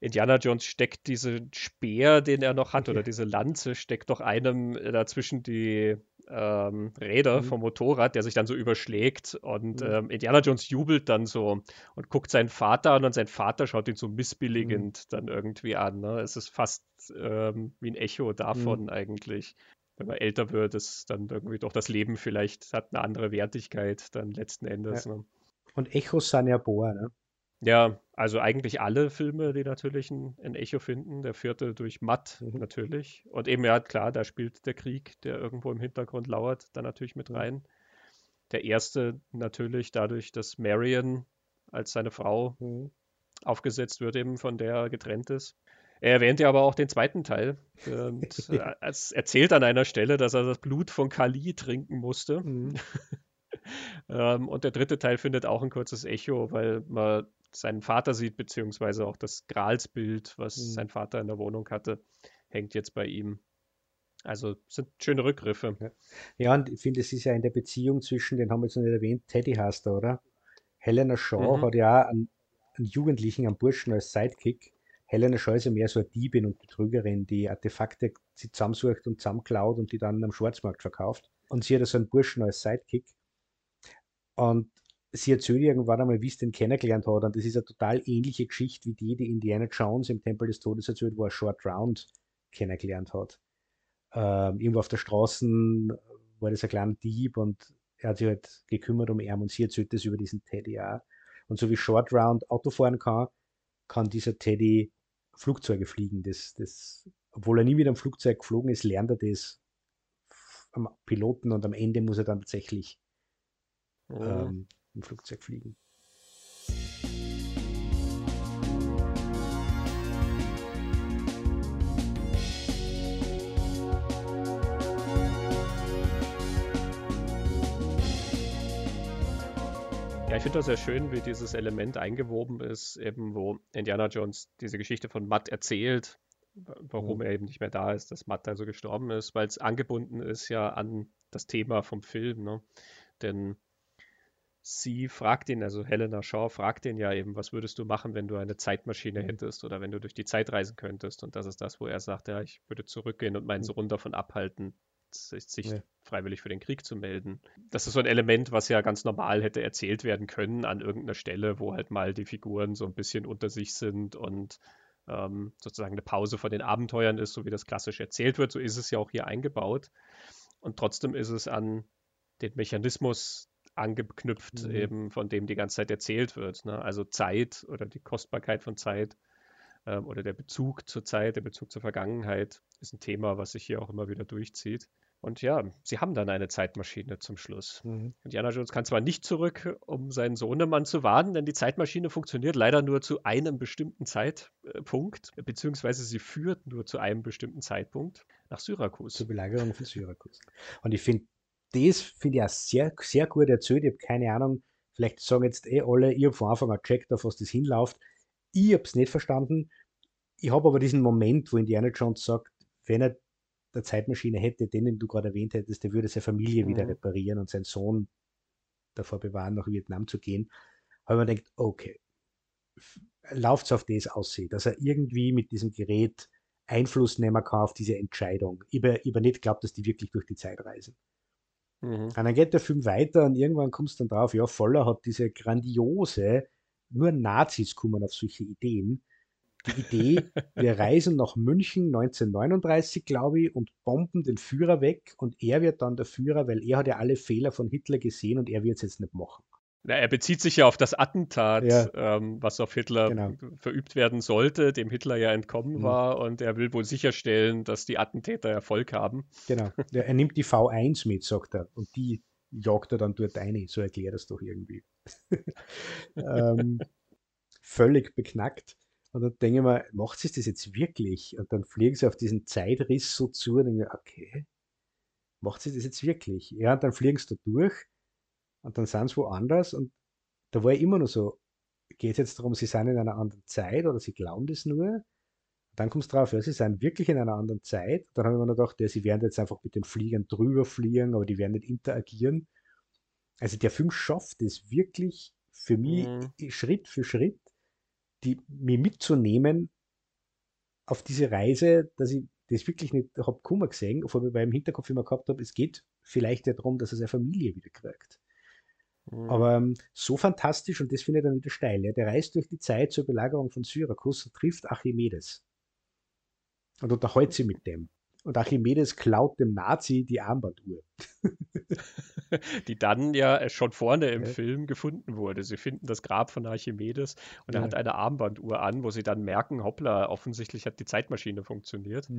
Indiana Jones steckt diesen Speer, den er noch hat, oder diese Lanze, steckt doch einem dazwischen die Räder vom Motorrad, der sich dann so überschlägt und Indiana Jones jubelt dann so und guckt seinen Vater an und sein Vater schaut ihn so missbilligend dann irgendwie an. Ne? Es ist fast wie ein Echo davon eigentlich. Wenn man älter wird, ist dann irgendwie doch das Leben vielleicht, hat eine andere Wertigkeit dann letzten Endes. Ja. Ne? Und Echos sind ja boah, ne? Ja, also eigentlich alle Filme, die natürlich ein Echo finden. Der vierte durch Matt natürlich. Und eben, ja klar, da spielt der Krieg, der irgendwo im Hintergrund lauert, dann natürlich mit rein. Der erste natürlich dadurch, dass Marion als seine Frau aufgesetzt wird, eben von der er getrennt ist. Er erwähnt ja aber auch den zweiten Teil. Und erzählt an einer Stelle, dass er das Blut von Kali trinken musste. Und der dritte Teil findet auch ein kurzes Echo, weil man seinen Vater sieht, beziehungsweise auch das Gralsbild, was sein Vater in der Wohnung hatte, hängt jetzt bei ihm. Also sind schöne Rückgriffe. Ja, und ich finde, es ist ja in der Beziehung zwischen, den haben wir jetzt noch nicht erwähnt, Teddy heißt er, oder? Helena Shaw hat ja auch einen Jugendlichen, einen Burschen als Sidekick. Helena Shaw ist ja mehr so eine Diebin und Betrügerin, die Artefakte zusammensucht und zusammenklaut und die dann am Schwarzmarkt verkauft. Und sie hat ja so einen Burschen als Sidekick. Und sie erzählt irgendwann einmal, wie sie den kennengelernt hat. Und das ist eine total ähnliche Geschichte wie die Indiana Jones im Tempel des Todes erzählt, wo er Short Round kennengelernt hat. Irgendwo auf der Straße war das ein kleiner Dieb und er hat sich halt gekümmert um ihn und sie erzählt das über diesen Teddy auch. Und so wie Short Round Auto fahren kann, kann dieser Teddy Flugzeuge fliegen. Obwohl er nie mit einem Flugzeug geflogen ist, lernt er das am Piloten und am Ende muss er dann tatsächlich im Flugzeug fliegen. Ja, ich finde das sehr schön, wie dieses Element eingewoben ist, eben wo Indiana Jones diese Geschichte von Matt erzählt, warum er eben nicht mehr da ist, dass Matt also gestorben ist, weil es angebunden ist ja an das Thema vom Film, ne? Denn sie fragt ihn, also Helena Shaw fragt ihn ja eben, was würdest du machen, wenn du eine Zeitmaschine hättest oder wenn du durch die Zeit reisen könntest? Und das ist das, wo er sagt, ja, ich würde zurückgehen und meinen Sohn davon abhalten, sich freiwillig für den Krieg zu melden. Das ist so ein Element, was ja ganz normal hätte erzählt werden können an irgendeiner Stelle, wo halt mal die Figuren so ein bisschen unter sich sind und sozusagen eine Pause von den Abenteuern ist, so wie das klassisch erzählt wird. So ist es ja auch hier eingebaut. Und trotzdem ist es an den Mechanismus angeknüpft, eben von dem die ganze Zeit erzählt wird. Ne? Also Zeit oder die Kostbarkeit von Zeit oder der Bezug zur Zeit, der Bezug zur Vergangenheit ist ein Thema, was sich hier auch immer wieder durchzieht. Und ja, sie haben dann eine Zeitmaschine zum Schluss. Indiana Jones kann zwar nicht zurück, um seinen Sohnemann zu warnen, denn die Zeitmaschine funktioniert leider nur zu einem bestimmten Zeitpunkt, beziehungsweise sie führt nur zu einem bestimmten Zeitpunkt nach Syrakus. Zur Belagerung von Syrakus. Und ich finde, das finde ich auch sehr, sehr gut erzählt. Ich habe keine Ahnung, vielleicht sagen jetzt alle, ich habe von Anfang an gecheckt, auf was das hinläuft. Ich habe es nicht verstanden. Ich habe aber diesen Moment, wo Indiana Jones sagt, wenn er eine Zeitmaschine hätte, den du gerade erwähnt hättest, der würde seine Familie wieder reparieren und seinen Sohn davor bewahren, nach Vietnam zu gehen. Aber man denkt, okay, läuft es auf das aussehen, dass er irgendwie mit diesem Gerät Einfluss nehmen kann auf diese Entscheidung. Ich habe nicht geglaubt, dass die wirklich durch die Zeit reisen. Und dann geht der Film weiter und irgendwann kommst du dann drauf, ja, Voller hat diese grandiose, nur Nazis kommen auf solche Ideen. Die Idee, wir reisen nach München 1939, glaube ich, und bomben den Führer weg und er wird dann der Führer, weil er hat ja alle Fehler von Hitler gesehen und er wird es jetzt nicht machen. Na, er bezieht sich ja auf das Attentat, was auf Hitler verübt werden sollte, dem Hitler ja entkommen war und er will wohl sicherstellen, dass die Attentäter Erfolg haben. Genau, er nimmt die V1 mit, sagt er, und die jagt er dann dort ein, so erklärt er es doch irgendwie. Völlig beknackt. Und dann denke ich mir, macht sich das jetzt wirklich? Und dann fliegen sie auf diesen Zeitriss so zu und denke ich, okay, macht sich das jetzt wirklich? Ja, und dann fliegen sie da durch. und dann sind sie woanders und da war ich immer noch so, geht es jetzt darum, sie sind in einer anderen Zeit oder sie glauben das nur? Dann kommst du drauf, ja, sie sind wirklich in einer anderen Zeit. Dann habe ich mir gedacht, ja, sie werden jetzt einfach mit den Fliegern drüber fliegen, aber die werden nicht interagieren. Also der Film schafft es wirklich für mich, Schritt für Schritt, mich mitzunehmen auf diese Reise, dass ich das wirklich nicht habe Kummer gesehen, vor allem weil ich im Hinterkopf immer gehabt habe, es geht vielleicht ja darum, dass er seine Familie wieder kriegt. Aber so fantastisch, und das finde ich dann wieder steil. Ja, der reist durch die Zeit zur Belagerung von Syrakus und trifft Archimedes. Und unterhält sie mit dem. Und Archimedes klaut dem Nazi die Armbanduhr. Die dann ja schon vorne im Film gefunden wurde. Sie finden das Grab von Archimedes und er hat eine Armbanduhr an, wo sie dann merken, hoppla, offensichtlich hat die Zeitmaschine funktioniert.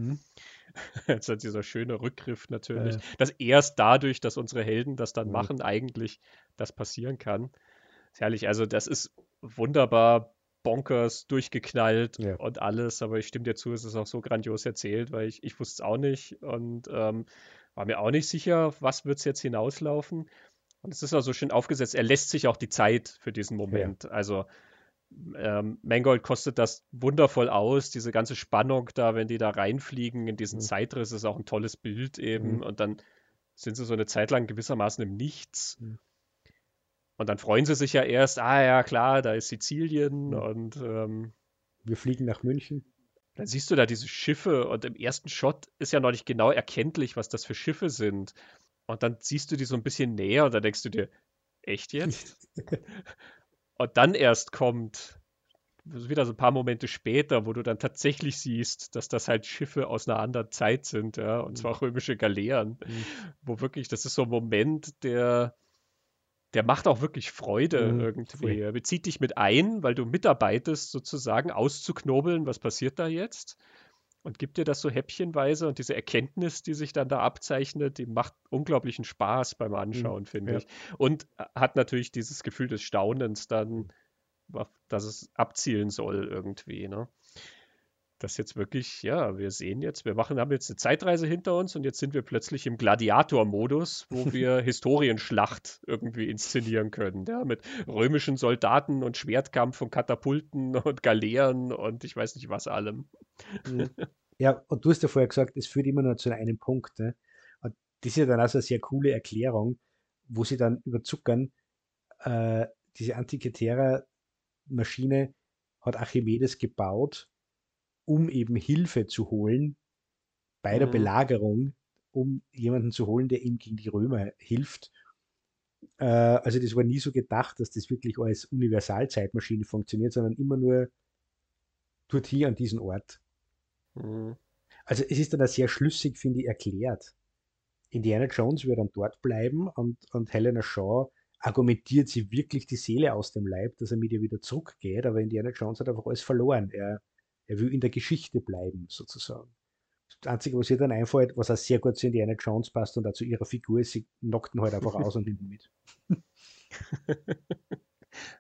Das ist dieser schöne Rückgriff natürlich, dass erst dadurch, dass unsere Helden das dann machen, eigentlich das passieren kann. Ist herrlich, also das ist wunderbar bonkers, durchgeknallt und alles, aber ich stimme dir zu, es ist auch so grandios erzählt, weil ich wusste es auch nicht und war mir auch nicht sicher, was wird es jetzt hinauslaufen, und es ist auch so schön aufgesetzt, er lässt sich auch die Zeit für diesen Moment, also Mangold kostet das wundervoll aus, diese ganze Spannung da, wenn die da reinfliegen in diesen Zeitriss, ist auch ein tolles Bild eben und dann sind sie so eine Zeit lang gewissermaßen im Nichts. Und dann freuen sie sich ja erst, ah ja, klar, da ist Sizilien und wir fliegen nach München. Dann siehst du da diese Schiffe und im ersten Shot ist ja noch nicht genau erkenntlich, was das für Schiffe sind. Und dann siehst du die so ein bisschen näher und dann denkst du dir, echt jetzt? Und dann erst kommt, wieder so ein paar Momente später, wo du dann tatsächlich siehst, dass das halt Schiffe aus einer anderen Zeit sind, ja, und zwar römische Galeeren, wo wirklich, das ist so ein Moment, der macht auch wirklich Freude irgendwie. Er bezieht dich mit ein, weil du mitarbeitest, sozusagen auszuknobeln, was passiert da jetzt, und gibt dir das so häppchenweise, und diese Erkenntnis, die sich dann da abzeichnet, die macht unglaublichen Spaß beim Anschauen, finde ich. Und hat natürlich dieses Gefühl des Staunens dann, dass es abzielen soll irgendwie, ne? Das jetzt wirklich, ja, wir sehen jetzt, haben jetzt eine Zeitreise hinter uns und jetzt sind wir plötzlich im Gladiator-Modus, wo wir Historienschlacht irgendwie inszenieren können, ja, mit römischen Soldaten und Schwertkampf und Katapulten und Galeeren und ich weiß nicht was allem. Ja, und du hast ja vorher gesagt, es führt immer nur zu einem Punkt, ne? Und das ist ja dann also eine sehr coole Erklärung, wo sie dann überzuckern, diese Antikythera-Maschine hat Archimedes gebaut, um eben Hilfe zu holen bei der Belagerung, um jemanden zu holen, der ihm gegen die Römer hilft. Also das war nie so gedacht, dass das wirklich als Universalzeitmaschine funktioniert, sondern immer nur dort hier an diesen Ort. Also es ist dann auch sehr schlüssig, finde ich, erklärt. Indiana Jones wird dann dort bleiben und Helena Shaw argumentiert sie wirklich die Seele aus dem Leib, dass er mit ihr wieder zurückgeht, aber Indiana Jones hat einfach alles verloren. Er will in der Geschichte bleiben, sozusagen. Das Einzige, was ihr dann einfällt, was auch sehr gut zu Indiana Jones passt und dazu ihrer Figur ist, sie knockt ihn halt einfach aus und nimmt ihn mit.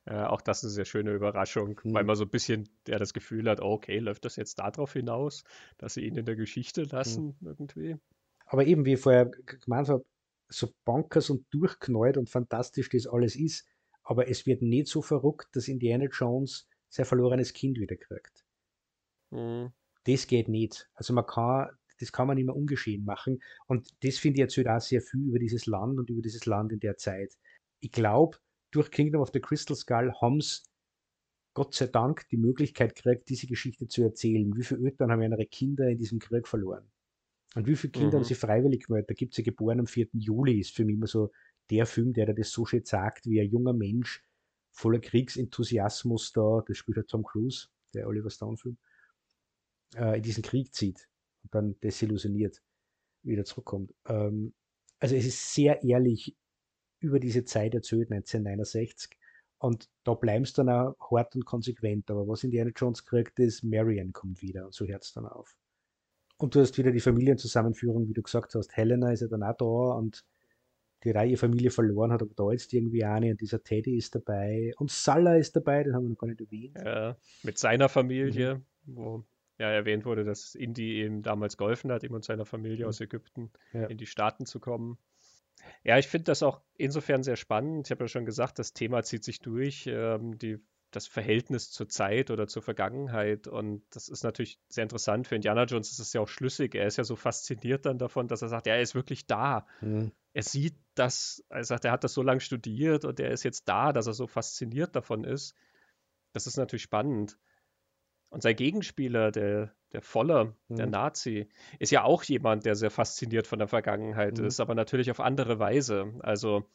Auch das ist eine schöne Überraschung, weil man so ein bisschen das Gefühl hat, okay, läuft das jetzt darauf hinaus, dass sie ihn in der Geschichte lassen, irgendwie. Aber eben, wie ich vorher gemeint habe, so bonkers und durchknallt und fantastisch das alles ist, aber es wird nicht so verrückt, dass Indiana Jones sein verlorenes Kind wiederkriegt. Das geht nicht. Also das kann man nicht mehr ungeschehen machen. Und das finde ich erzählt auch sehr viel über dieses Land und über dieses Land in der Zeit. Ich glaube, durch Kingdom of the Crystal Skull haben sie Gott sei Dank die Möglichkeit gekriegt, diese Geschichte zu erzählen. Wie viele Eltern haben ihre Kinder in diesem Krieg verloren? Und wie viele Kinder haben sie freiwillig gemeldet? Da gibt es ja Geboren am 4. Juli, ist für mich immer so der Film, der das so schön sagt, wie ein junger Mensch voller Kriegsenthusiasmus da, das spielt halt Tom Cruise, der Oliver Stone-Film, in diesen Krieg zieht und dann desillusioniert wieder zurückkommt. Also es ist sehr ehrlich über diese Zeit erzählt, 1969, und da bleiben es dann auch hart und konsequent, aber was Indiana Jones kriegt, ist Marion kommt wieder und so hört es dann auf. Und du hast wieder die Familienzusammenführung, wie du gesagt hast, Helena ist ja dann auch da und die Reihe Familie verloren hat, aber da jetzt irgendwie eine, und dieser Teddy ist dabei und Salla ist dabei, den haben wir noch gar nicht erwähnt. Ja, mit seiner Familie, wo ja erwähnt wurde, dass Indy eben damals geholfen hat, ihm und seiner Familie aus Ägypten in die Staaten zu kommen. Ja, ich finde das auch insofern sehr spannend. Ich habe ja schon gesagt, das Thema zieht sich durch, das Verhältnis zur Zeit oder zur Vergangenheit. Und das ist natürlich sehr interessant. Für Indiana Jones ist es ja auch schlüssig. Er ist ja so fasziniert dann davon, dass er sagt, ja, er ist wirklich da. Mhm. Er sieht das, er sagt, er hat das so lange studiert und er ist jetzt da, dass er so fasziniert davon ist. Das ist natürlich spannend. Und sein Gegenspieler, der Voller, der Nazi, ist ja auch jemand, der sehr fasziniert von der Vergangenheit ist, aber natürlich auf andere Weise. Also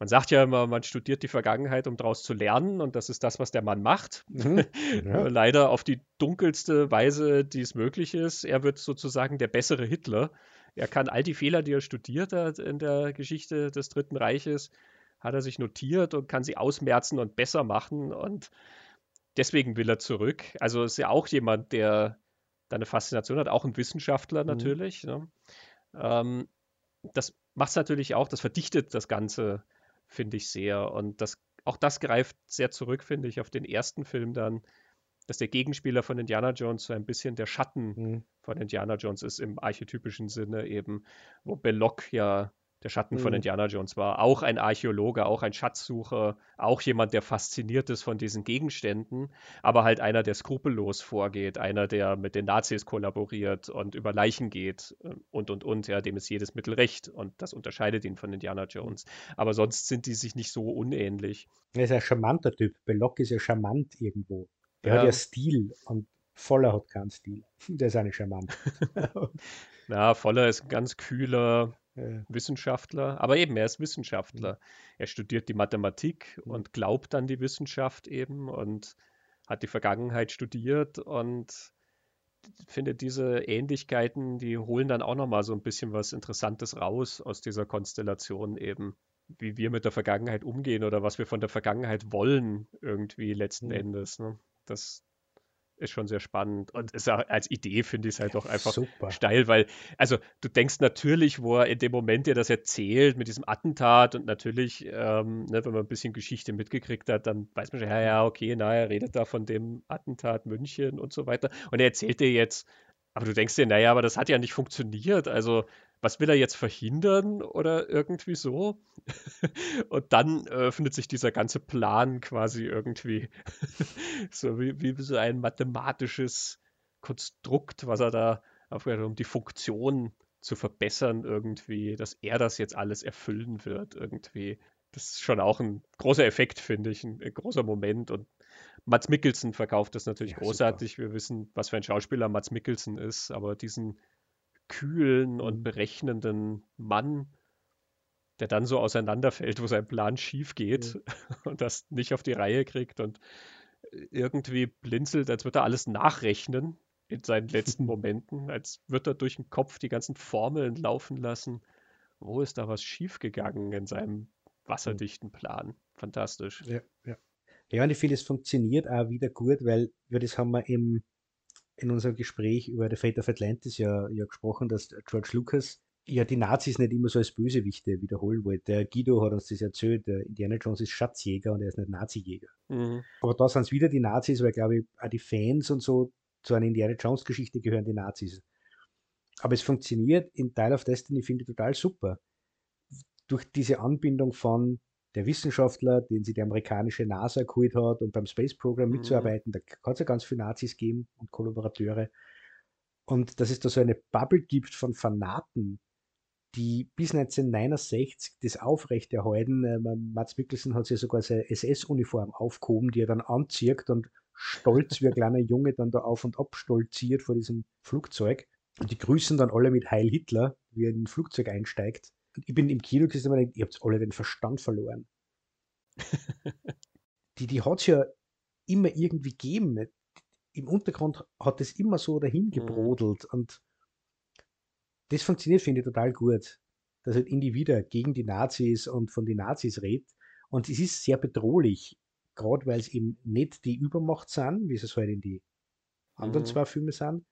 man sagt ja immer, man studiert die Vergangenheit, um daraus zu lernen, und das ist das, was der Mann macht. Ja. Leider auf die dunkelste Weise, die es möglich ist. Er wird sozusagen der bessere Hitler. Er kann all die Fehler, die er studiert hat in der Geschichte des Dritten Reiches, hat er sich notiert und kann sie ausmerzen und besser machen, und deswegen will er zurück. Also ist ja auch jemand, der da eine Faszination hat, auch ein Wissenschaftler natürlich. Ne? Das macht es natürlich auch, das verdichtet das Ganze, finde ich, sehr. Und auch das greift sehr zurück, finde ich, auf den ersten Film dann, dass der Gegenspieler von Indiana Jones so ein bisschen der Schatten von Indiana Jones ist, im archetypischen Sinne eben, wo Belloq ja der Schatten von Indiana Jones war. Auch ein Archäologe, auch ein Schatzsucher, auch jemand, der fasziniert ist von diesen Gegenständen, aber halt einer, der skrupellos vorgeht, einer, der mit den Nazis kollaboriert und über Leichen geht und, ja, dem ist jedes Mittel recht, und das unterscheidet ihn von Indiana Jones. Aber sonst sind die sich nicht so unähnlich. Er ist ein charmanter Typ. Belloq ist ja charmant irgendwo. Der hat ja Stil, und Voller hat keinen Stil. Der ist auch nicht charmant. Na, Voller ist ein ganz kühler Wissenschaftler, aber eben, er ist Wissenschaftler. Er studiert die Mathematik und glaubt an die Wissenschaft eben und hat die Vergangenheit studiert, und finde, diese Ähnlichkeiten, die holen dann auch nochmal so ein bisschen was Interessantes raus aus dieser Konstellation eben, wie wir mit der Vergangenheit umgehen oder was wir von der Vergangenheit wollen irgendwie letzten Endes. Ne? Das ist schon sehr spannend, und ist auch, als Idee finde ich es halt auch einfach super steil, weil, also du denkst natürlich, wo er in dem Moment dir das erzählt mit diesem Attentat, und natürlich, ne, wenn man ein bisschen Geschichte mitgekriegt hat, dann weiß man schon, ja, okay, na, er redet da von dem Attentat München und so weiter, und er erzählt dir jetzt, aber du denkst dir, naja, aber das hat ja nicht funktioniert, also was will er jetzt verhindern oder irgendwie so? Und dann öffnet sich dieser ganze Plan quasi irgendwie so wie so ein mathematisches Konstrukt, was er da aufgehört, um die Funktion zu verbessern irgendwie, dass er das jetzt alles erfüllen wird irgendwie. Das ist schon auch ein großer Effekt, finde ich, ein großer Moment, und Mads Mikkelsen verkauft das natürlich großartig. Super. Wir wissen, was für ein Schauspieler Mads Mikkelsen ist, aber diesen kühlen und berechnenden Mann, der dann so auseinanderfällt, wo sein Plan schief geht und das nicht auf die Reihe kriegt und irgendwie blinzelt, als würde er alles nachrechnen in seinen letzten Momenten, als würde er durch den Kopf die ganzen Formeln laufen lassen. Wo ist da was schiefgegangen in seinem wasserdichten Plan? Fantastisch. Ja, und vieles funktioniert auch wieder gut, weil das haben wir in unserem Gespräch über The Fate of Atlantis ja gesprochen, dass George Lucas ja die Nazis nicht immer so als Bösewichte wiederholen wollte. Der Guido hat uns das erzählt, der Indiana Jones ist Schatzjäger und er ist nicht Nazijäger. Aber da sind es wieder die Nazis, weil, glaube ich, auch die Fans und so zu einer Indiana Jones Geschichte gehören die Nazis. Aber es funktioniert in Dial of Destiny, finde ich, total super. Durch diese Anbindung von der Wissenschaftler, den sie die amerikanische NASA geholt hat, um beim Space-Programm mitzuarbeiten, da kann es ja ganz viele Nazis geben und Kollaborateure. Und dass es da so eine Bubble gibt von Fanaten, die bis 1969 das aufrechterhalten. Mads Mikkelsen hat sich sogar seine SS-Uniform aufgehoben, die er dann anzieht und stolz wie ein kleiner Junge dann da auf und ab stolziert vor diesem Flugzeug. Und die grüßen dann alle mit Heil Hitler, wie er in ein Flugzeug einsteigt. Ich bin im Kino gesessen und denke, ihr habt alle den Verstand verloren. die hat es ja immer irgendwie gegeben. Im Untergrund hat es immer so dahin gebrodelt. Und das funktioniert, finde ich, total gut. Dass halt Indy wieder gegen die Nazis und von den Nazis redet. Und es ist sehr bedrohlich, gerade weil es eben nicht die Übermacht sind, wie es halt in die anderen zwei Filme sind,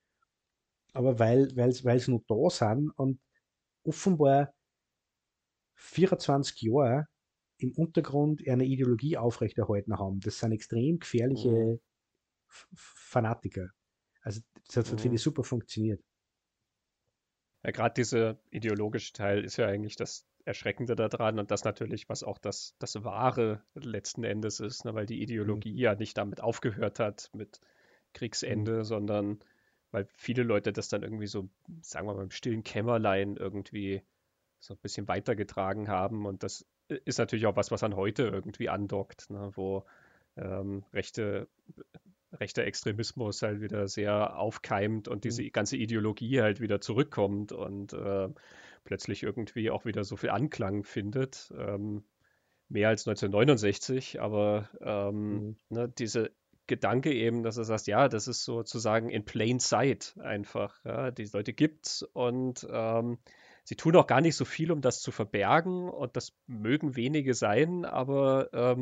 aber weil es nur da sind und offenbar 24 Jahre im Untergrund eine Ideologie aufrechterhalten haben. Das sind extrem gefährliche Fanatiker. Also das hat, finde ich, super funktioniert. Ja, gerade dieser ideologische Teil ist ja eigentlich das Erschreckende daran und das natürlich, was auch das Wahre letzten Endes ist, ne, weil die Ideologie ja nicht damit aufgehört hat mit Kriegsende, sondern weil viele Leute das dann irgendwie so, sagen wir mal, im stillen Kämmerlein irgendwie so ein bisschen weitergetragen haben und das ist natürlich auch was an heute irgendwie andockt, ne, wo rechter Extremismus halt wieder sehr aufkeimt und diese ganze Ideologie halt wieder zurückkommt und plötzlich irgendwie auch wieder so viel Anklang findet. Mehr als 1969, aber ne, diese Gedanke eben, dass du sagst, ja, das ist sozusagen in plain sight einfach. Ja, die Leute gibt's und sie tun auch gar nicht so viel, um das zu verbergen und das mögen wenige sein, aber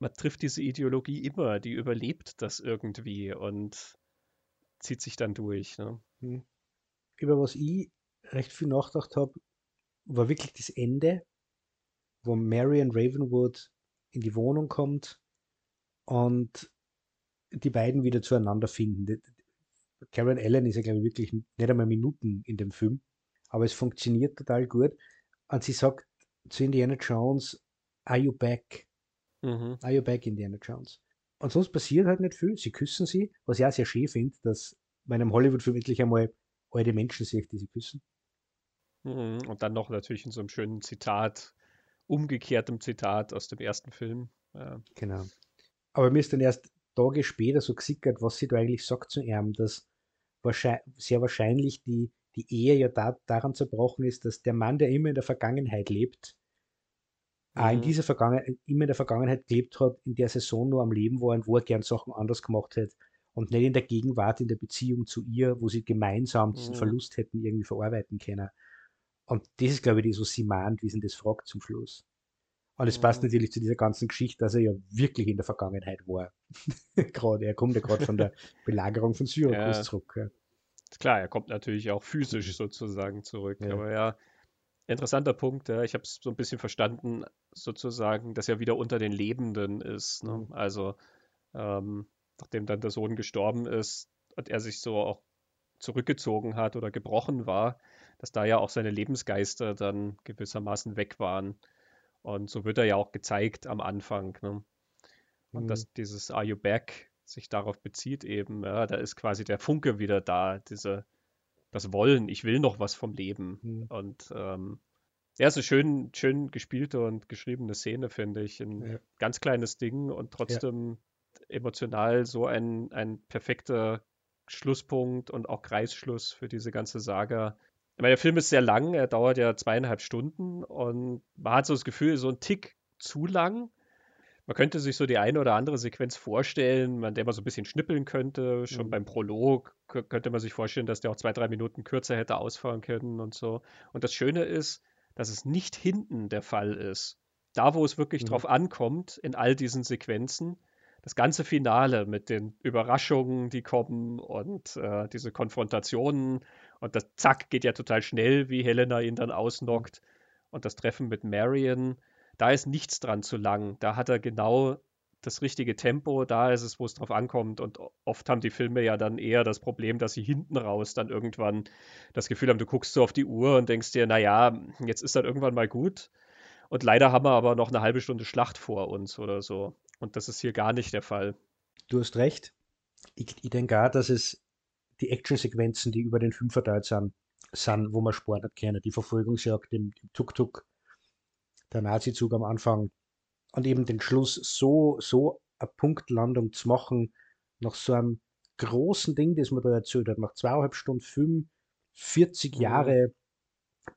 man trifft diese Ideologie immer, die überlebt das irgendwie und zieht sich dann durch. Ne? Über was ich recht viel nachgedacht habe, war wirklich das Ende, wo Marion Ravenwood in die Wohnung kommt und die beiden wieder zueinander finden. Karen Allen ist ja, glaube ich, wirklich nicht einmal Minuten in dem Film, aber es funktioniert total gut. Und sie sagt zu Indiana Jones, "Are you back? Are you back, Indiana Jones?" Und sonst passiert halt nicht viel. Sie küssen sie, was ich auch sehr schön finde, dass man im Hollywood-Film endlich einmal alte Menschen sieht, die sie küssen. Und dann noch natürlich in so einem schönen Zitat, umgekehrtem Zitat aus dem ersten Film. Ja. Genau. Aber mir ist dann erst Tage später so gesickert, was sie da eigentlich sagt zu ihm, dass sehr wahrscheinlich die Ehe ja daran zerbrochen ist, dass der Mann, der immer in der Vergangenheit lebt, auch in dieser Vergangenheit, immer in der Vergangenheit gelebt hat, in der Saison nur am Leben war und wo er gern Sachen anders gemacht hätte und nicht in der Gegenwart, in der Beziehung zu ihr, wo sie gemeinsam diesen Verlust hätten irgendwie verarbeiten können. Und das ist, glaube ich, das, was sie meint, wie sie das fragt zum Schluss. Und es passt natürlich zu dieser ganzen Geschichte, dass er ja wirklich in der Vergangenheit war. Er kommt ja gerade von der Belagerung von Syrakus zurück. Ja. Klar, er kommt natürlich auch physisch sozusagen zurück, aber ja, interessanter Punkt, ja. Ich habe es so ein bisschen verstanden, sozusagen, dass er wieder unter den Lebenden ist. Ne? Also, nachdem dann der Sohn gestorben ist und er sich so auch zurückgezogen hat oder gebrochen war, dass da ja auch seine Lebensgeister dann gewissermaßen weg waren. Und so wird er ja auch gezeigt am Anfang. Ne? Und dass dieses "Are you back" sich darauf bezieht eben, ja, da ist quasi der Funke wieder da, das Wollen, ich will noch was vom Leben. Und ja, ist eine schön gespielte und geschriebene Szene, finde ich. Ein ganz kleines Ding und trotzdem emotional so ein perfekter Schlusspunkt und auch Kreisschluss für diese ganze Saga. Ich meine, der Film ist sehr lang, er dauert ja 2,5 Stunden und man hat so das Gefühl, so ein Tick zu lang. Man könnte sich so die eine oder andere Sequenz vorstellen, an der man so ein bisschen schnippeln könnte. Schon beim Prolog könnte man sich vorstellen, dass der auch 2-3 Minuten kürzer hätte ausfahren können und so. Und das Schöne ist, dass es nicht hinten der Fall ist. Da, wo es wirklich drauf ankommt, in all diesen Sequenzen, das ganze Finale mit den Überraschungen, die kommen und diese Konfrontationen und das Zack geht ja total schnell, wie Helena ihn dann ausnockt und das Treffen mit Marion. Da ist nichts dran zu lang. Da hat er genau das richtige Tempo. Da ist es, wo es drauf ankommt. Und oft haben die Filme ja dann eher das Problem, dass sie hinten raus dann irgendwann das Gefühl haben, du guckst so auf die Uhr und denkst dir, naja, jetzt ist dann irgendwann mal gut. Und leider haben wir aber noch eine halbe Stunde Schlacht vor uns oder so. Und das ist hier gar nicht der Fall. Du hast recht. Ich denke auch, dass es die Actionsequenzen, die über den Film verteilt sind, wo man Sport hat können. Die Verfolgungsjagd im Tuk-Tuk, der Nazi-Zug am Anfang und eben den Schluss so eine Punktlandung zu machen, nach so einem großen Ding, das man da erzählt hat, nach 2,5 Stunden Film, 40 Jahre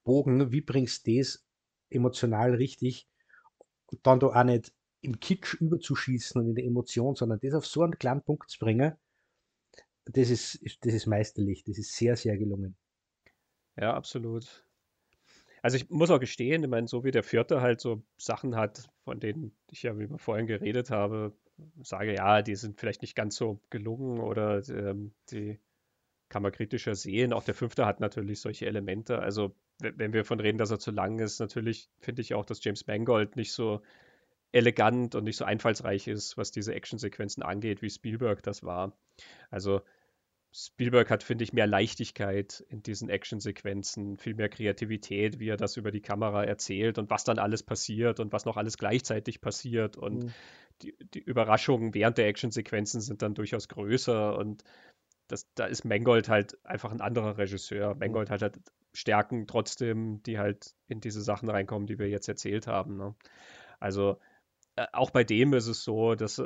Bogen, wie bringst du das emotional richtig und dann da auch nicht im Kitsch überzuschießen und in der Emotion, sondern das auf so einen kleinen Punkt zu bringen, das ist meisterlich, das ist sehr, sehr gelungen. Ja, absolut. Also ich muss auch gestehen, ich meine, so wie der Vierte halt so Sachen hat, von denen ich ja, wie wir vorhin geredet habe, sage, ja, die sind vielleicht nicht ganz so gelungen oder die kann man kritischer sehen. Auch der Fünfte hat natürlich solche Elemente. Also wenn wir davon reden, dass er zu lang ist, natürlich finde ich auch, dass James Mangold nicht so elegant und nicht so einfallsreich ist, was diese Actionsequenzen angeht, wie Spielberg das war. Also Spielberg hat, finde ich, mehr Leichtigkeit in diesen Actionsequenzen, viel mehr Kreativität, wie er das über die Kamera erzählt und was dann alles passiert und was noch alles gleichzeitig passiert. Und die Überraschungen während der Actionsequenzen sind dann durchaus größer. Und da ist Mangold halt einfach ein anderer Regisseur. Mangold hat halt Stärken trotzdem, die halt in diese Sachen reinkommen, die wir jetzt erzählt haben. Ne? Also auch bei dem ist es so, dass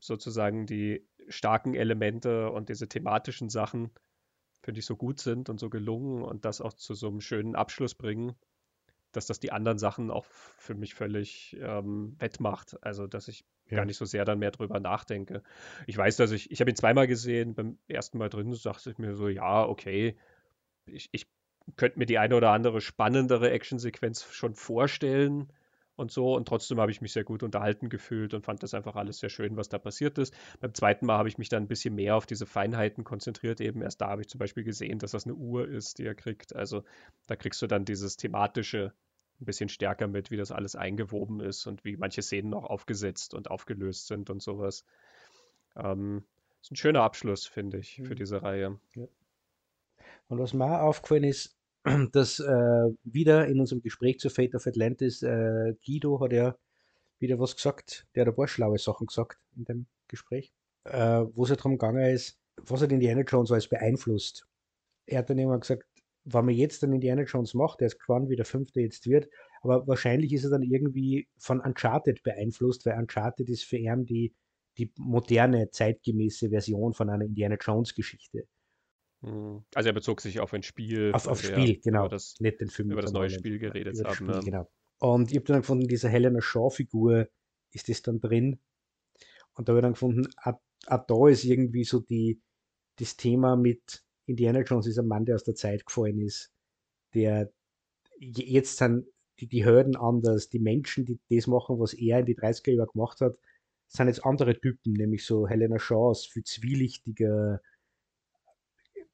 sozusagen die starken Elemente und diese thematischen Sachen, finde ich, so gut sind und so gelungen und das auch zu so einem schönen Abschluss bringen, dass das die anderen Sachen auch für mich völlig wettmacht. Also, dass ich gar nicht so sehr dann mehr drüber nachdenke. Ich weiß, dass ich habe ihn zweimal gesehen, beim ersten Mal drin dachte ich mir so, ja, okay, ich könnte mir die eine oder andere spannendere Actionsequenz schon vorstellen, und so, und trotzdem habe ich mich sehr gut unterhalten gefühlt und fand das einfach alles sehr schön, was da passiert ist. Beim zweiten Mal habe ich mich dann ein bisschen mehr auf diese Feinheiten konzentriert, eben erst da habe ich zum Beispiel gesehen, dass das eine Uhr ist, die er kriegt, also da kriegst du dann dieses Thematische ein bisschen stärker mit, wie das alles eingewoben ist und wie manche Szenen auch aufgesetzt und aufgelöst sind und sowas. Ist ein schöner Abschluss, finde ich, für diese Reihe. Ja. Und was mir aufgefallen ist, dass wieder in unserem Gespräch zu Fate of Atlantis, Guido hat ja wieder was gesagt, der hat ein paar schlaue Sachen gesagt in dem Gespräch, wo es ja darum gegangen ist, was hat Indiana Jones alles beeinflusst. Er hat dann irgendwann gesagt, wenn man jetzt dann Indiana Jones macht, der ist gespannt, wie der fünfte jetzt wird, aber wahrscheinlich ist er dann irgendwie von Uncharted beeinflusst, weil Uncharted ist für ihn die moderne, zeitgemäße Version von einer Indiana Jones Geschichte. Also er bezog sich auf ein Spiel. Auf Spiel, genau. Nicht den Film. Über das neue Spiel geredet haben. Spiel, genau. Und ich habe dann gefunden, diese Helena Shaw-Figur, ist das dann drin? Und da habe ich dann gefunden, ab da ist irgendwie so das Thema mit Indiana Jones ist ein Mann, der aus der Zeit gefallen ist, der jetzt sind die Hürden anders, die Menschen, die das machen, was er in die 30er Jahre gemacht hat, sind jetzt andere Typen, nämlich so Helena Shaw ist viel zwielichtiger,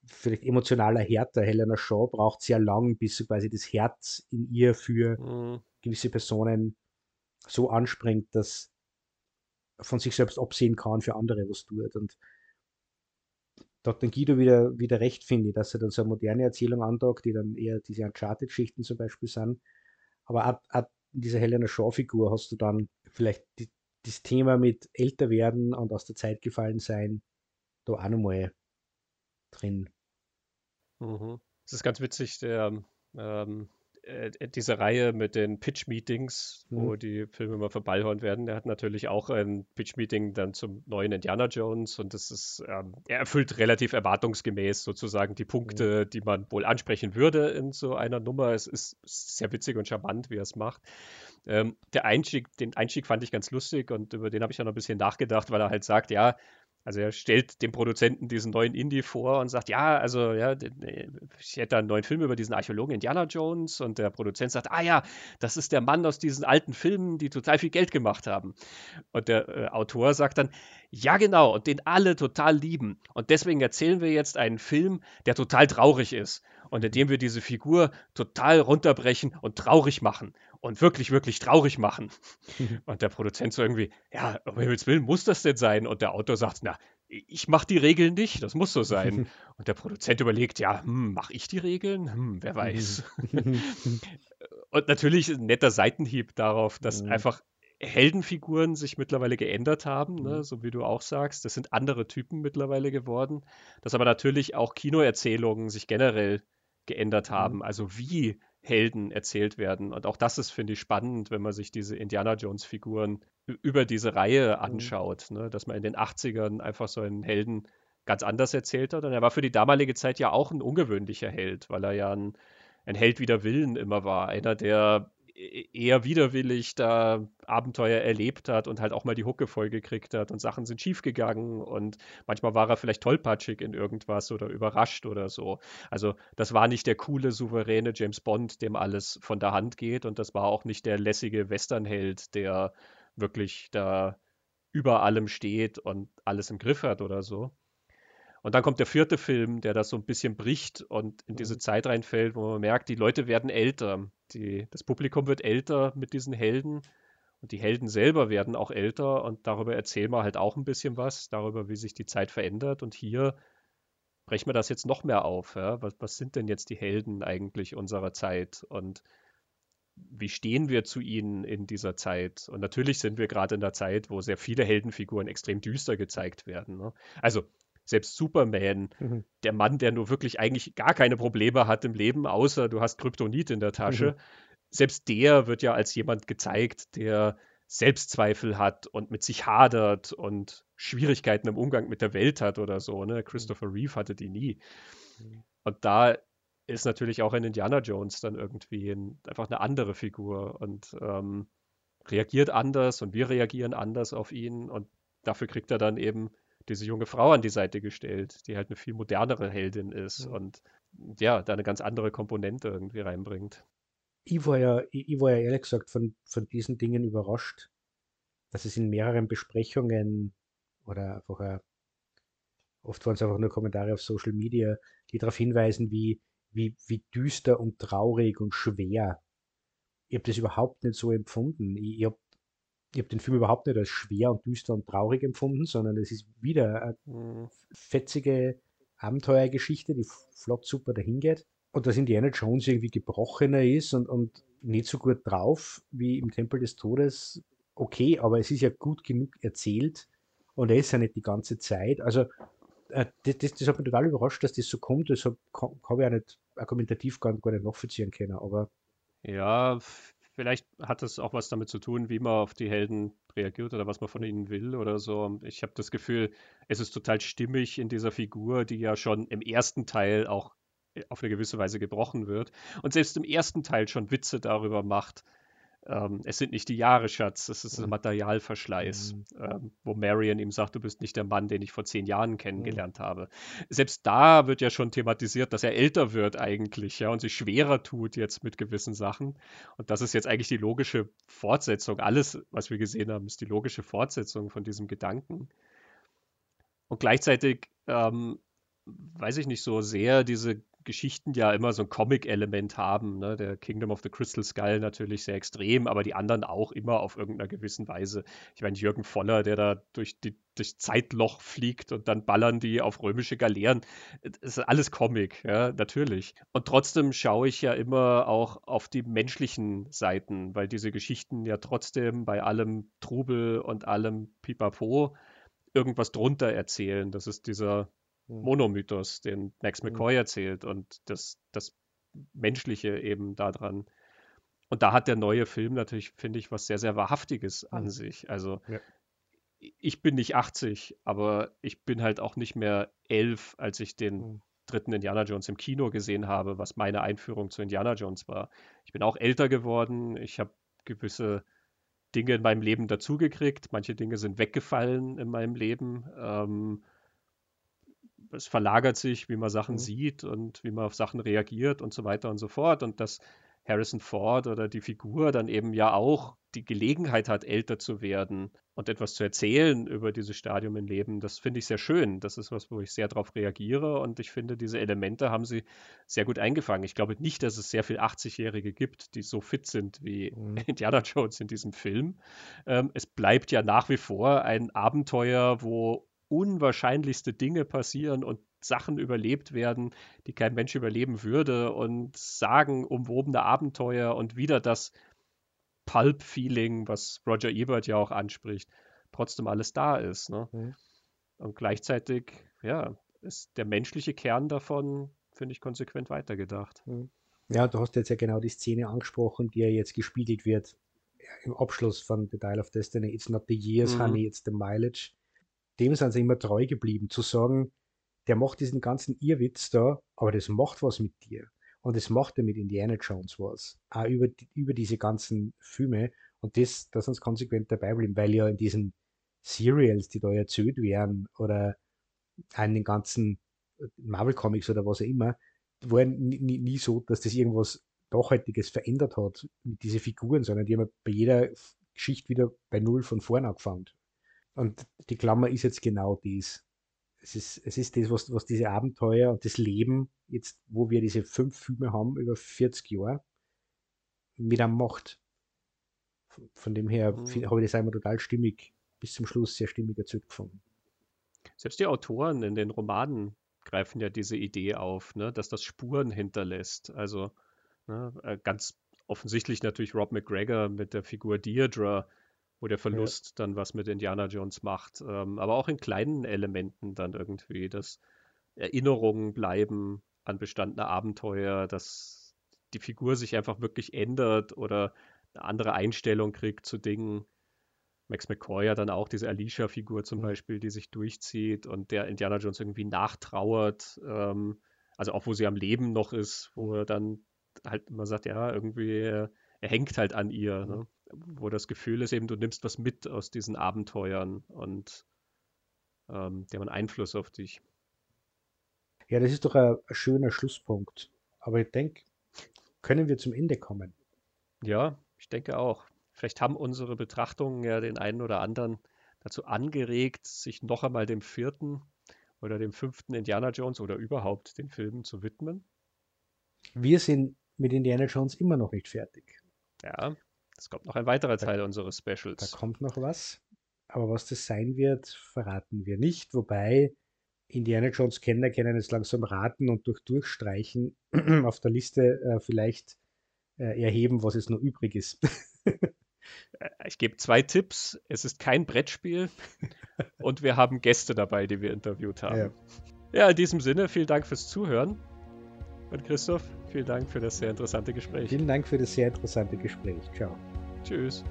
vielleicht emotionaler Härter. Helena Shaw braucht sehr lang, bis so quasi das Herz in ihr für gewisse Personen so anspringt, dass von sich selbst absehen kann, für andere was tut. Und da hat dann Guido wieder recht, finde ich, dass er dann so eine moderne Erzählung antagt, die dann eher diese Uncharted-Schichten zum Beispiel sind. Aber ab dieser Helena Shaw-Figur hast du dann vielleicht das Thema mit älter werden und aus der Zeit gefallen sein, da auch nochmal drin. Es ist ganz witzig, diese Reihe mit den Pitch-Meetings, wo die Filme mal verballhornt werden, der hat natürlich auch ein Pitch-Meeting dann zum neuen Indiana Jones und das ist, er erfüllt relativ erwartungsgemäß sozusagen die Punkte, die man wohl ansprechen würde in so einer Nummer. Es ist sehr witzig und charmant, wie er es macht. Den Einstieg fand ich ganz lustig und über den habe ich ja noch ein bisschen nachgedacht, weil er halt sagt, ja, also er stellt dem Produzenten diesen neuen Indie vor und sagt, ich hätte einen neuen Film über diesen Archäologen Indiana Jones und der Produzent sagt, das ist der Mann aus diesen alten Filmen, die total viel Geld gemacht haben. Und der Autor sagt dann, ja genau, und den alle total lieben und deswegen erzählen wir jetzt einen Film, der total traurig ist und in dem wir diese Figur total runterbrechen und traurig machen. Und wirklich, wirklich traurig machen. Und der Produzent so irgendwie, ja, um Himmels Willen muss das denn sein? Und der Autor sagt, na, ich mache die Regeln nicht, das muss so sein. Und der Produzent überlegt, ja, mache ich die Regeln? Wer weiß. Und natürlich ein netter Seitenhieb darauf, dass einfach Heldenfiguren sich mittlerweile geändert haben, ne? So wie du auch sagst. Das sind andere Typen mittlerweile geworden. Dass aber natürlich auch Kinoerzählungen sich generell geändert haben. Also wie Helden erzählt werden. Und auch das ist, finde ich, spannend, wenn man sich diese Indiana-Jones-Figuren über diese Reihe anschaut, ne? Dass man in den 80ern einfach so einen Helden ganz anders erzählt hat. Und er war für die damalige Zeit ja auch ein ungewöhnlicher Held, weil er ja ein Held wider Willen immer war. Einer, der eher widerwillig da Abenteuer erlebt hat und halt auch mal die Hucke voll gekriegt hat und Sachen sind schiefgegangen und manchmal war er vielleicht tollpatschig in irgendwas oder überrascht oder so. Also das war nicht der coole, souveräne James Bond, dem alles von der Hand geht und das war auch nicht der lässige Westernheld, der wirklich da über allem steht und alles im Griff hat oder so. Und dann kommt der vierte Film, der das so ein bisschen bricht und in diese Zeit reinfällt, wo man merkt, die Leute werden älter. Das Publikum wird älter mit diesen Helden und die Helden selber werden auch älter und darüber erzählen wir halt auch ein bisschen was, darüber, wie sich die Zeit verändert. Und hier brechen wir das jetzt noch mehr auf. Ja? Was sind denn jetzt die Helden eigentlich unserer Zeit und wie stehen wir zu ihnen in dieser Zeit? Und natürlich sind wir gerade in der Zeit, wo sehr viele Heldenfiguren extrem düster gezeigt werden. Ne? Also selbst Superman, der Mann, der nur wirklich eigentlich gar keine Probleme hat im Leben, außer du hast Kryptonit in der Tasche, selbst der wird ja als jemand gezeigt, der Selbstzweifel hat und mit sich hadert und Schwierigkeiten im Umgang mit der Welt hat oder so. Ne? Christopher Reeve hatte die nie. Und da ist natürlich auch ein Indiana Jones dann irgendwie einfach eine andere Figur und reagiert anders und wir reagieren anders auf ihn und dafür kriegt er dann eben diese junge Frau an die Seite gestellt, die halt eine viel modernere Heldin ist und ja, da eine ganz andere Komponente irgendwie reinbringt. Ich war ja ehrlich gesagt von diesen Dingen überrascht, dass es in mehreren Besprechungen oder einfach oft waren es einfach nur Kommentare auf Social Media, die darauf hinweisen, wie düster und traurig und schwer. Ich habe das überhaupt nicht so empfunden. Ich hab den Film überhaupt nicht als schwer und düster und traurig empfunden, sondern es ist wieder eine fetzige Abenteuergeschichte, die flott super dahingeht. Und dass Indiana Jones irgendwie gebrochener ist und nicht so gut drauf wie im Tempel des Todes, okay, aber es ist ja gut genug erzählt und er ist ja nicht die ganze Zeit. Also das hat mich total überrascht, dass das so kommt, deshalb habe ich auch nicht argumentativ gar nicht nachvollziehen können, aber... Ja, vielleicht hat das auch was damit zu tun, wie man auf die Helden reagiert oder was man von ihnen will oder so. Ich habe das Gefühl, es ist total stimmig in dieser Figur, die ja schon im ersten Teil auch auf eine gewisse Weise gebrochen wird und selbst im ersten Teil schon Witze darüber macht, es sind nicht die Jahre, Schatz, es ist ein Materialverschleiß, wo Marion ihm sagt, du bist nicht der Mann, den ich vor 10 Jahren kennengelernt habe. Selbst da wird ja schon thematisiert, dass er älter wird eigentlich, ja, und sich schwerer tut jetzt mit gewissen Sachen. Und das ist jetzt eigentlich die logische Fortsetzung. Alles, was wir gesehen haben, ist die logische Fortsetzung von diesem Gedanken. Und gleichzeitig, weiß ich nicht so sehr, diese Geschichten ja immer so ein Comic-Element haben. Ne? Der Kingdom of the Crystal Skull natürlich sehr extrem, aber die anderen auch immer auf irgendeiner gewissen Weise. Ich meine, Jürgen Voller, der da durch Zeitloch fliegt und dann ballern die auf römische Galeeren. Das ist alles Comic, ja, natürlich. Und trotzdem schaue ich ja immer auch auf die menschlichen Seiten, weil diese Geschichten ja trotzdem bei allem Trubel und allem Pipapo irgendwas drunter erzählen. Das ist dieser Monomythos, den Max McCoy erzählt und das Menschliche eben daran. Und da hat der neue Film natürlich, finde ich, was sehr, sehr Wahrhaftiges an sich. Also ich bin nicht 80, aber ich bin halt auch nicht mehr 11, als ich den dritten Indiana Jones im Kino gesehen habe, was meine Einführung zu Indiana Jones war. Ich bin auch älter geworden, ich habe gewisse Dinge in meinem Leben dazugekriegt, manche Dinge sind weggefallen in meinem Leben, es verlagert sich, wie man Sachen sieht und wie man auf Sachen reagiert und so weiter und so fort. Und dass Harrison Ford oder die Figur dann eben ja auch die Gelegenheit hat, älter zu werden und etwas zu erzählen über dieses Stadium im Leben, das finde ich sehr schön. Das ist was, wo ich sehr drauf reagiere und ich finde, diese Elemente haben sie sehr gut eingefangen. Ich glaube nicht, dass es sehr viele 80-Jährige gibt, die so fit sind wie Indiana Jones in diesem Film. Es bleibt ja nach wie vor ein Abenteuer, wo unwahrscheinlichste Dinge passieren und Sachen überlebt werden, die kein Mensch überleben würde und sagenumwobene Abenteuer und wieder das Pulp-Feeling, was Roger Ebert ja auch anspricht, trotzdem alles da ist. Ne? Und gleichzeitig, ja, ist der menschliche Kern davon, finde ich, konsequent weitergedacht. Ja, du hast jetzt ja genau die Szene angesprochen, die ja jetzt gespiegelt wird im Abschluss von The Dial of Destiny. It's not the years, honey, it's the mileage. Dem sind sie immer treu geblieben, zu sagen, der macht diesen ganzen Irrwitz da, aber das macht was mit dir. Und das macht er mit Indiana Jones was. Auch über diese ganzen Filme. Und das uns konsequent dabei bleiben, weil ja in diesen Serials, die da erzählt werden, oder in den ganzen Marvel-Comics oder was auch immer, war nie so, dass das irgendwas Nachhaltiges verändert hat mit diesen Figuren, sondern die haben bei jeder Geschichte wieder bei Null von vorne angefangen. Und die Klammer ist jetzt genau dies. Es ist das, was diese Abenteuer und das Leben, jetzt wo wir diese 5 Filme haben, über 40 Jahre, mit einem macht. Von dem her habe ich das einmal total stimmig, bis zum Schluss sehr stimmig erzählt gefunden. Selbst die Autoren in den Romanen greifen ja diese Idee auf, ne, dass das Spuren hinterlässt. Also ne, ganz offensichtlich natürlich Rob McGregor mit der Figur Deirdre, wo der Verlust dann was mit Indiana Jones macht. Aber auch in kleinen Elementen dann irgendwie, dass Erinnerungen bleiben an bestandene Abenteuer, dass die Figur sich einfach wirklich ändert oder eine andere Einstellung kriegt zu Dingen. Max McCoy ja dann auch diese Alicia-Figur zum Beispiel, die sich durchzieht und der Indiana Jones irgendwie nachtrauert, also auch wo sie am Leben noch ist, wo er dann halt immer sagt, ja, irgendwie, er hängt halt an ihr, ne? Wo das Gefühl ist eben, du nimmst was mit aus diesen Abenteuern und die haben einen Einfluss auf dich. Ja, das ist doch ein schöner Schlusspunkt, aber ich denke, können wir zum Ende kommen? Ja, ich denke auch. Vielleicht haben unsere Betrachtungen ja den einen oder anderen dazu angeregt, sich noch einmal dem 4. oder dem 5. Indiana Jones oder überhaupt den Filmen zu widmen. Wir sind mit Indiana Jones immer noch nicht fertig. Ja, es kommt noch ein weiterer Teil unseres Specials. Da kommt noch was, aber was das sein wird, verraten wir nicht. Wobei Indiana Jones Kenner können es langsam raten und durch Durchstreichen auf der Liste vielleicht erheben, was es noch übrig ist. Ich gebe 2 Tipps. Es ist kein Brettspiel und wir haben Gäste dabei, die wir interviewt haben. Ja, in diesem Sinne, vielen Dank fürs Zuhören. Und Christoph, vielen Dank für das sehr interessante Gespräch. Vielen Dank für das sehr interessante Gespräch. Ciao. Tschüss.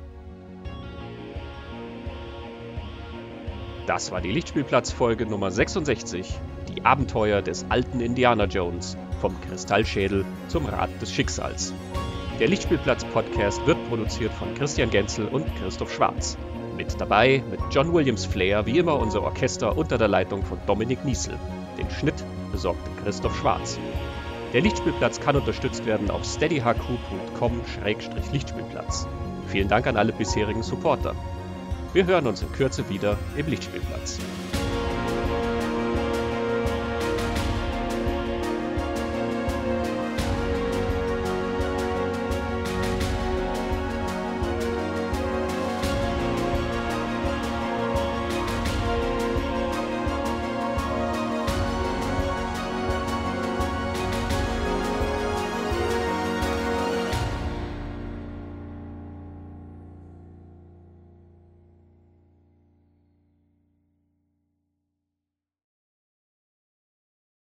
Das war die Lichtspielplatz-Folge Nummer 66. Die Abenteuer des alten Indiana Jones. Vom Kristallschädel zum Rad des Schicksals. Der Lichtspielplatz-Podcast wird produziert von Christian Genzel und Christoph Schwarz. Mit dabei mit John Williams Flair, wie immer unser Orchester unter der Leitung von Dominik Niesel. Den Schnitt besorgte Christoph Schwarz. Der Lichtspielplatz kann unterstützt werden auf steadyhq.com/Lichtspielplatz. Vielen Dank an alle bisherigen Supporter. Wir hören uns in Kürze wieder im Lichtspielplatz.